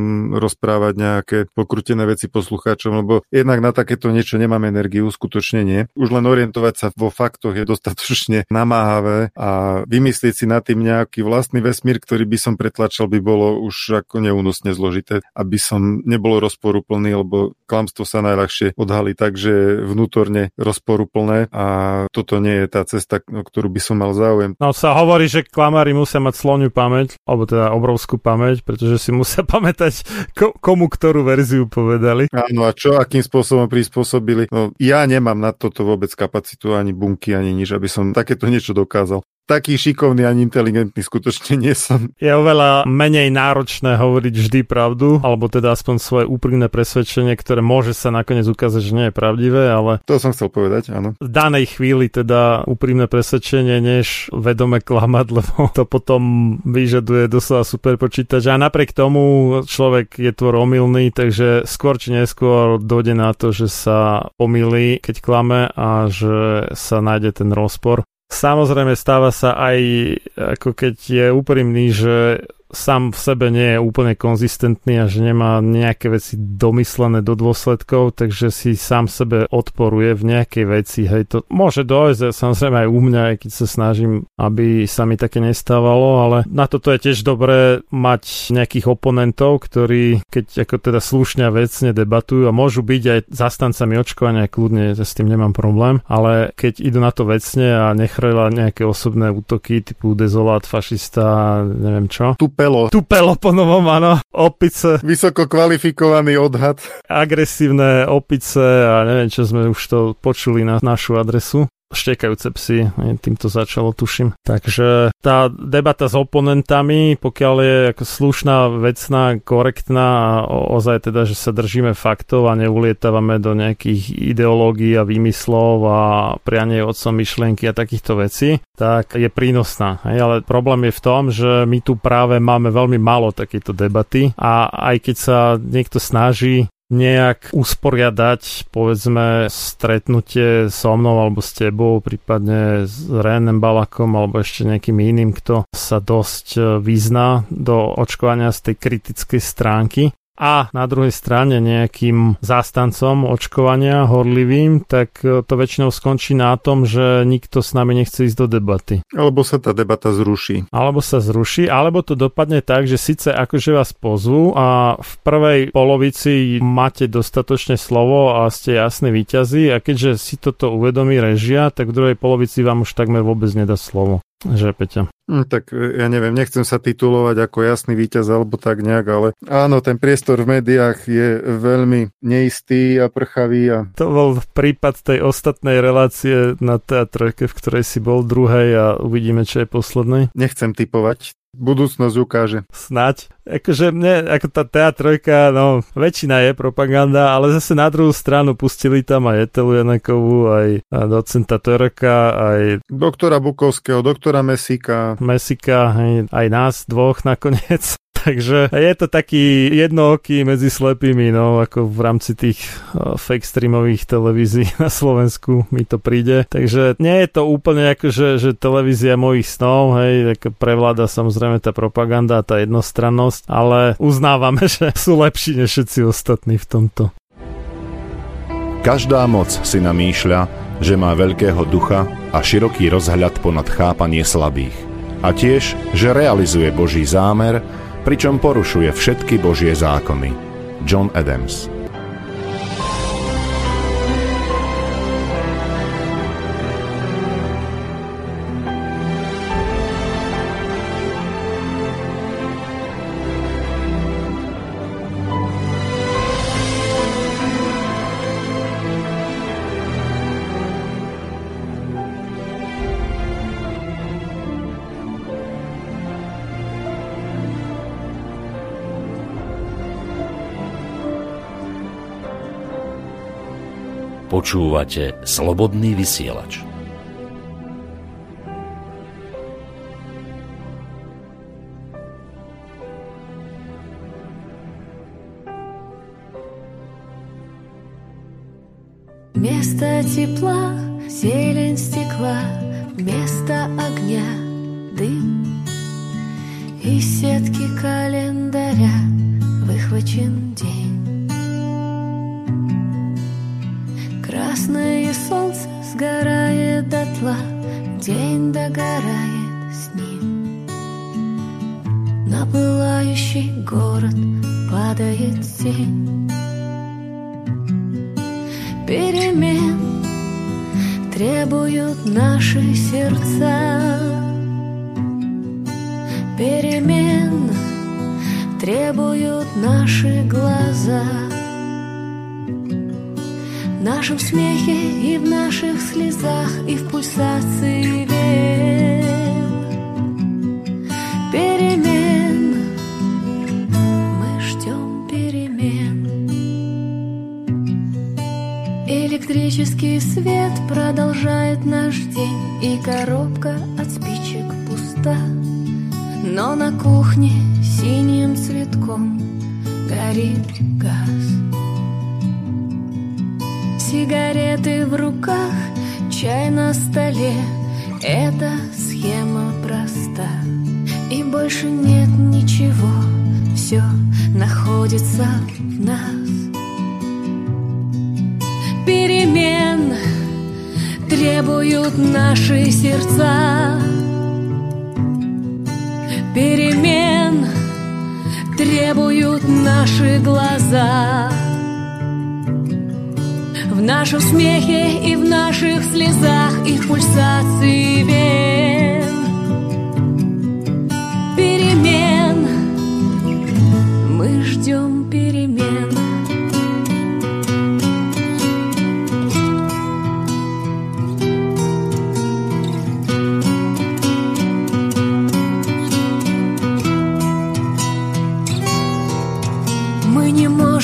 rozprávať nejaké pokrutené veci poslucháčom, lebo jednak na takéto niečo nemám energiu, skutočne nie. Už len orientovať sa vo faktoch je dostatočne namáhavé a vymyslieť si nad tým nejaký vlastný vesmír, ktorý by som pretlačal, by bolo už ako neúnosne zložité, aby som nebol rozporuplný, lebo klamstvo sa najľahšie odhalí, takže vnútorne rozporuplné a toto nie je tá cesta, ktorú by som mal záujem. No sa hovorí, že klamári musia mať sloniu pamäť, alebo teda obrovskú pamäť, pretože si musia pamätať ko- komu ktorú verziu povedali. Áno, a čo, akým spôsobom prispôsobili? No, ja nemám na toto vôbec kapacitu, ani bunky, ani nič, aby som takéto niečo dokázal. Taký šikovný ani inteligentný skutočne nie som. Je oveľa menej náročné hovoriť vždy pravdu, alebo teda aspoň svoje úprimné presvedčenie, ktoré môže sa nakoniec ukázať, že nie je pravdivé, ale... To som chcel povedať, áno. V danej chvíli teda úprimné presvedčenie, než vedome klamať, lebo to potom vyžaduje doslova super počítač. A napriek tomu človek je tvor omylný, takže skôr či neskôr dojde na to, že sa omylí, keď klame a že sa nájde ten rozpor. Samozrejme stáva sa aj, ako keď je úprimný, že sám v sebe nie je úplne konzistentný a že nemá nejaké veci domyslené do dôsledkov, takže si sám sebe odporuje v nejakej veci. Hej, to môže dojsť, samozrejme aj u mňa, aj keď sa snažím, aby sa mi také nestávalo, ale na toto je tiež dobré mať nejakých oponentov, ktorí, keď ako teda slušne a vecne debatujú a môžu byť aj zastancami očkovania, kľudne, ja s tým nemám problém, ale keď idú na to vecne a nechrela nejaké osobné útoky typu dezolát, fašista, neviem čo. Tup- Tupelo. Tupelo po novom, áno. Opice. Vysoko kvalifikovaný odhad. Agresívne opice a neviem, čo sme už to počuli na našu adresu. štekajúce psy, týmto začalo, tuším. Takže tá debata s oponentami, pokiaľ je ako slušná, vecná, korektná a ozaj teda, že sa držíme faktov a neulietávame do nejakých ideológií a výmyslov a prianie otcom myšlienky a takýchto vecí, tak je prínosná. Ale problém je v tom, že my tu práve máme veľmi málo takéto debaty a aj keď sa niekto snaží nejak usporiadať, povedzme, stretnutie so mnou alebo s tebou, prípadne s Renem Balakom alebo ešte nejakým iným, kto sa dosť vyzná do očkovania z tej kritickej stránky. A na druhej strane nejakým zástancom očkovania horlivým, tak to väčšinou skončí na tom, že nikto s nami nechce ísť do debaty. Alebo sa tá debata zruší. Alebo sa zruší, alebo to dopadne tak, že síce akože vás pozvú a v prvej polovici máte dostatočne slovo a ste jasní víťazi a keďže si toto uvedomí režia, tak v druhej polovici vám už takmer vôbec nedá slovo. Že, Peťa? Tak ja neviem, nechcem sa titulovať ako jasný víťaz alebo tak nejak, ale áno, ten priestor v médiách je veľmi neistý a prchavý. A... To bol prípad tej ostatnej relácie na té á tri, v ktorej si bol druhej a uvidíme, čo je poslednej. Nechcem tipovať. Budúcnosť ukáže. Snaď. Akože mne, ako tá té á tri, no, väčšina je propaganda, ale zase na druhú stranu pustili tam aj Etelu Janakovú, aj docenta Törka, aj... Doktora Bukovského, doktora Mesíka. Mesíka, aj, aj nás dvoch nakoniec. Takže je to taký jednooký medzi slepými, no, ako v rámci tých uh, fake streamových televízií na Slovensku mi to príde. Takže nie je to úplne ako, že, že televízia mojich snov, hej, tak prevláda samozrejme tá propaganda, tá jednostrannosť, ale uznávame, že sú lepší než všetci ostatní v tomto. Každá moc si namýšľa, že má veľkého ducha a široký rozhľad ponad chápanie slabých. A tiež, že realizuje Boží zámer, pričom porušuje všetky Božie zákony. John Adams. Počúvate Slobodný vysielač. Место тепла, зелень стекла, место огня, дым и сетки календаря, выхвачен день. Красное солнце сгорает дотла, день догорает с ним. На пылающий город падает тень. Перемен требуют наши сердца. Перемен требуют наши глаза. В нашем смехе и в наших слезах, и в пульсации вен перемен. Мы ждем перемен. Электрический свет продолжает наш день, и коробка от спичек пуста. Но на кухне синим цветком горит газ. Сигареты в руках, чай на столе. Эта схема проста. И больше нет ничего. Все находится в нас. Перемен требуют наши сердца. Перемен требуют наши глаза. В нашем смехе и в наших слезах, и в пульсации вен перемен. Мы ждем перемен.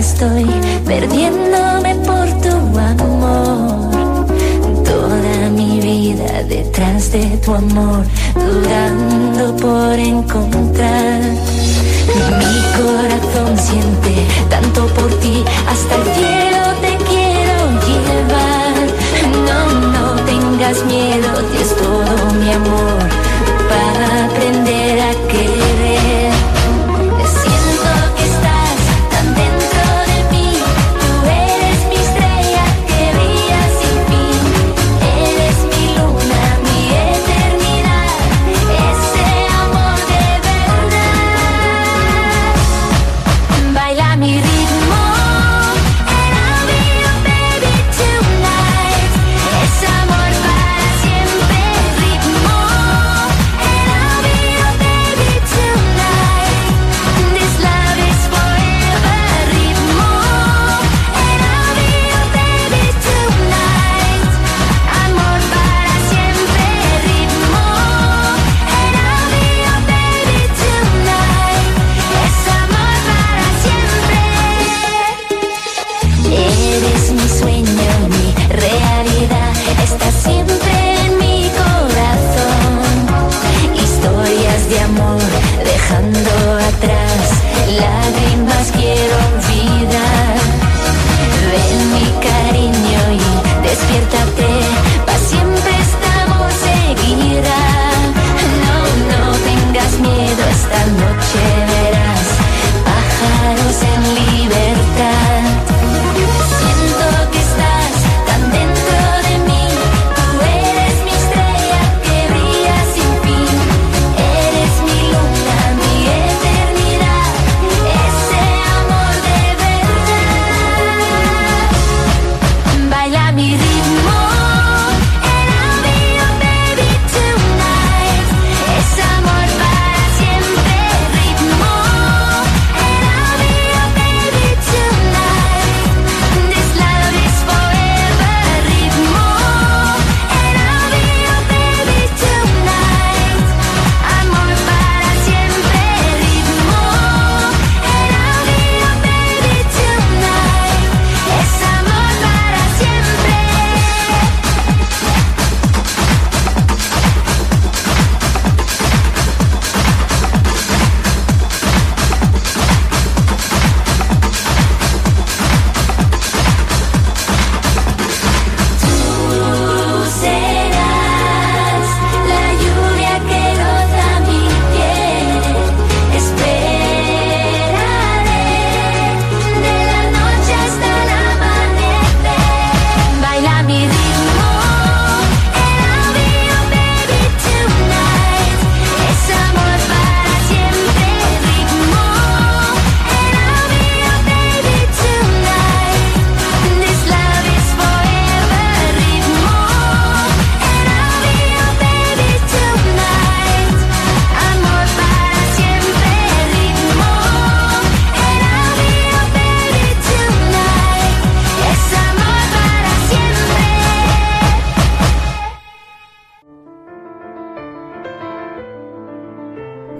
Estoy perdiéndome por tu amor. Toda mi vida detrás de tu amor, durando por encontrar. Mi corazón siente tanto por ti, hasta el cielo te quiero llevar. No, no tengas miedo, tienes todo mi amor para aprender a querer. Tonight.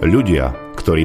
Ľudia, ktorí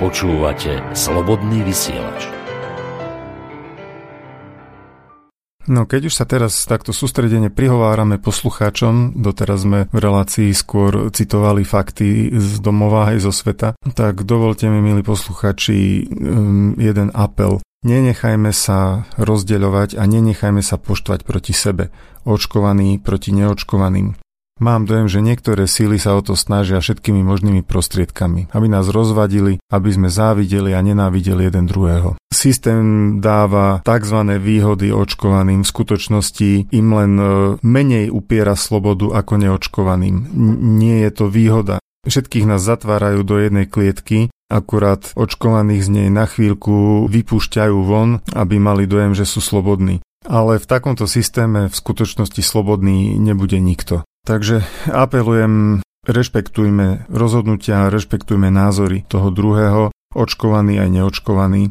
Počúvate Slobodný vysielač. No keď už sa teraz takto sústredene prihovárame poslucháčom, doteraz sme v relácii skôr citovali fakty z domova aj zo sveta, tak dovolte mi, milí poslucháči, jeden apel. Nenechajme sa rozdeľovať a nenechajme sa poštvať proti sebe. Očkovaní proti neočkovaným. Mám dojem, že niektoré síly sa o to snažia všetkými možnými prostriedkami, aby nás rozvadili, aby sme závideli a nenávideli jeden druhého. Systém dáva tzv. Výhody očkovaným, v skutočnosti im len menej upiera slobodu ako neočkovaným. Nie je to výhoda. Všetkých nás zatvárajú do jednej klietky, akurát očkovaných z nej na chvíľku vypúšťajú von, aby mali dojem, že sú slobodní. Ale v takomto systéme v skutočnosti slobodný nebude nikto. Takže apelujem, rešpektujme rozhodnutia, rešpektujme názory toho druhého, očkovaný aj neočkovaný.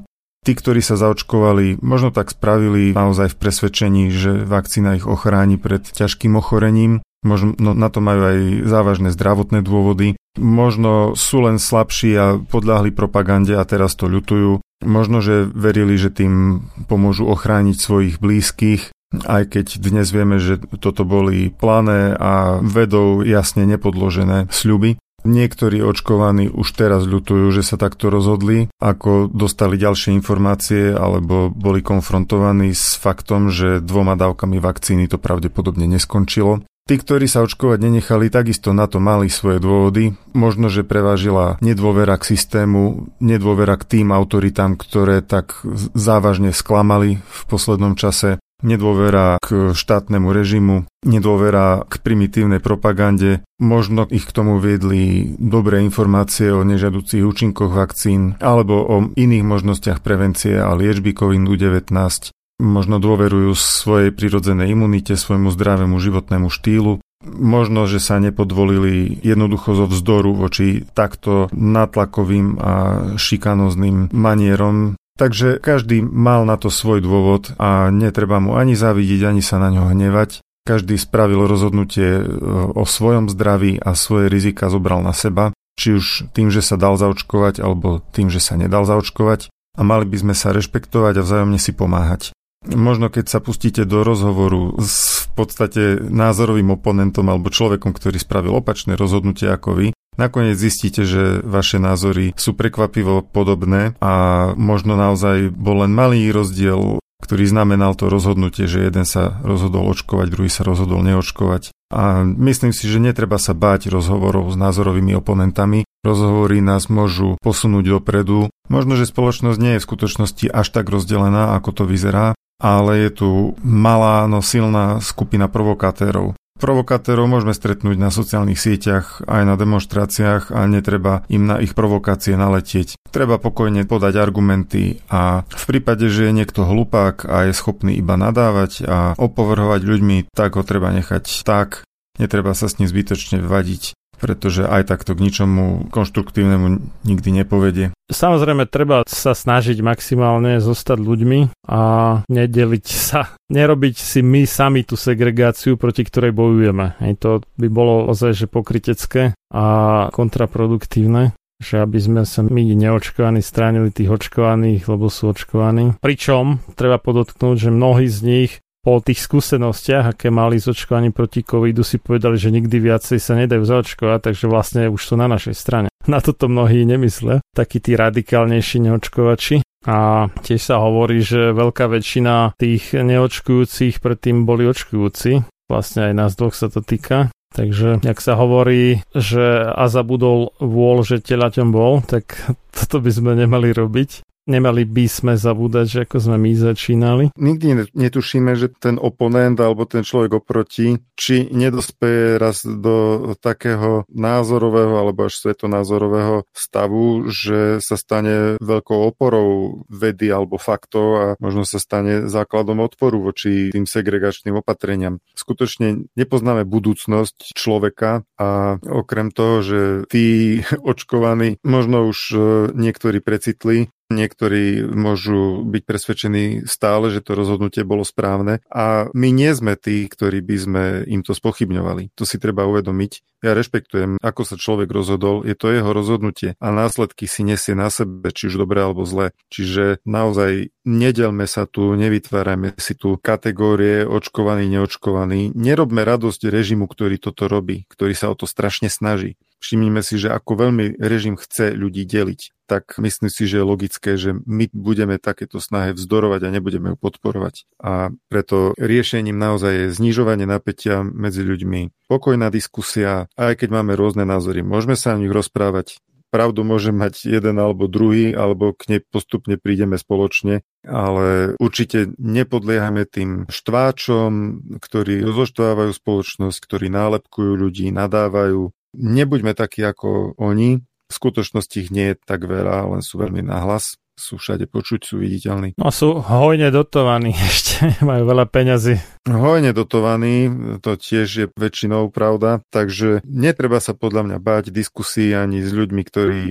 Tí, ktorí sa zaočkovali, možno tak spravili naozaj v presvedčení, že vakcína ich ochráni pred ťažkým ochorením, možno na to majú aj závažné zdravotné dôvody, možno sú len slabší a podľahli propagande a teraz to ľutujú, možno, že verili, že tým pomôžu ochrániť svojich blízkych, aj keď dnes vieme, že toto boli plané a vedou jasne nepodložené sľuby. Niektorí očkovaní už teraz ľutujú, že sa takto rozhodli, ako dostali ďalšie informácie alebo boli konfrontovaní s faktom, že dvoma dávkami vakcíny to pravdepodobne neskončilo. Tí, ktorí sa očkovať nenechali, takisto na to mali svoje dôvody. Možno, že prevážila nedôvera k systému, nedôvera k tým autoritám, ktoré tak závažne sklamali v poslednom čase. Nedôvera k štátnemu režimu, nedôvera k primitívnej propagande. Možno ich k tomu viedli dobré informácie o nežiaducich účinkoch vakcín alebo o iných možnostiach prevencie a liečby kovid devätnásť. Možno dôverujú svojej prirodzenej imunite, svojmu zdravému životnému štýlu. Možno, že sa nepodvolili jednoducho zo vzdoru voči takto nátlakovým a šikanozným manierom. Takže každý mal na to svoj dôvod a netreba mu ani závidieť, ani sa na ňo hnevať. Každý spravil rozhodnutie o svojom zdraví a svoje rizika zobral na seba, či už tým, že sa dal zaočkovať, alebo tým, že sa nedal zaočkovať. A mali by sme sa rešpektovať a vzájomne si pomáhať. Možno keď sa pustíte do rozhovoru s v podstate názorovým oponentom alebo človekom, ktorý spravil opačné rozhodnutie ako vy, nakoniec zistíte, že vaše názory sú prekvapivo podobné a možno naozaj bol len malý rozdiel, ktorý znamenal to rozhodnutie, že jeden sa rozhodol očkovať, druhý sa rozhodol neočkovať. A myslím si, že netreba sa báť rozhovorov s názorovými oponentami. Rozhovory nás môžu posunúť dopredu. Možno, že spoločnosť nie je v skutočnosti až tak rozdelená, ako to vyzerá, ale je tu malá, no silná skupina provokatérov. Provokatérov môžeme stretnúť na sociálnych sieťach, aj na demonštráciách a netreba im na ich provokácie naletieť. Treba pokojne podať argumenty a v prípade, že je niekto hlupák a je schopný iba nadávať a opovrhovať ľuďmi, tak ho treba nechať tak. Netreba sa s ním zbytočne vadiť, pretože aj takto k ničomu konštruktívnemu nikdy nepovedie. Samozrejme, treba sa snažiť maximálne zostať ľuďmi a nedeliť sa, nerobiť si my sami tú segregáciu, proti ktorej bojujeme. Hej, to by bolo ozaj, že pokrytecké a kontraproduktívne, že aby sme sa my neočkovaní stránili tých očkovaných, lebo sú očkovaní. Pričom treba podotknúť, že mnohí z nich po tých skúsenostiach, aké mali z očkovaním proti covidu, si povedali, že nikdy viacej sa nedajú zaočkovať, takže vlastne už sú na našej strane. Na toto mnohí nemyslia, takí tí radikálnejší neočkovači. A tiež sa hovorí, že veľká väčšina tých neočkujúcich predtým boli očkujúci. Vlastne aj nás dvoch sa to týka. Takže, jak sa hovorí, že a zabudol vôľ, že telaťom bol, tak toto by sme nemali robiť. Nemali by sme zabúdať, že ako sme my začínali. Nikdy netušíme, že ten oponent alebo ten človek oproti, či nedospeje raz do takého názorového alebo až svetonázorového stavu, že sa stane veľkou oporou vedy alebo faktov a možno sa stane základom odporu voči tým segregačným opatreniam. Skutočne nepoznáme budúcnosť človeka a okrem toho, že tí očkovaní možno už niektorí precitli, niektorí môžu byť presvedčení stále, že to rozhodnutie bolo správne a my nie sme tí, ktorí by sme im to spochybňovali. To si treba uvedomiť. Ja rešpektujem, ako sa človek rozhodol, je to jeho rozhodnutie a následky si nesie na sebe, či už dobre alebo zle. Čiže naozaj nedelme sa tu, nevytvárajme si tu kategórie očkovaný, neočkovaný. Nerobme radosť režimu, ktorý toto robí, ktorý sa o to strašne snaží. Všimnime si, že ako veľmi režim chce ľudí deliť, tak myslím si, že je logické, že my budeme takéto snahe vzdorovať a nebudeme ju podporovať. A preto riešením naozaj je znižovanie napätia medzi ľuďmi, pokojná diskusia, aj keď máme rôzne názory, môžeme sa o nich rozprávať. Pravdu môže mať jeden alebo druhý, alebo k nej postupne prídeme spoločne, ale určite nepodliehame tým štváčom, ktorí rozoštvávajú spoločnosť, ktorí nálepkujú ľudí, nadávajú. Nebuďme takí ako oni, v skutočnosti ich nie je tak veľa, len sú veľmi nahlas, sú všade počuť, sú viditeľní. No sú hojne dotovaní ešte, majú veľa peňazí. Hojne dotovaní, to tiež je väčšinou pravda, takže netreba sa podľa mňa báť diskusí ani s ľuďmi, ktorí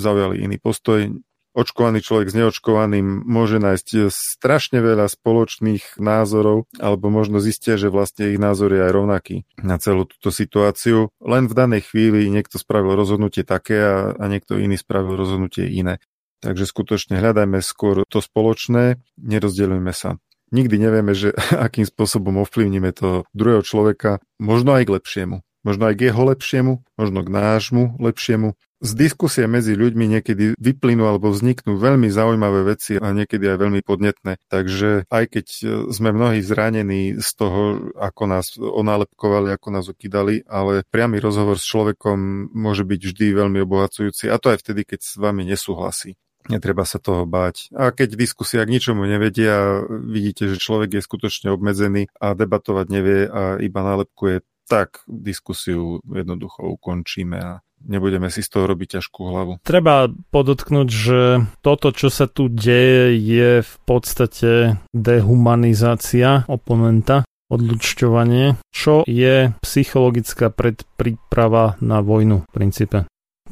zaujali iný postoj. Očkovaný človek s neočkovaným môže nájsť strašne veľa spoločných názorov, alebo možno zistia, že vlastne ich názor je aj rovnaký na celú túto situáciu. Len v danej chvíli niekto spravil rozhodnutie také a, a niekto iný spravil rozhodnutie iné. Takže skutočne hľadajme skôr to spoločné, nerozdeľujme sa. Nikdy nevieme, že akým spôsobom ovplyvníme to druhého človeka, možno aj k lepšiemu. Možno aj k jeho lepšiemu, možno k nášmu lepšiemu. Z diskusie medzi ľuďmi niekedy vyplynú alebo vzniknú veľmi zaujímavé veci a niekedy aj veľmi podnetné. Takže aj keď sme mnohí zranení z toho, ako nás onálepkovali, ako nás okydali, ale priamy rozhovor s človekom môže byť vždy veľmi obohacujúci a to aj vtedy, keď s vami nesúhlasí. Netreba sa toho báť. A keď diskusia k ničomu nevedia, vidíte, že človek je skutočne obmedzený a debatovať nevie a iba nálepkuje, tak diskusiu jednoducho ukončíme a nebudeme si z toho robiť ťažkú hlavu. Treba podotknúť, že toto, čo sa tu deje, je v podstate dehumanizácia oponenta, odľudšťovanie, čo je psychologická predpríprava na vojnu v princípe.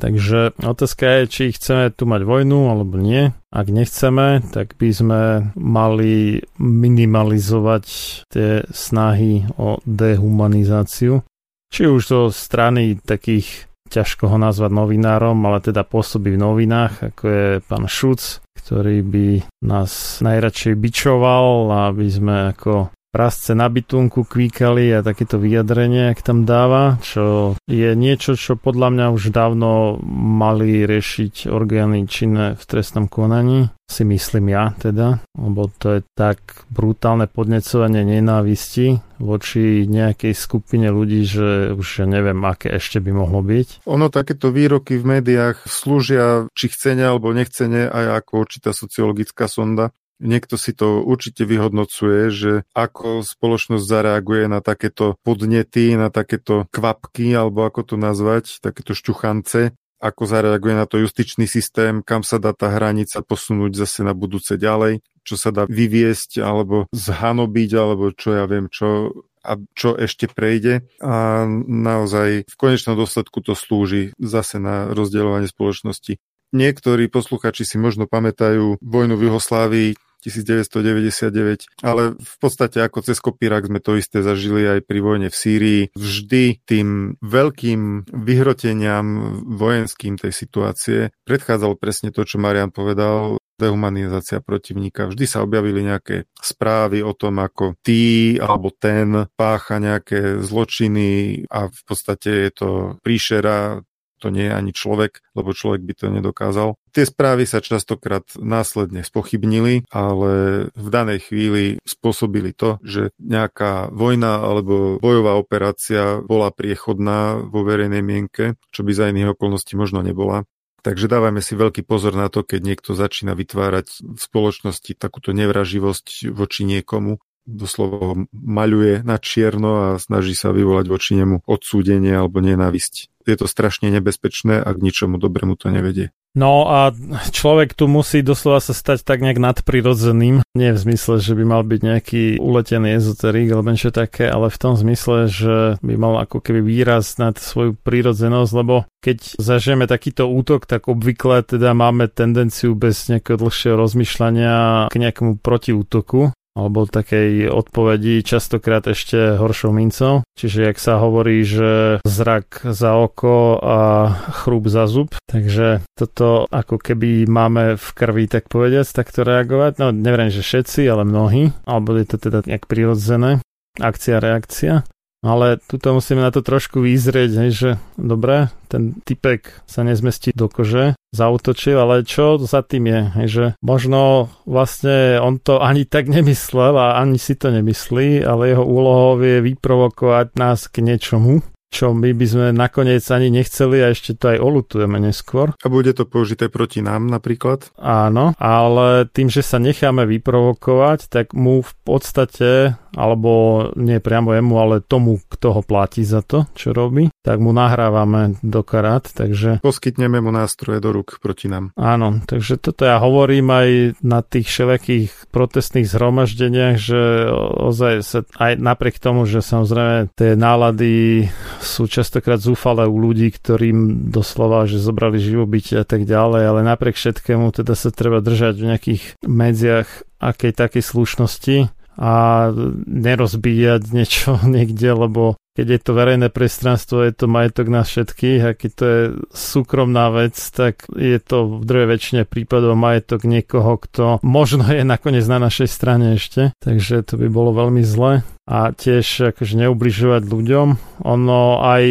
Takže otázka je, či chceme tu mať vojnu alebo nie. Ak nechceme, tak by sme mali minimalizovať tie snahy o dehumanizáciu. Či už zo strany takých, ťažko ho nazvať novinárom, ale teda pôsobí v novinách, ako je pán Šuc, ktorý by nás najradšej bičoval, aby sme ako prasce na bytunku kvíkali a takéto vyjadrenie, ak tam dáva, čo je niečo, čo podľa mňa už dávno mali riešiť orgány činné v trestnom konaní, si myslím ja teda, lebo to je tak brutálne podnecovanie nenávisti voči nejakej skupine ľudí, že už neviem, aké ešte by mohlo byť. Ono takéto výroky v médiách slúžia či chcene alebo nechcene aj ako určitá sociologická sonda. Niekto si to určite vyhodnocuje, že ako spoločnosť zareaguje na takéto podnety, na takéto kvapky, alebo ako to nazvať, takéto šťuchance, ako zareaguje na to justičný systém, kam sa dá tá hranica posunúť zase na budúce ďalej, čo sa dá vyviesť, alebo zhanobiť, alebo čo ja viem, čo a čo ešte prejde a naozaj v konečnom dôsledku to slúži zase na rozdeľovanie spoločnosti. Niektorí posluchači si možno pamätajú vojnu v Juhoslávii devätnásť deväťdesiatdeväť, ale v podstate ako cez kopírak sme to isté zažili aj pri vojne v Sýrii. Vždy tým veľkým vyhroteniam vojenským tej situácie predchádzalo presne to, čo Marian povedal, dehumanizácia protivníka. Vždy sa objavili nejaké správy o tom, ako tí alebo ten pácha nejaké zločiny a v podstate je to príšera. to nie je ani človek, lebo človek by to nedokázal. Tie správy sa častokrát následne spochybnili, ale v danej chvíli spôsobili to, že nejaká vojna alebo bojová operácia bola priechodná vo verejnej mienke, čo by za iných okolností možno nebola. Takže dávame si veľký pozor na to, keď niekto začína vytvárať v spoločnosti takúto nevraživosť voči niekomu. Doslova maľuje na čierno a snaží sa vyvolať voči nemu odsúdenie alebo nenávisť. Je to strašne nebezpečné a k ničomu dobrému to nevedie. No a človek tu musí doslova sa stať tak nejak nadprirodzeným. Nie v zmysle, že by mal byť nejaký uletený ezoterik alebo niečo také, ale v tom zmysle, že by mal ako keby výraz nad svoju prirodzenosť, lebo keď zažijeme takýto útok, tak obvykle teda máme tendenciu bez nejakého dlhšieho rozmýšľania k nejakému protiútoku alebo takej odpovedi častokrát ešte horšou mincov. Čiže jak sa hovorí, že zrak za oko a chrúb za zub. Takže toto ako keby máme v krvi, tak povediac, takto reagovať. No neviem, že všetci, ale mnohí. Alebo je to teda nejak prirodzené. Akcia, reakcia. Ale tuto musíme na to trošku vyzrieť, hej, že dobre, ten typek sa nezmestí do kože, zautočil, ale čo za tým je, hej, že možno vlastne on to ani tak nemyslel a ani si to nemyslí, ale jeho úlohou je vyprovokovať nás k niečomu, čo my by sme nakoniec ani nechceli a ešte to aj olutujeme neskôr. A bude to použité proti nám napríklad? Áno, ale tým, že sa necháme vyprovokovať, tak mu v podstate, alebo nie priamo jemu, ale tomu, kto ho platí za to, čo robí, tak mu nahrávame do karát, takže... Poskytneme mu nástroje do rúk proti nám. Áno, takže toto ja hovorím aj na tých všelakých protestných zhromaždeniach, že ozaj sa aj napriek tomu, že samozrejme tie nálady sú častokrát zúfalé u ľudí, ktorým doslova, že zobrali živobytie a tak ďalej, ale napriek všetkému teda sa treba držať v nejakých medziach akej takej slušnosti a nerozbíjať niečo niekde, lebo keď je to verejné priestranstvo, je to majetok nás všetkých a keď to je súkromná vec, tak je to v druhej väčšine prípadov majetok niekoho, kto možno je nakoniec na našej strane ešte, takže to by bolo veľmi zlé. A tiež akože neubližovať ľuďom. Ono aj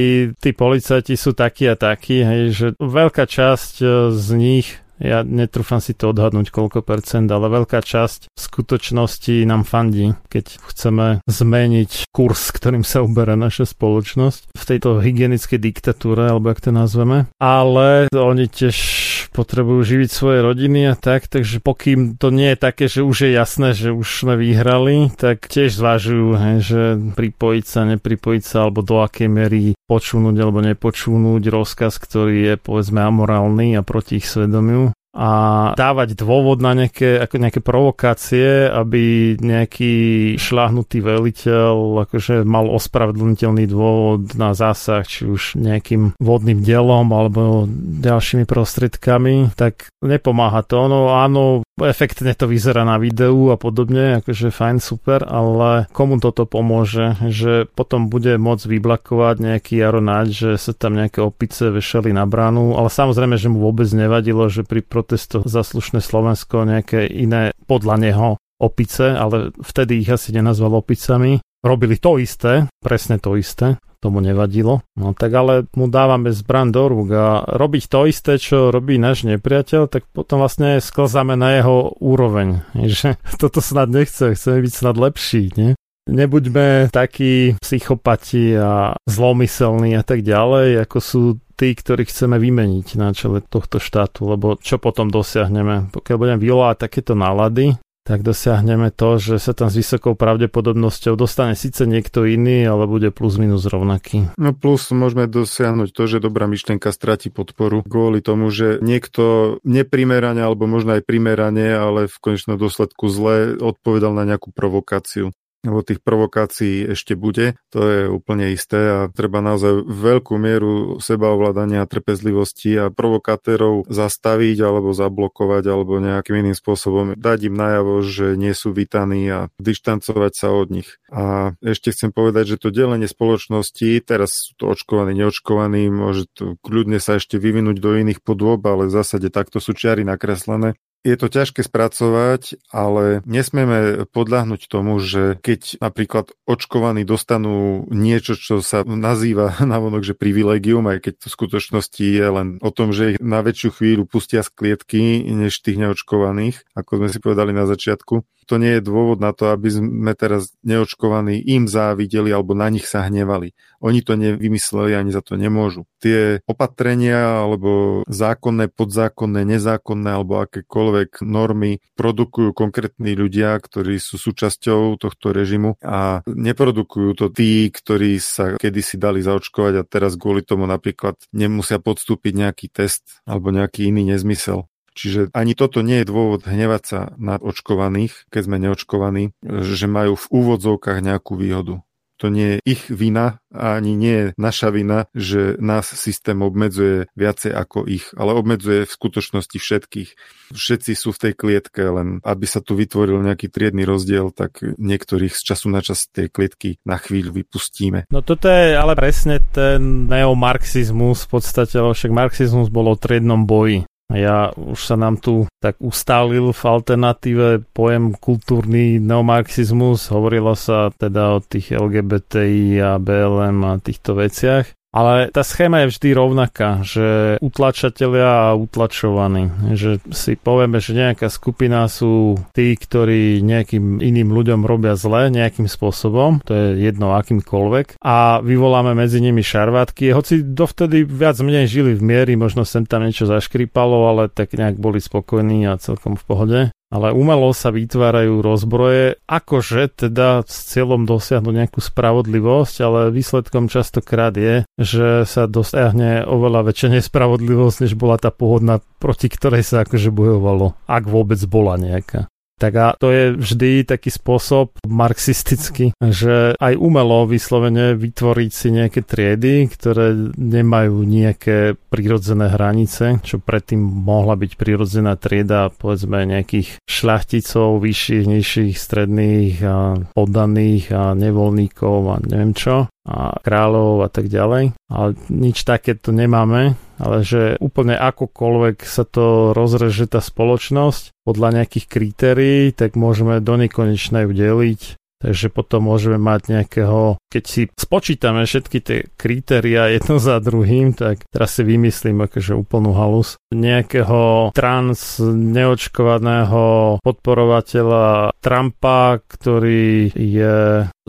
tí policajti sú takí a takí, hej, že veľká časť z nich, ja netrúfam si to odhadnúť, koľko percent, ale veľká časť v skutočnosti nám fandí, keď chceme zmeniť kurz, ktorým sa uberá naša spoločnosť v tejto hygienickej diktatúre, alebo jak to nazveme. Ale oni tiež potrebujú živiť svoje rodiny a tak, takže pokým to nie je také, že už je jasné, že už sme vyhrali, tak tiež zvážujú, hej, že pripojiť sa, nepripojiť sa, alebo do akej miery počúnuť alebo nepočúnuť rozkaz, ktorý je povedzme amorálny a proti ich svedomiu, a dávať dôvod na nejaké, ako nejaké provokácie, aby nejaký šľahnutý veliteľ akože mal ospravedlniteľný dôvod na zásah, či už nejakým vodným dielom alebo ďalšími prostriedkami, tak nepomáha to. No áno, efektne to vyzerá na videu a podobne, akože fajn, super, ale komu toto pomôže, že potom bude môcť vyblakovať nejaký jaronáč, že sa tam nejaké opice vešali na bránu, ale samozrejme, že mu vôbec nevadilo, že pri protestoch za slušné Slovensko nejaké iné podľa neho opice, ale vtedy ich asi nenazval opicami. Robili to isté, presne to isté, tomu nevadilo. No tak ale mu dávame zbraň do rúk a robiť to isté, čo robí náš nepriateľ, tak potom vlastne sklzame na jeho úroveň. Že toto snad nechce, chceme byť snad lepší, nie? Nebuďme takí psychopati a zlomyselní a tak ďalej, ako sú tí, ktorí chceme vymeniť na čele tohto štátu, lebo čo potom dosiahneme? Pokiaľ budeme vyvolávať takéto nálady, tak dosiahneme to, že sa tam s vysokou pravdepodobnosťou dostane síce niekto iný, ale bude plus minus rovnaký. No plus môžeme dosiahnuť to, že dobrá myšlienka stratí podporu kvôli tomu, že niekto neprimerane, alebo možno aj primerane, ale v konečnom dôsledku zle odpovedal na nejakú provokáciu. Lebo tých provokácií ešte bude, to je úplne isté a treba naozaj veľkú mieru sebaovládania a trpezlivosti a provokatérov zastaviť alebo zablokovať alebo nejakým iným spôsobom dať im najavo, že nie sú vítaní a dištancovať sa od nich. A ešte chcem povedať, že to delenie spoločnosti, teraz sú to očkovaní, neočkovaní, môže to kľudne sa ešte vyvinúť do iných podôb, ale v zásade takto sú čiary nakreslené. Je to ťažké spracovať, ale nesmieme podľahnuť tomu, že keď napríklad očkovaní dostanú niečo, čo sa nazýva navonok, že privilegium, aj keď to v skutočnosti je len o tom, že ich na väčšiu chvíľu pustia z klietky než tých neočkovaných, ako sme si povedali na začiatku. To nie je dôvod na to, aby sme teraz neočkovaní im závideli alebo na nich sa hnevali. Oni to nevymysleli, ani za to nemôžu. Tie opatrenia alebo zákonné, podzákonné, nezákonné alebo akékoľvek normy produkujú konkrétni ľudia, ktorí sú súčasťou tohto režimu a neprodukujú to tí, ktorí sa kedysi dali zaočkovať a teraz kvôli tomu napríklad nemusia podstúpiť nejaký test alebo nejaký iný nezmysel. Čiže ani toto nie je dôvod hnevať sa na očkovaných, keď sme neočkovaní, že majú v úvodzovkách nejakú výhodu. To nie je ich vina, ani nie je naša vina, že nás systém obmedzuje viacej ako ich, ale obmedzuje v skutočnosti všetkých. Všetci sú v tej klietke, len aby sa tu vytvoril nejaký triedny rozdiel, tak niektorých z času na čas tej klietky na chvíľu vypustíme. No toto je ale presne ten neomarxizmus v podstate, lebo však marxizmus bol o triednom boji. Ja už sa nám tu tak ustálil v alternatíve pojem kultúrny neomarxizmus, hovorilo sa teda o tých el gé bé té í a bé el em a týchto veciach, ale tá schéma je vždy rovnaká, že utlačatelia a utlačovaní, že si povieme, že nejaká skupina sú tí, ktorí nejakým iným ľuďom robia zle nejakým spôsobom, to je jedno akýmkoľvek, a vyvoláme medzi nimi šarvátky, hoci dovtedy viac menej žili v miery, možno sem tam niečo zaškripalo, ale tak nejak boli spokojní a celkom v pohode. Ale umelo sa vytvárajú rozbroje, akože teda s cieľom dosiahnuť nejakú spravodlivosť, ale výsledkom častokrát je, že sa dosiahne oveľa väčšia nespravodlivosť, než bola tá pôvodná, proti ktorej sa akože bojovalo, ak vôbec bola nejaká. Tak a to je vždy taký spôsob marxistický, že aj umelo vyslovene vytvoriť si nejaké triedy, ktoré nemajú nejaké prirodzené hranice, čo predtým mohla byť prirodzená trieda, povedzme nejakých šľachticov, vyšších, nižších, stredných a poddaných a nevoľníkov a neviem čo a kráľov a tak ďalej. Ale nič takéto nemáme, ale že úplne akokoľvek sa to rozreže tá spoločnosť podľa nejakých kritérií, tak môžeme do nekonečna ju deliť. Takže potom môžeme mať nejakého, keď si spočítame všetky tie kritériá jedno za druhým, tak teraz si vymyslím akože úplnú halus, nejakého trans neočkovaného podporovateľa Trumpa, ktorý je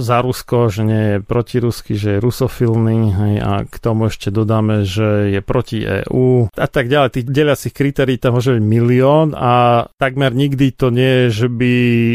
za Rusko, že nie je protirusky, že je rusofilný, hej, a k tomu ešte dodáme, že je proti EÚ a tak ďalej. Tých deliacich kritérií tam môže byť milión a takmer nikdy to nie je, že by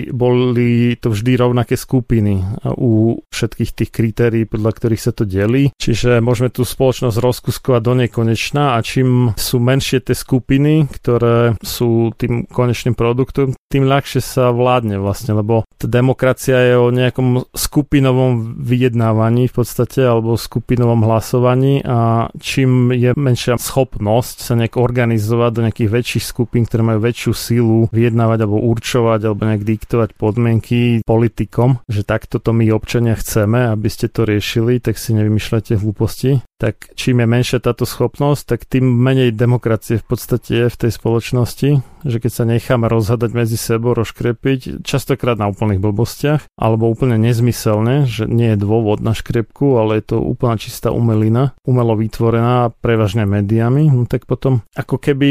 boli to vždy rovnaké skupiny u všetkých tých kritérií, podľa ktorých sa to delí. Čiže môžeme tú spoločnosť rozkuskovať do nekonečna a čím sú menšie tie skupiny, ktoré sú tým konečným produktom, tým ľahšie sa vládne vlastne, lebo tá demokracia je o nejakom skupinovom vyjednávaní v podstate, alebo skupinovom hlasovaní a čím je menšia schopnosť sa nejak organizovať do nejakých väčších skupín, ktoré majú väčšiu silu vyjednávať alebo určovať alebo nejak diktovať podmienky politikom, že takto to my občania chceme, aby ste to riešili, tak si nevymýšľate hlúposti. Tak čím je menšia táto schopnosť, tak tým menej demokracie v podstate je v tej spoločnosti, že keď sa necháme rozhadať medzi sebou, rozškrepiť, častokrát na úplných blbostiach, alebo úplne nezmyselne, že nie je dôvod na škrepku, ale je to úplná čistá umelina, umelo vytvorená prevažne médiami, no tak potom ako keby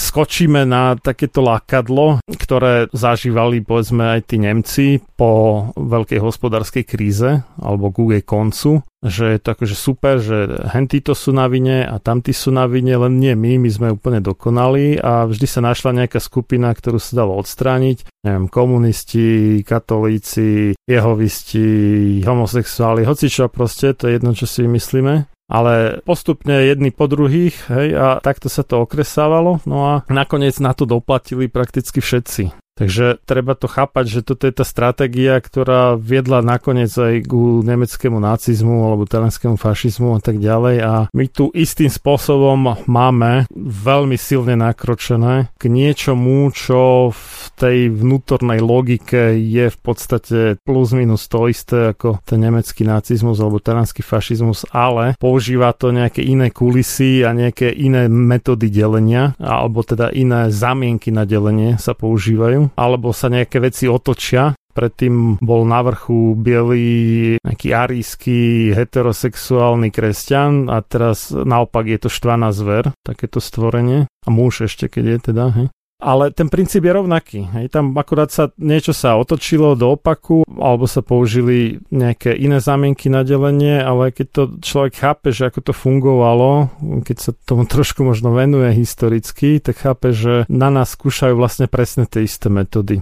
skočíme na takéto lákadlo, ktoré zažívali povedzme aj tí Nemci po veľkej hospodárskej kríze, alebo ku jej koncu, že je to akože super, že hentí to sú na vine a tamtí sú na vine, len nie my, my sme úplne dokonali a vždy sa našla nejaká skupina, ktorú sa dalo odstrániť, neviem, komunisti, katolíci, jehovisti, homosexuáli, hocičo proste, to je jedno, čo si myslíme. Ale postupne jedni po druhých, hej, a takto sa to okresávalo, no a nakoniec na to doplatili prakticky všetci. Takže treba to chápať, že toto je tá stratégia, ktorá viedla nakoniec aj ku nemeckému nacizmu alebo talianskému fašizmu a tak ďalej, a my tu istým spôsobom máme veľmi silne nakročené k niečomu, čo v tej vnútornej logike je v podstate plus minus to isté ako ten nemecký nacizmus alebo taliansky fašizmus, ale používa to nejaké iné kulisy a nejaké iné metódy delenia, alebo teda iné zamienky na delenie sa používajú, alebo sa nejaké veci otočia. Predtým bol na vrchu bielý, nejaký arísky, heterosexuálny kresťan a teraz naopak je to štvaná zver, takéto stvorenie. A muž ešte, keď je teda, hej. Ale ten princíp je rovnaký. Hej. Tam akurát sa niečo sa otočilo do opaku, alebo sa použili nejaké iné zámienky na delenie, ale keď to človek chápe, že ako to fungovalo, keď sa tomu trošku možno venuje historicky, tak chápe, že na nás skúšajú vlastne presne tie isté metódy.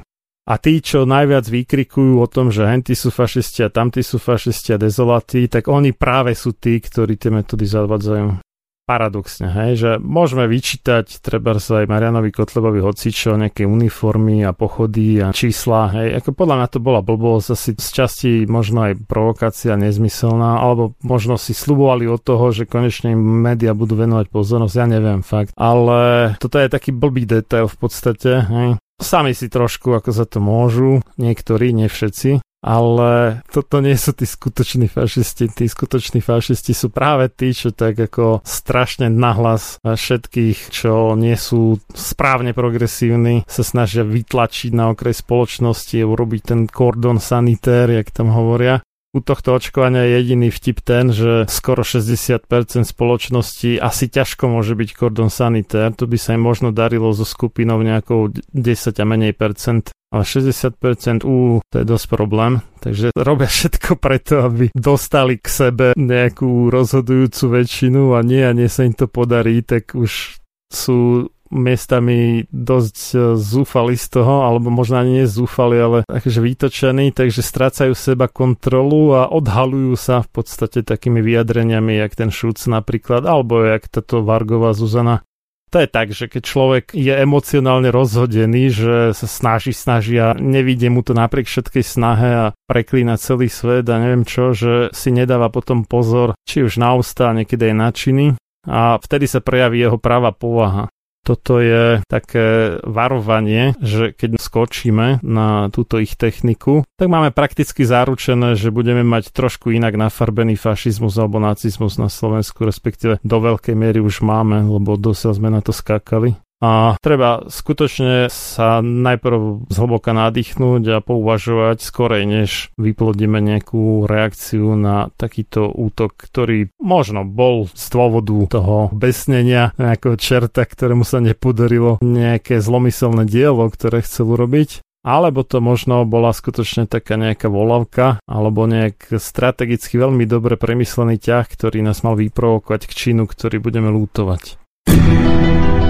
A tí, čo najviac vykrikujú o tom, že hentí sú fašisti a tamtí sú fašisti a dezolatí, tak oni práve sú tí, ktorí tie metódy zavádzajú. Paradoxne, hej, že môžeme vyčítať treba sa aj Marianovi Kotlebovi hocičo, nejaké uniformy a pochody a čísla, hej, ako podľa mňa to bola blbosť, asi z časti možno aj provokácia nezmyselná, alebo možno si sľubovali od toho, že konečne médiá budú venovať pozornosť, ja neviem fakt, ale toto je taký blbý detail v podstate, hej. Sami si trošku ako za to môžu, niektorí, nie všetci. Ale toto nie sú tí skutoční fašisti. Tí skutoční fašisti sú práve tí, čo tak ako strašne nahlas všetkých, čo nie sú správne progresívni, sa snažia vytlačiť na okraj spoločnosti, urobiť ten kordon sanitér, jak tam hovoria. U tohto očkovania je jediný vtip ten, že skoro šesťdesiat percent spoločnosti asi ťažko môže byť kordon sanitár. To by sa im možno darilo so skupinou nejakou desať a menej percent. Ale šesťdesiat percent ú, to je dosť problém. Takže robia všetko preto, aby dostali k sebe nejakú rozhodujúcu väčšinu a nie, a nie sa im to podarí, tak už sú miestami dosť zúfali z toho, alebo možno ani nie zúfali, ale takže vytočení, takže strácajú seba kontrolu a odhalujú sa v podstate takými vyjadreniami, jak ten Šúc napríklad, alebo jak táto Vargová Zuzana. To je tak, že keď človek je emocionálne rozhodený, že sa snaží, snaží a nevidie mu to napriek všetkej snahe a preklína celý svet a neviem čo, že si nedáva potom pozor, či už na ústa, niekedy aj na činy, a vtedy sa prejaví jeho práva povaha. Toto je také varovanie, že keď skočíme na túto ich techniku, tak máme prakticky zaručené, že budeme mať trošku inak nafarbený fašizmus alebo nacizmus na Slovensku, respektíve do veľkej miery už máme, lebo dosiaľ sme na to skákali. A treba skutočne sa najprv zhlboka nadýchnúť a pouvažovať skorej, než vyplodíme nejakú reakciu na takýto útok, ktorý možno bol z dôvodu toho besnenia nejakého čerta, ktorému sa nepodarilo nejaké zlomyselné dielo, ktoré chcel urobiť. Alebo to možno bola skutočne taká nejaká volavka, alebo nejak strategicky veľmi dobre premyslený ťah, ktorý nás mal vyprovokovať k činu, ktorý budeme lútovať.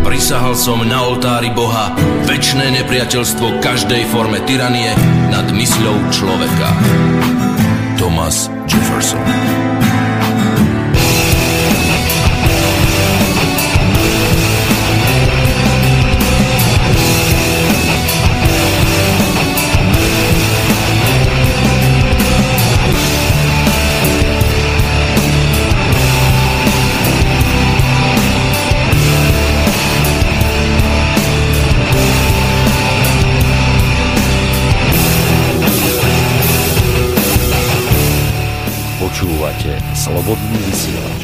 Prisahal som na oltári Boha večné nepriateľstvo každej forme tyranie nad mysľou človeka. Thomas Jefferson. Slobodný vysílač.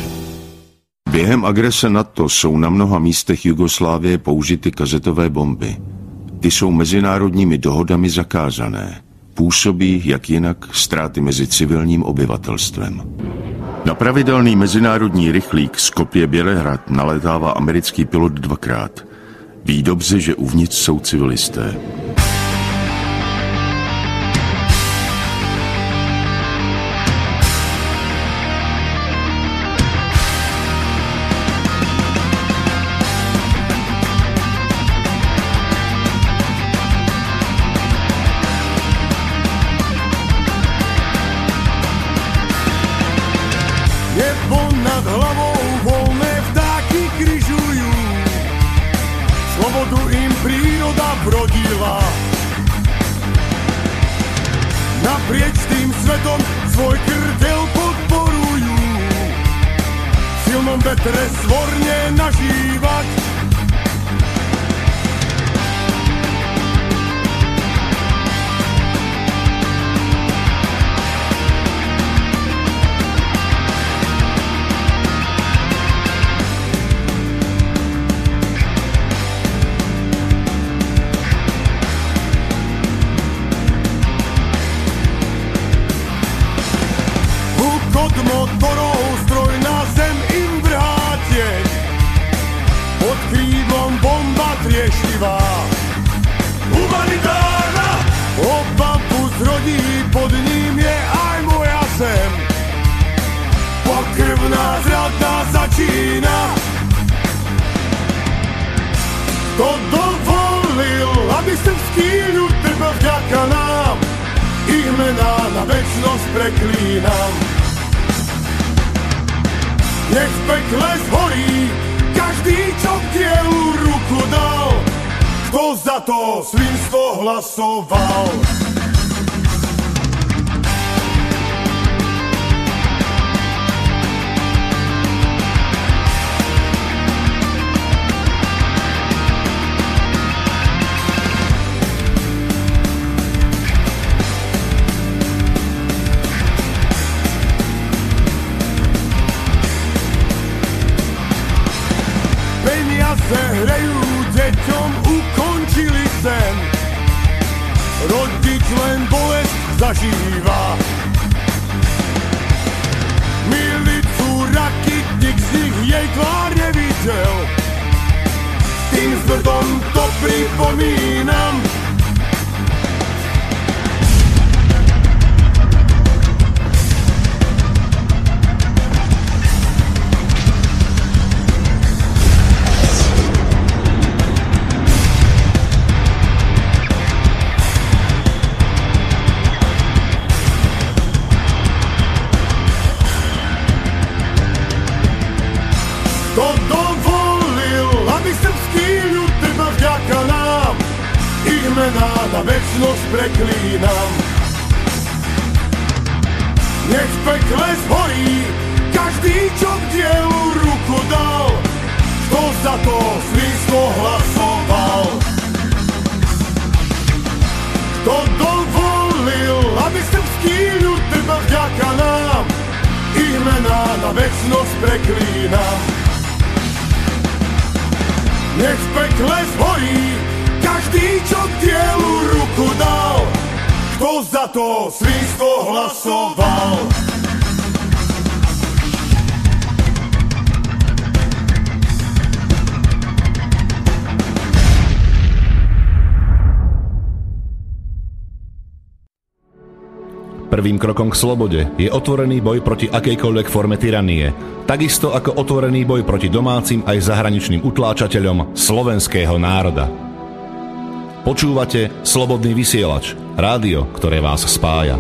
Během agrese NATO jsou na mnoha místech Jugoslávie použity kazetové bomby. Ty jsou mezinárodními dohodami zakázané. Působí, jak jinak, ztráty mezi civilním obyvatelstvem. Na pravidelný mezinárodní rychlík Skopje Bělehrad nalétává americký pilot dvakrát. Ví dobře, že uvnitř jsou civilisté. Vodu im príroda brodila. naprieč tým svetom svoj krdel podporujú. V silnom vetre svorne nažívať. Humanitárna! O pampus rodí, pod ním je aj moja zem. Pokrvná zrada začína. To dovolil, aby sem skýľu trba vďaka nám. Ich mená na večnosť preklínam. Nech v pekle zhorí každý, čo dielu ruku dal. Kto za to svinstvo hlasoval? Peniaze hrejú deťom, ukončili sen. Rodič len bolesť zažíva. Milicu rakitník z nich jej tvár nevidel. Tým zbrdom to pripomínam. Na večnosť preklínam. Nech v pekle zhorí každý, čo k dielu ruku dal. Kto za to svinstvo hlasoval? Kto dovolil, aby srbský ľud trpel vďaka nám? Ich mená na večnosť preklínam. Nech v pekle zhorí každý, čo k dielu ruku dal. Kto za to svinstvo hlasoval? Prvým krokom k slobode je otvorený boj proti akejkoľvek forme tyranie, takisto ako otvorený boj proti domácim aj zahraničným utláčateľom slovenského národa. Počúvate Slobodný vysielač, rádio, ktoré vás spája.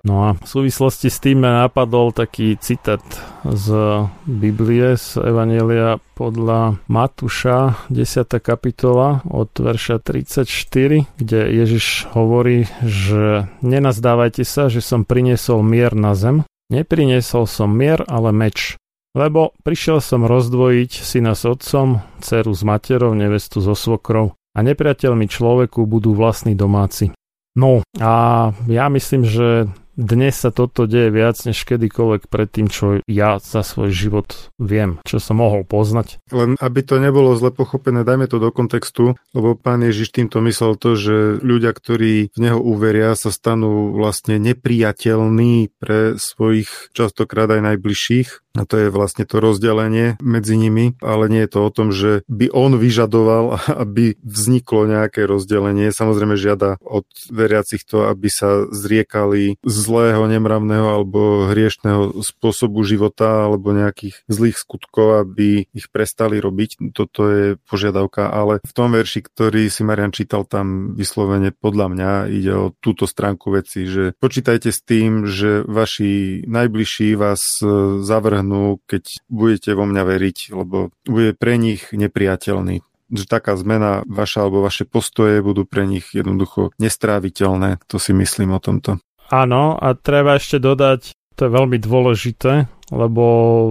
No a v súvislosti s tým ma napadol taký citát z Biblie, z Evanjelia podľa Matúša, desiata kapitola od verša tridsaťštyri, kde Ježiš hovorí, že nenazdávajte sa, že som priniesol mier na zem. Nepriniesol som mier, ale meč. Lebo prišiel som rozdvojiť syna s otcom, dceru s materou, nevestu so svokrou a nepriateľmi človeku budú vlastní domáci. No a ja myslím, že dnes sa toto deje viac než kedykoľvek predtým, čo ja za svoj život viem, čo som mohol poznať. Len aby to nebolo zle pochopené, dajme to do kontextu, lebo pán Ježiš týmto myslel to, že ľudia, ktorí v neho uveria, sa stanú vlastne nepriateľní pre svojich častokrát aj najbližších. A to je vlastne to rozdelenie medzi nimi, ale nie je to o tom, že by on vyžadoval, aby vzniklo nejaké rozdelenie. Samozrejme žiada od veriacich to, aby sa zriekali zlého, nemravného alebo hriešného spôsobu života alebo nejakých zlých skutkov, aby ich prestali robiť. Toto je požiadavka, ale v tom verši, ktorý si Marian čítal, tam vyslovene podľa mňa ide o túto stránku veci, že počítajte s tým, že vaši najbližší vás zavrhnú, keď budete vo mňa veriť, lebo bude pre nich nepriateľný. Že taká zmena vaša alebo vaše postoje budú pre nich jednoducho nestráviteľné. To si myslím o tomto. Áno, a treba ešte dodať, to je veľmi dôležité, lebo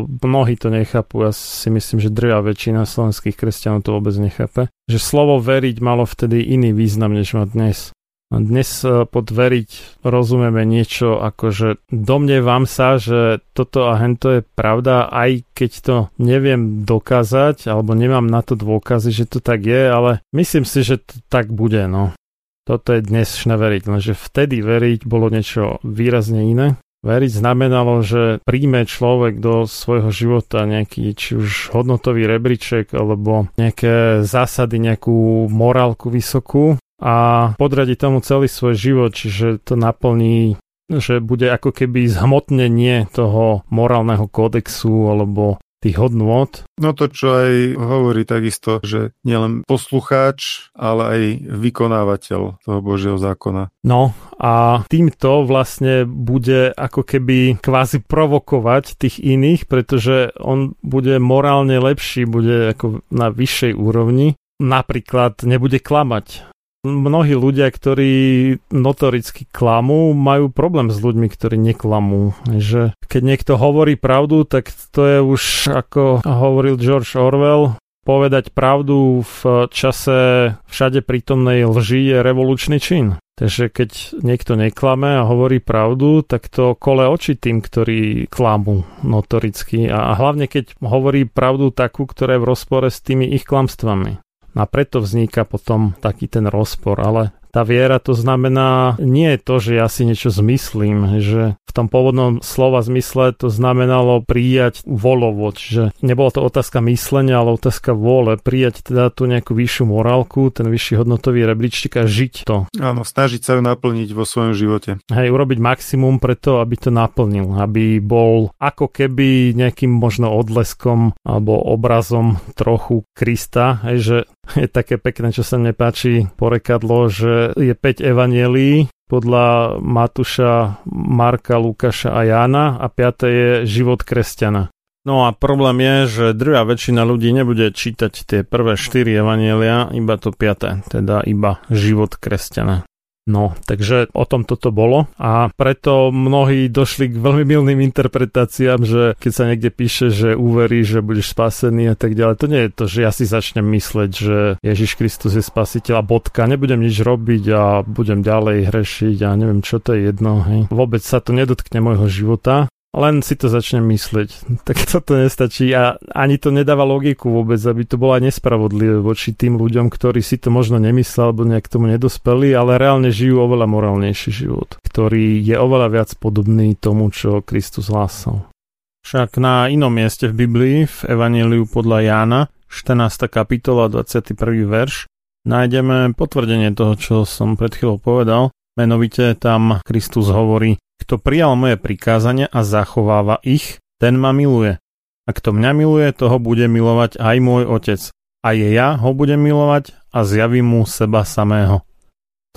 mnohí to nechápu, ja si myslím, že drvá väčšina slovenských kresťanov to vôbec nechápe, že slovo veriť malo vtedy iný význam, než má dnes. Dnes pod veriť rozumieme niečo ako, že domnievam sa, že toto a hento je pravda, aj keď to neviem dokázať, alebo nemám na to dôkazy, že to tak je, ale myslím si, že to tak bude, no. Toto je dnešné veriť, lenže vtedy veriť bolo niečo výrazne iné. Veriť znamenalo, že príjme človek do svojho života nejaký či už hodnotový rebríček alebo nejaké zásady, nejakú morálku vysokú a podradí tomu celý svoj život, čiže to naplní, že bude ako keby zhmotnenie toho morálneho kódexu alebo tých hodnôt. No to, čo aj hovorí takisto, že nielen poslucháč, ale aj vykonávateľ toho Božieho zákona. No a týmto vlastne bude ako keby kvázi provokovať tých iných, pretože on bude morálne lepší, bude ako na vyššej úrovni. Napríklad nebude klamať. Mnohí ľudia, ktorí notoricky klamú, majú problém s ľuďmi, ktorí neklamú. Že keď niekto hovorí pravdu, tak to je už, ako hovoril George Orwell, povedať pravdu v čase všade prítomnej lži je revolučný čin. Takže keď niekto neklame a hovorí pravdu, tak to kole oči tým, ktorí klamú notoricky. A hlavne keď hovorí pravdu takú, ktorá je v rozpore s tými ich klamstvami. A preto vzniká potom taký ten rozpor, ale tá viera to znamená nie to, že ja si niečo zmyslím, že v tom pôvodnom slova zmysle to znamenalo prijať volovo, čiže nebola to otázka myslenia, ale otázka vôle, prijať teda tú nejakú vyššiu morálku, ten vyšší hodnotový rebríček a žiť to. Áno, snažiť sa ju naplniť vo svojom živote. Hej, urobiť maximum preto, aby to naplnil, aby bol ako keby nejakým možno odleskom alebo obrazom trochu Krista, hej, že je také pekné, čo sa mne páči porekadlo, že je päť evanjelií podľa Matúša, Marka, Lukáša a Jána a piate je život kresťana. No a problém je, že druhá väčšina ľudí nebude čítať tie prvé štyri evanjelia, iba to piate, teda iba život kresťana. No, takže o tom toto bolo a preto mnohí došli k veľmi mylným interpretáciám, že keď sa niekde píše, že uveríš, že budeš spasený a tak ďalej, to nie je to, že ja si začnem mysleť, že Ježiš Kristus je spasiteľ a bodka, nebudem nič robiť a budem ďalej hrešiť a neviem čo, to je jedno, hej. Vôbec sa to nedotkne môjho života. Len si to začnem myslieť. Tak toto nestačí a ani to nedáva logiku vôbec, aby to bolo aj nespravodlivé voči tým ľuďom, ktorí si to možno nemysleli alebo nejak tomu nedospeli, ale reálne žijú oveľa morálnejší život, ktorý je oveľa viac podobný tomu, čo Kristus hlásal. Však na inom mieste v Biblii, v Evanjeliu podľa Jána, štrnásta kapitola, dvadsiaty prvý verš, nájdeme potvrdenie toho, čo som pred chvíľou povedal. Menovite tam Kristus hovorí: kto prijal moje prikázania a zachováva ich, ten ma miluje. A kto mňa miluje, toho bude milovať aj môj otec. A ja ho budem milovať a zjavím mu seba samého.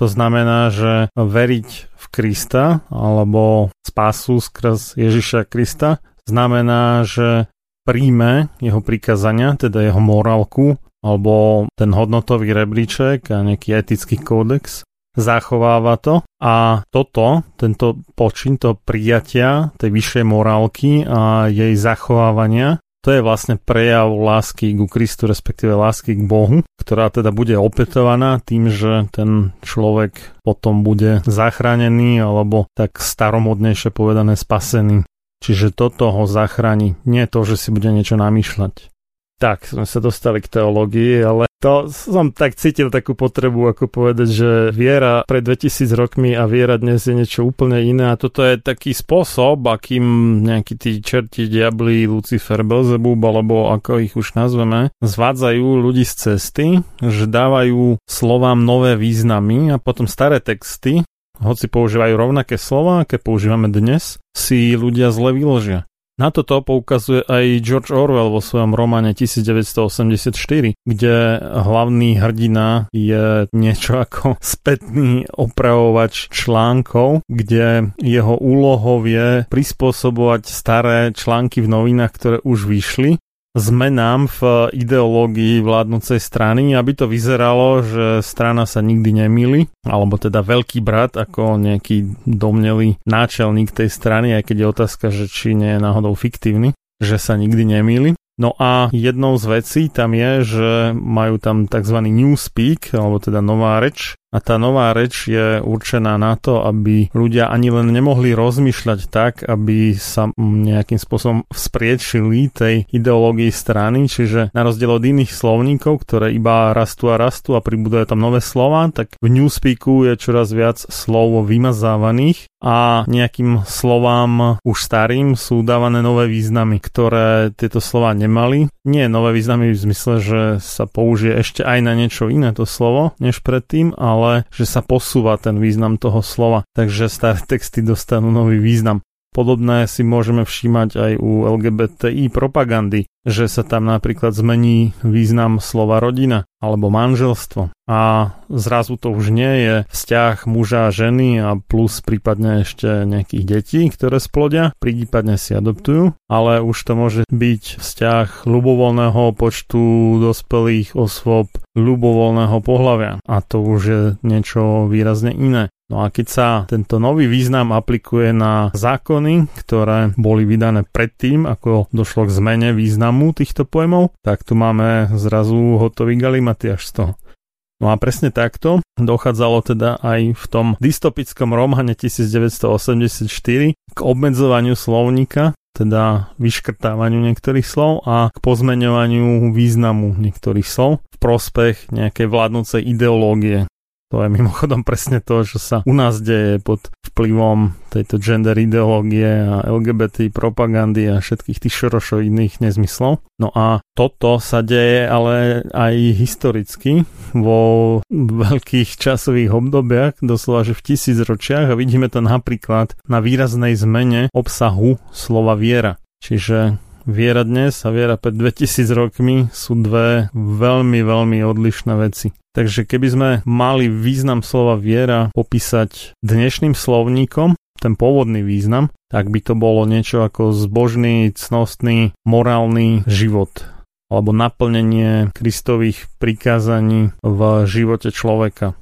To znamená, že veriť v Krista alebo spásu skrz Ježiša Krista znamená, že príjme jeho prikázania, teda jeho morálku alebo ten hodnotový rebríček a nejaký etický kódex, zachováva to a toto, tento počin, to prijatia tej vyššej morálky a jej zachovávania, to je vlastne prejav lásky ku Kristu, respektíve lásky k Bohu, ktorá teda bude opätovaná tým, že ten človek potom bude zachránený alebo tak staromodnejšie povedané spasený. Čiže toto ho zachráni, nie to, že si bude niečo namýšľať. Tak, sme sa dostali k teológii, ale to som tak cítil takú potrebu, ako povedať, že viera pred dvetisíc rokmi a viera dnes je niečo úplne iné a toto je taký spôsob, akým nejakí tí čerti, diabli, Lucifer, Belzebub, alebo ako ich už nazveme, zvádzajú ľudí z cesty, že dávajú slovám nové významy a potom staré texty, hoci používajú rovnaké slova, aké používame dnes, si ľudia zle vyložia. Na toto poukazuje aj George Orwell vo svojom románe devätnásťstoosemdesiatštyri, kde hlavný hrdina je niečo ako spätný opravovač článkov, kde jeho úlohou je prispôsobovať staré články v novinách, ktoré už vyšli, zmenám v ideológii vládnúcej strany, aby to vyzeralo, že strana sa nikdy nemýli, alebo teda veľký brat ako nejaký domnelý náčelník tej strany, aj keď je otázka, že či nie je náhodou fiktívny, že sa nikdy nemýli. No a jednou z vecí tam je, že majú tam tzv. Newspeak, alebo teda nová reč. A tá nová reč je určená na to, aby ľudia ani len nemohli rozmýšľať tak, aby sa nejakým spôsobom vzpriečili tej ideológii strany. Čiže na rozdiel od iných slovníkov, ktoré iba rastú a rastú a pribuduje tam nové slova, tak v Newspeaku je čoraz viac slov vymazávaných a nejakým slovám už starým sú dávané nové významy, ktoré tieto slova nemali. Nie nové významy v zmysle, že sa použije ešte aj na niečo iné to slovo než predtým, ale ale že sa posúva ten význam toho slova, takže staré texty dostanú nový význam. Podobné si môžeme všímať aj u el gé bé té í propagandy, že sa tam napríklad zmení význam slova rodina alebo manželstvo a zrazu to už nie je vzťah muža a ženy a plus prípadne ešte nejakých detí, ktoré splodia, prípadne si adoptujú, ale už to môže byť vzťah ľubovoľného počtu dospelých osôb ľubovoľného pohlavia a to už je niečo výrazne iné. No a keď sa tento nový význam aplikuje na zákony, ktoré boli vydané predtým, ako došlo k zmene významu týchto pojmov, tak tu máme zrazu hotový galimatiaž z toho. No a presne takto dochádzalo teda aj v tom dystopickom románe devätnásťstoosemdesiatštyri k obmedzovaniu slovníka, teda vyškrtávaniu niektorých slov a k pozmeňovaniu významu niektorých slov v prospech nejakej vládnúcej ideológie. To je mimochodom presne to, čo sa u nás deje pod vplyvom tejto gender ideológie a el gé bé té propagandy a všetkých tých šorošoidných nezmyslov. No a toto sa deje ale aj historicky vo veľkých časových obdobiach, doslova že v tisícročiach a vidíme to napríklad na výraznej zmene obsahu slova viera. Čiže viera dnes a viera pred dvetisíc rokmi sú dve veľmi, veľmi odlišné veci. Takže keby sme mali význam slova viera popísať dnešným slovníkom, ten pôvodný význam, tak by to bolo niečo ako zbožný, cnostný, morálny život alebo naplnenie Kristových prikázaní v živote človeka.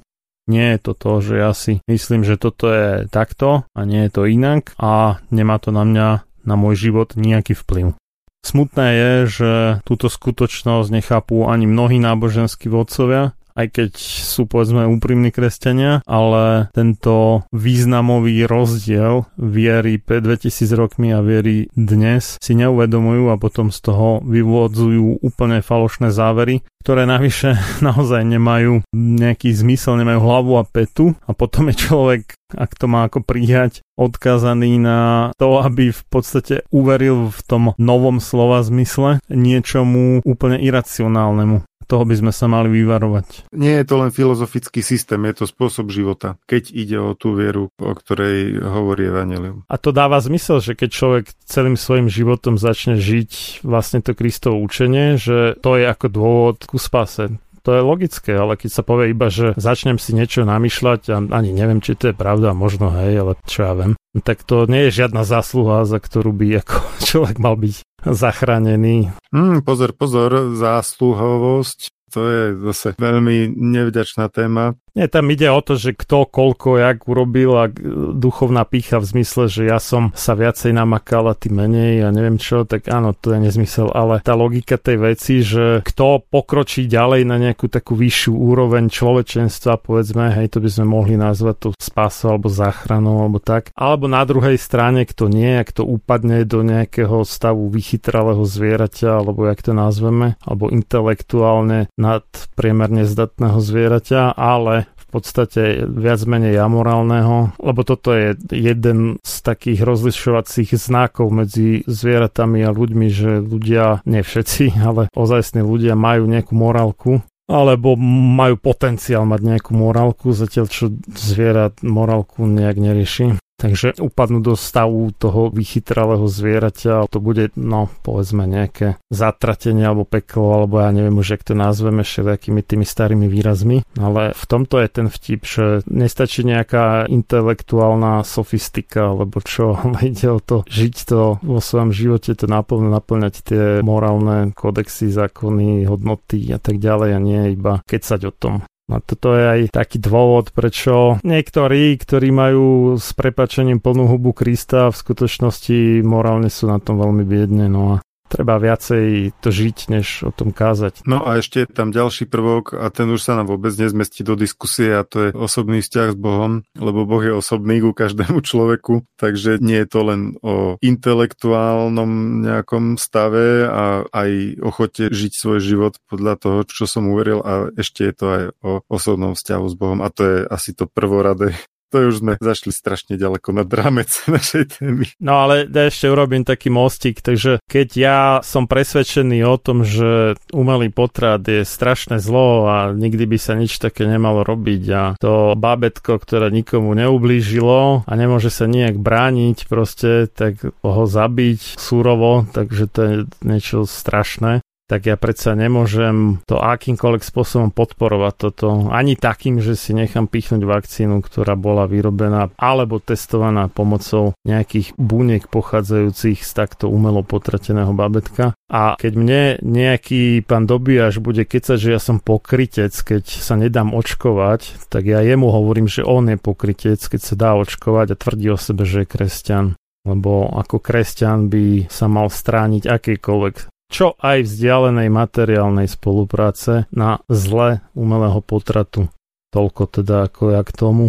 Nie je to to, že ja si myslím, že toto je takto a nie je to inak a nemá to na mňa, na môj život nejaký vplyv. Smutné je, že túto skutočnosť nechápu ani mnohí náboženskí vodcovia, aj keď sú povedzme úprimní kresťania, ale tento významový rozdiel viery pred dvetisíc rokmi a viery dnes si neuvedomujú a potom z toho vyvodzujú úplne falošné závery, ktoré navyše naozaj nemajú nejaký zmysel, nemajú hlavu a petu a potom je človek, ak to má ako prijať, odkazaný na to, aby v podstate uveril v tom novom slova zmysle niečomu úplne iracionálnemu. Toho by sme sa mali vyvarovať. Nie je to len filozofický systém, je to spôsob života, keď ide o tú vieru, o ktorej hovorí Evangelium. A to dáva zmysel, že keď človek celým svojim životom začne žiť vlastne to Kristovo učenie, že to je ako dôvod ku spase. To je logické, ale keď sa povie iba, že začnem si niečo namýšľať a ani neviem, či to je pravda, možno hej, ale čo ja viem, tak to nie je žiadna zásluha, za ktorú by ako človek mal byť zachránený. Mm, pozor, pozor, zásluhovosť. To je zase veľmi nevďačná téma. Nie, tam ide o to, že kto, koľko, jak urobil a duchovná pýcha v zmysle, že ja som sa viacej namakal a ty menej a neviem čo, tak áno, to je nezmysel, ale tá logika tej veci, že kto pokročí ďalej na nejakú takú vyššiu úroveň človečenstva, povedzme, hej, to by sme mohli nazvať to spásou alebo záchranou alebo tak, alebo na druhej strane, kto nie, ak to upadne do nejakého stavu vychytralého zvieraťa, alebo jak to nazveme, alebo intelektuálne nadpriemerne zdatného zvieraťa, ale v podstate viac menej amorálneho, lebo toto je jeden z takých rozlišovacích znakov medzi zvieratami a ľuďmi, že ľudia, nie všetci, ale ozajstní ľudia majú nejakú morálku, alebo majú potenciál mať nejakú morálku, zatiaľ čo zviera morálku nejak nerieši. Takže upadnú do stavu toho vychytralého zvieraťa, to bude, no, povedzme, nejaké zatratenie alebo peklo, alebo ja neviem už, jak to nazveme všelijakými tými starými výrazmi. Ale v tomto je ten vtip, že nestačí nejaká intelektuálna sofistika, alebo čo, ale ide o to žiť to vo svojom živote, to naplno naplňať tie morálne kodexy, zákony, hodnoty a tak ďalej a nie iba kecať o tom. A toto je aj taký dôvod, prečo niektorí, ktorí majú s prepáčením plnú hubu Krista, v skutočnosti morálne sú na tom veľmi biedne, no a treba viacej to žiť, než o tom kázať. No a ešte tam ďalší prvok a ten už sa nám vôbec nezmestí do diskusie a to je osobný vzťah s Bohom, lebo Boh je osobný ku každému človeku, takže nie je to len o intelektuálnom nejakom stave a aj ochote žiť svoj život podľa toho, čo som uveril a ešte je to aj o osobnom vzťahu s Bohom a to je asi to prvoradé. To už sme zašli strašne ďaleko nad rámec našej témy. No ale ja ešte urobím taký mostík, takže keď ja som presvedčený o tom, že umelý potrat je strašné zlo a nikdy by sa nič také nemalo robiť a to bábätko, ktoré nikomu neublížilo a nemôže sa nejak brániť proste, tak ho zabiť súrovo, takže to je niečo strašné. Tak ja predsa nemôžem to akýmkoľvek spôsobom podporovať toto. Ani takým, že si nechám pichnúť vakcínu, ktorá bola vyrobená alebo testovaná pomocou nejakých buniek pochádzajúcich z takto umelo potrateného babätka. A keď mne nejaký pán Dobiaš bude kecať, že ja som pokrytec, keď sa nedám očkovať, tak ja jemu hovorím, že on je pokrytec, keď sa dá očkovať a tvrdí o sebe, že je kresťan. Lebo ako kresťan by sa mal strániť akejkoľvek čo aj vzdialenej materiálnej spolupráce na zle umelého potratu. Toľko teda ako ja k tomu.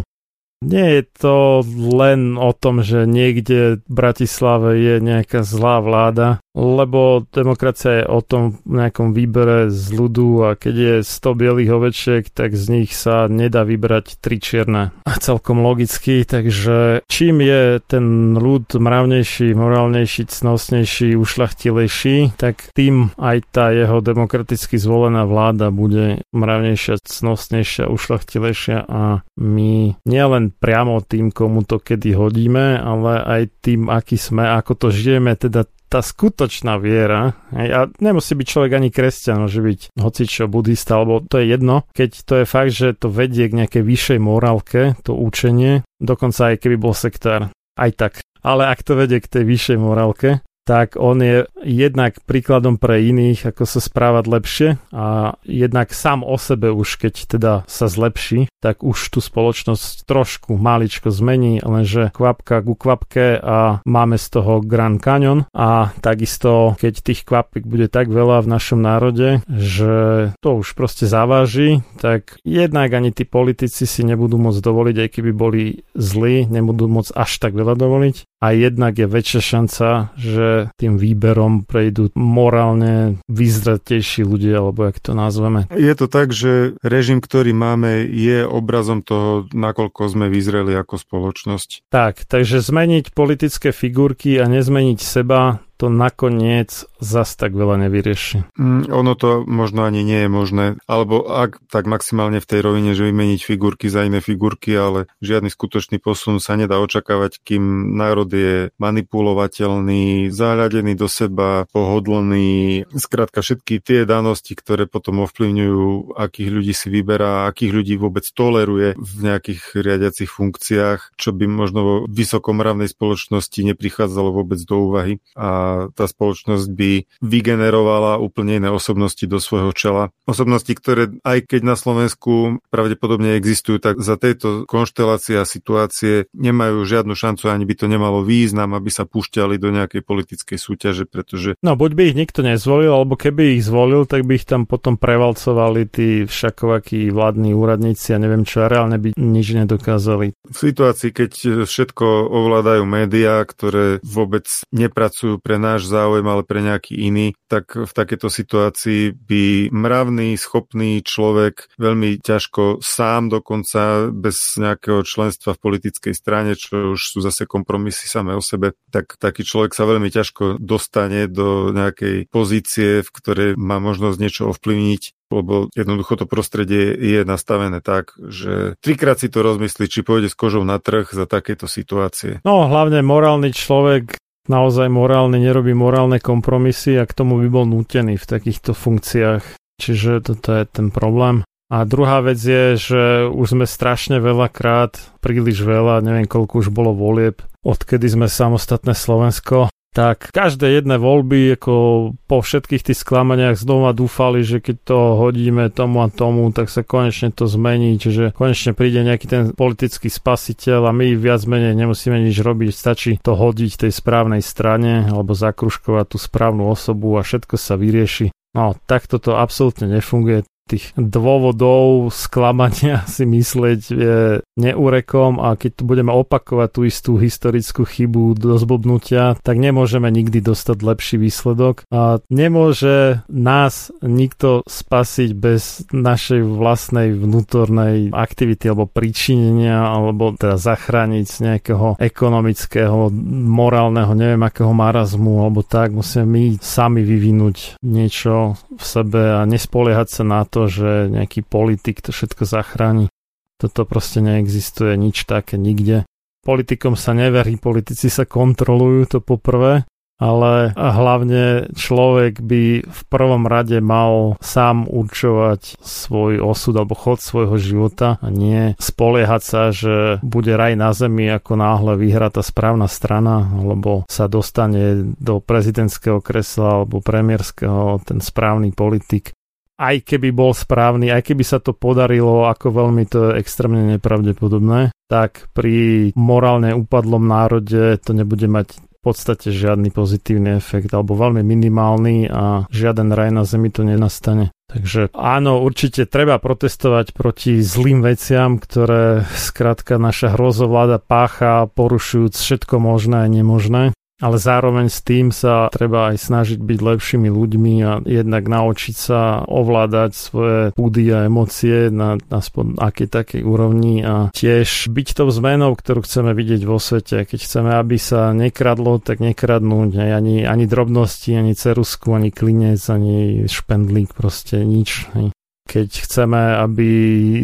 Nie je to len o tom, že niekde v Bratislave je nejaká zlá vláda, lebo demokracia je o tom nejakom výbere z ľudu a keď je sto bielých ovečiek, tak z nich sa nedá vybrať tri čierne. A celkom logicky, takže čím je ten ľud mravnejší, morálnejší, cnostnejší, ušľachtilejší, tak tým aj tá jeho demokraticky zvolená vláda bude mravnejšia, cnostnejšia, ušľachtilejšia a my nielen priamo tým, komu to kedy hodíme, ale aj tým, aký sme, ako to žijeme, teda tá skutočná viera, a nemusí byť človek ani kresťan, môže byť hocičo budista, alebo to je jedno, keď to je fakt, že to vedie k nejakej vyššej morálke, to učenie, dokonca aj keby bol sektár, aj tak. Ale ak to vedie k tej vyššej morálke, tak on je jednak príkladom pre iných, ako sa správať lepšie a jednak sám o sebe už, keď teda sa zlepší, tak už tú spoločnosť trošku maličko zmení, lenže kvapka ku kvapke a máme z toho Grand Canyon a takisto, keď tých kvapiek bude tak veľa v našom národe, že to už proste zaváži, tak jednak ani tí politici si nebudú môcť dovoliť, aj keby boli zlí, nebudú môcť až tak veľa dovoliť. A jednak je väčšia šanca, že tým výberom prejdú morálne vyzretejší ľudia, alebo jak to nazveme. Je to tak, že režim, ktorý máme, je obrazom toho, nakoľko sme vyzreli ako spoločnosť. Tak, takže zmeniť politické figurky a nezmeniť seba, to nakoniec zas tak veľa nevyrieši. Mm, ono to možno ani nie je možné. Alebo ak, tak maximálne v tej rovine, že vymeniť figurky za iné figurky, ale žiadny skutočný posun sa nedá očakávať, kým národ je manipulovateľný, zahľadený do seba, pohodlný. Skrátka všetky tie danosti, ktoré potom ovplyvňujú, akých ľudí si vyberá, akých ľudí vôbec toleruje v nejakých riadiacich funkciách, čo by možno vo vysokomravnej spoločnosti neprichádzalo vôbec do úvahy. A tá spoločnosť by vygenerovala úplne iné osobnosti do svojho čela. Osobnosti, ktoré aj keď na Slovensku pravdepodobne existujú, tak za tejto konštelácie a situácie nemajú žiadnu šancu, ani by to nemalo význam, aby sa púšťali do nejakej politickej súťaže, pretože... No, buď by ich nikto nezvolil, alebo keby ich zvolil, tak by ich tam potom prevalcovali tí všakovakí vládni úradníci a ja neviem čo, reálne by nič nedokázali. V situácii, keď všetko ovládajú médiá, ktoré vôbec nepracujú pre náš záujem, ale pre nejaký iný, tak v takejto situácii by mravný, schopný človek veľmi ťažko sám dokonca bez nejakého členstva v politickej strane, čo už sú zase kompromisy samé o sebe, tak taký človek sa veľmi ťažko dostane do nejakej pozície, v ktorej má možnosť niečo ovplyvniť, lebo jednoducho to prostredie je nastavené tak, že trikrát si to rozmyslí, či pôjde s kožou na trh za takéto situácie. No, hlavne morálny človek naozaj morálne nerobí morálne kompromisy a k tomu by bol nútený v takýchto funkciách. Čiže toto je ten problém. A druhá vec je, že už sme strašne veľakrát, príliš veľa, neviem koľko už bolo volieb, odkedy sme samostatné Slovensko, tak každé jedné voľby, ako po všetkých tých sklamaniach znova dúfali, že keď to hodíme tomu a tomu, tak sa konečne to zmení, čiže konečne príde nejaký ten politický spasiteľ a my viac menej nemusíme nič robiť, stačí to hodiť tej správnej strane alebo zakružkovať tú správnu osobu a všetko sa vyrieši. No, takto to absolútne nefunguje. Tých dôvodov sklamania si myslieť je neúrekom a keď tu budeme opakovať tú istú historickú chybu do zblbnutia, tak nemôžeme nikdy dostať lepší výsledok a nemôže nás nikto spasiť bez našej vlastnej vnútornej aktivity alebo pričinenia alebo teda zachrániť z nejakého ekonomického, morálneho, neviem akého marazmu alebo tak. Musíme my sami vyvinúť niečo v sebe a nespoliehať sa na to, že nejaký politik to všetko zachráni. Toto proste neexistuje, nič také nikde. Politikom sa neverí, politici sa kontrolujú, to poprvé, ale hlavne človek by v prvom rade mal sám určovať svoj osud alebo chod svojho života a nie spoliehať sa, že bude raj na zemi, ako náhle vyhrá tá správna strana, alebo sa dostane do prezidentského kresla alebo premiérskeho ten správny politik. Aj keby bol správny, aj keby sa to podarilo, ako veľmi to je extrémne nepravdepodobné, tak pri morálne upadlom národe to nebude mať v podstate žiadny pozitívny efekt, alebo veľmi minimálny a žiaden raj na zemi to nenastane. Takže áno, určite treba protestovať proti zlým veciam, ktoré skrátka naša hrozovláda pácha, porušujúc všetko možné a nemožné. Ale zároveň s tým sa treba aj snažiť byť lepšími ľuďmi a jednak naučiť sa ovládať svoje púdy a emócie na aspoň akej takej úrovni a tiež byť tou zmenou, ktorú chceme vidieť vo svete. Keď chceme, aby sa nekradlo, tak nekradnúť ani, ani drobnosti, ani ceruzku, ani klinec, ani špendlík, proste nič. Keď chceme, aby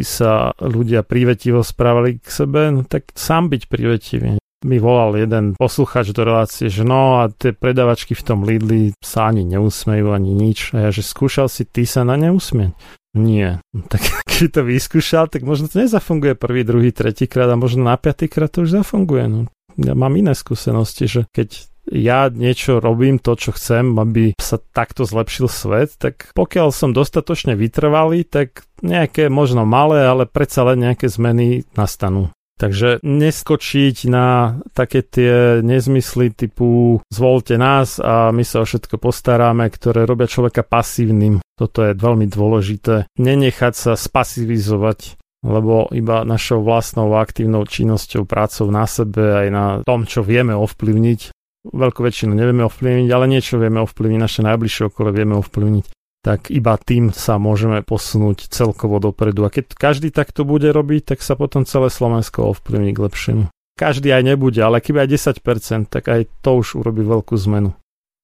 sa ľudia prívetivo správali k sebe, no tak sám byť prívetivý. Mi volal jeden poslucháč do relácie, že no a tie predavačky v tom Lidli sa ani neusmejú, ani nič. A ja, že skúšal si ty sa na neusmieť? Nie. Tak keď to vyskúšal, tak možno to nezafunguje prvý, druhý, tretíkrát a možno na piatýkrát to už zafunguje. No, ja mám iné skúsenosti, že keď ja niečo robím, to, čo chcem, aby sa takto zlepšil svet, tak pokiaľ som dostatočne vytrvalý, tak nejaké možno malé, ale predsa len nejaké zmeny nastanú. Takže neskočiť na také tie nezmysly typu zvolte nás a my sa o všetko postaráme, ktoré robia človeka pasívnym. Toto je veľmi dôležité. Nenechať sa spasivizovať, lebo iba našou vlastnou aktívnou činnosťou, prácou na sebe aj na tom, čo vieme ovplyvniť. Veľkú väčšinu nevieme ovplyvniť, ale niečo vieme ovplyvniť, naše najbližšie okolie vieme ovplyvniť. Tak iba tým sa môžeme posunúť celkovo dopredu. A keď každý takto bude robiť, tak sa potom celé Slovensko ovplyvní k lepšiemu. Každý aj nebude, ale keby aj desať percent, tak aj to už urobí veľkú zmenu.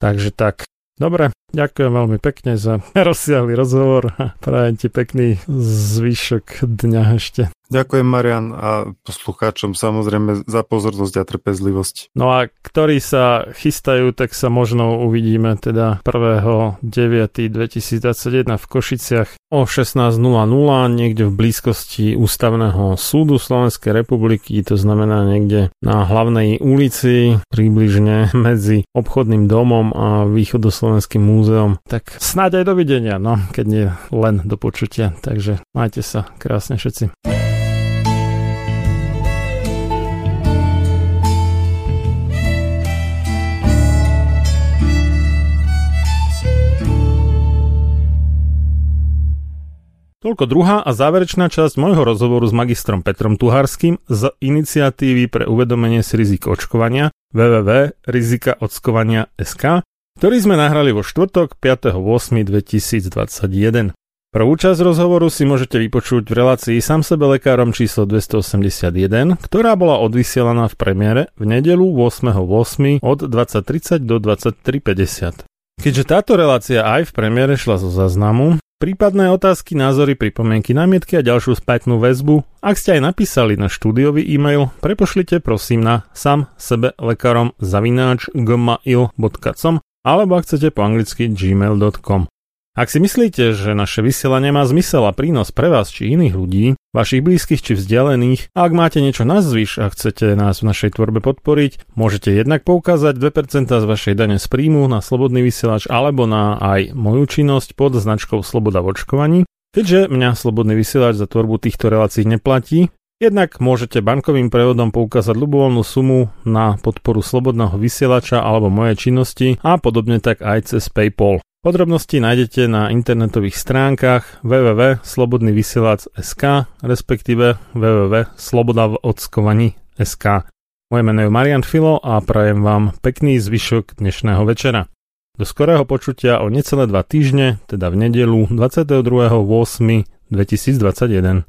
Takže tak, Dobre, ďakujem veľmi pekne za rozsiahly rozhovor a prajem ti pekný zvyšok dňa ešte. Ďakujem, Marian, a poslucháčom samozrejme za pozornosť a trpezlivosť. No a ktorí sa chystajú, tak sa možno uvidíme teda prvého deviateho dvetisícdvadsaťjeden v Košiciach o šestnásť nula nula niekde v blízkosti Ústavného súdu Slovenskej republiky, to znamená niekde na hlavnej ulici, približne medzi obchodným domom a východoslovenským múzeom. Tak snáď aj dovidenia, no keď nie len do počutia, takže majte sa krásne všetci. Toľko druhá a záverečná časť môjho rozhovoru s magistrom Petrom Tuhárskym z iniciatívy pre uvedomenie si rizik očkovania w w w bodka rizikaockovania bodka es ka, ktorý sme nahrali vo štvrtok piateho augusta dvetisícdvadsaťjeden. Prvú časť rozhovoru si môžete vypočuť v relácii Sám sebe lekárom číslo dvestoosemdesiatjeden, ktorá bola odvysielaná v premiére v nedeľu ôsmeho augusta od dvadsať tridsať do dvadsaťtri päťdesiat. Keďže táto relácia aj v premiére šla zo záznamu, prípadné otázky, názory, pripomienky, námietky a ďalšiu spätnú väzbu, ak ste aj napísali na štúdiový e-mail, prepošlite prosím na samsebelekarom zavináč gmail bodka com alebo ak chcete po anglicky gmail bodka com. Ak si myslíte, že naše vysielanie má zmysel a prínos pre vás či iných ľudí, vašich blízkych či vzdialených, a ak máte niečo na zvyš a chcete nás v našej tvorbe podporiť, môžete jednak poukázať dve percentá z vašej dane z príjmu na Slobodný vysielač alebo na aj moju činnosť pod značkou Sloboda v očkovaní, keďže mňa Slobodný vysielač za tvorbu týchto relácií neplatí. Jednak môžete bankovým prevodom poukázať ľubovoľnú sumu na podporu Slobodného vysielača alebo mojej činnosti a podobne tak aj cez PayPal. Podrobnosti nájdete na internetových stránkach w w w bodka slobodný vysielač bodka es ka, respektíve w w w bodka sloboda v ockovaní bodka es ka. Moje meno je Marian Filo a prajem vám pekný zvyšok dnešného večera. Do skorého počutia o necelé dva týždne, teda v nedeľu dvadsiateho druhého augusta dvetisícdvadsaťjeden.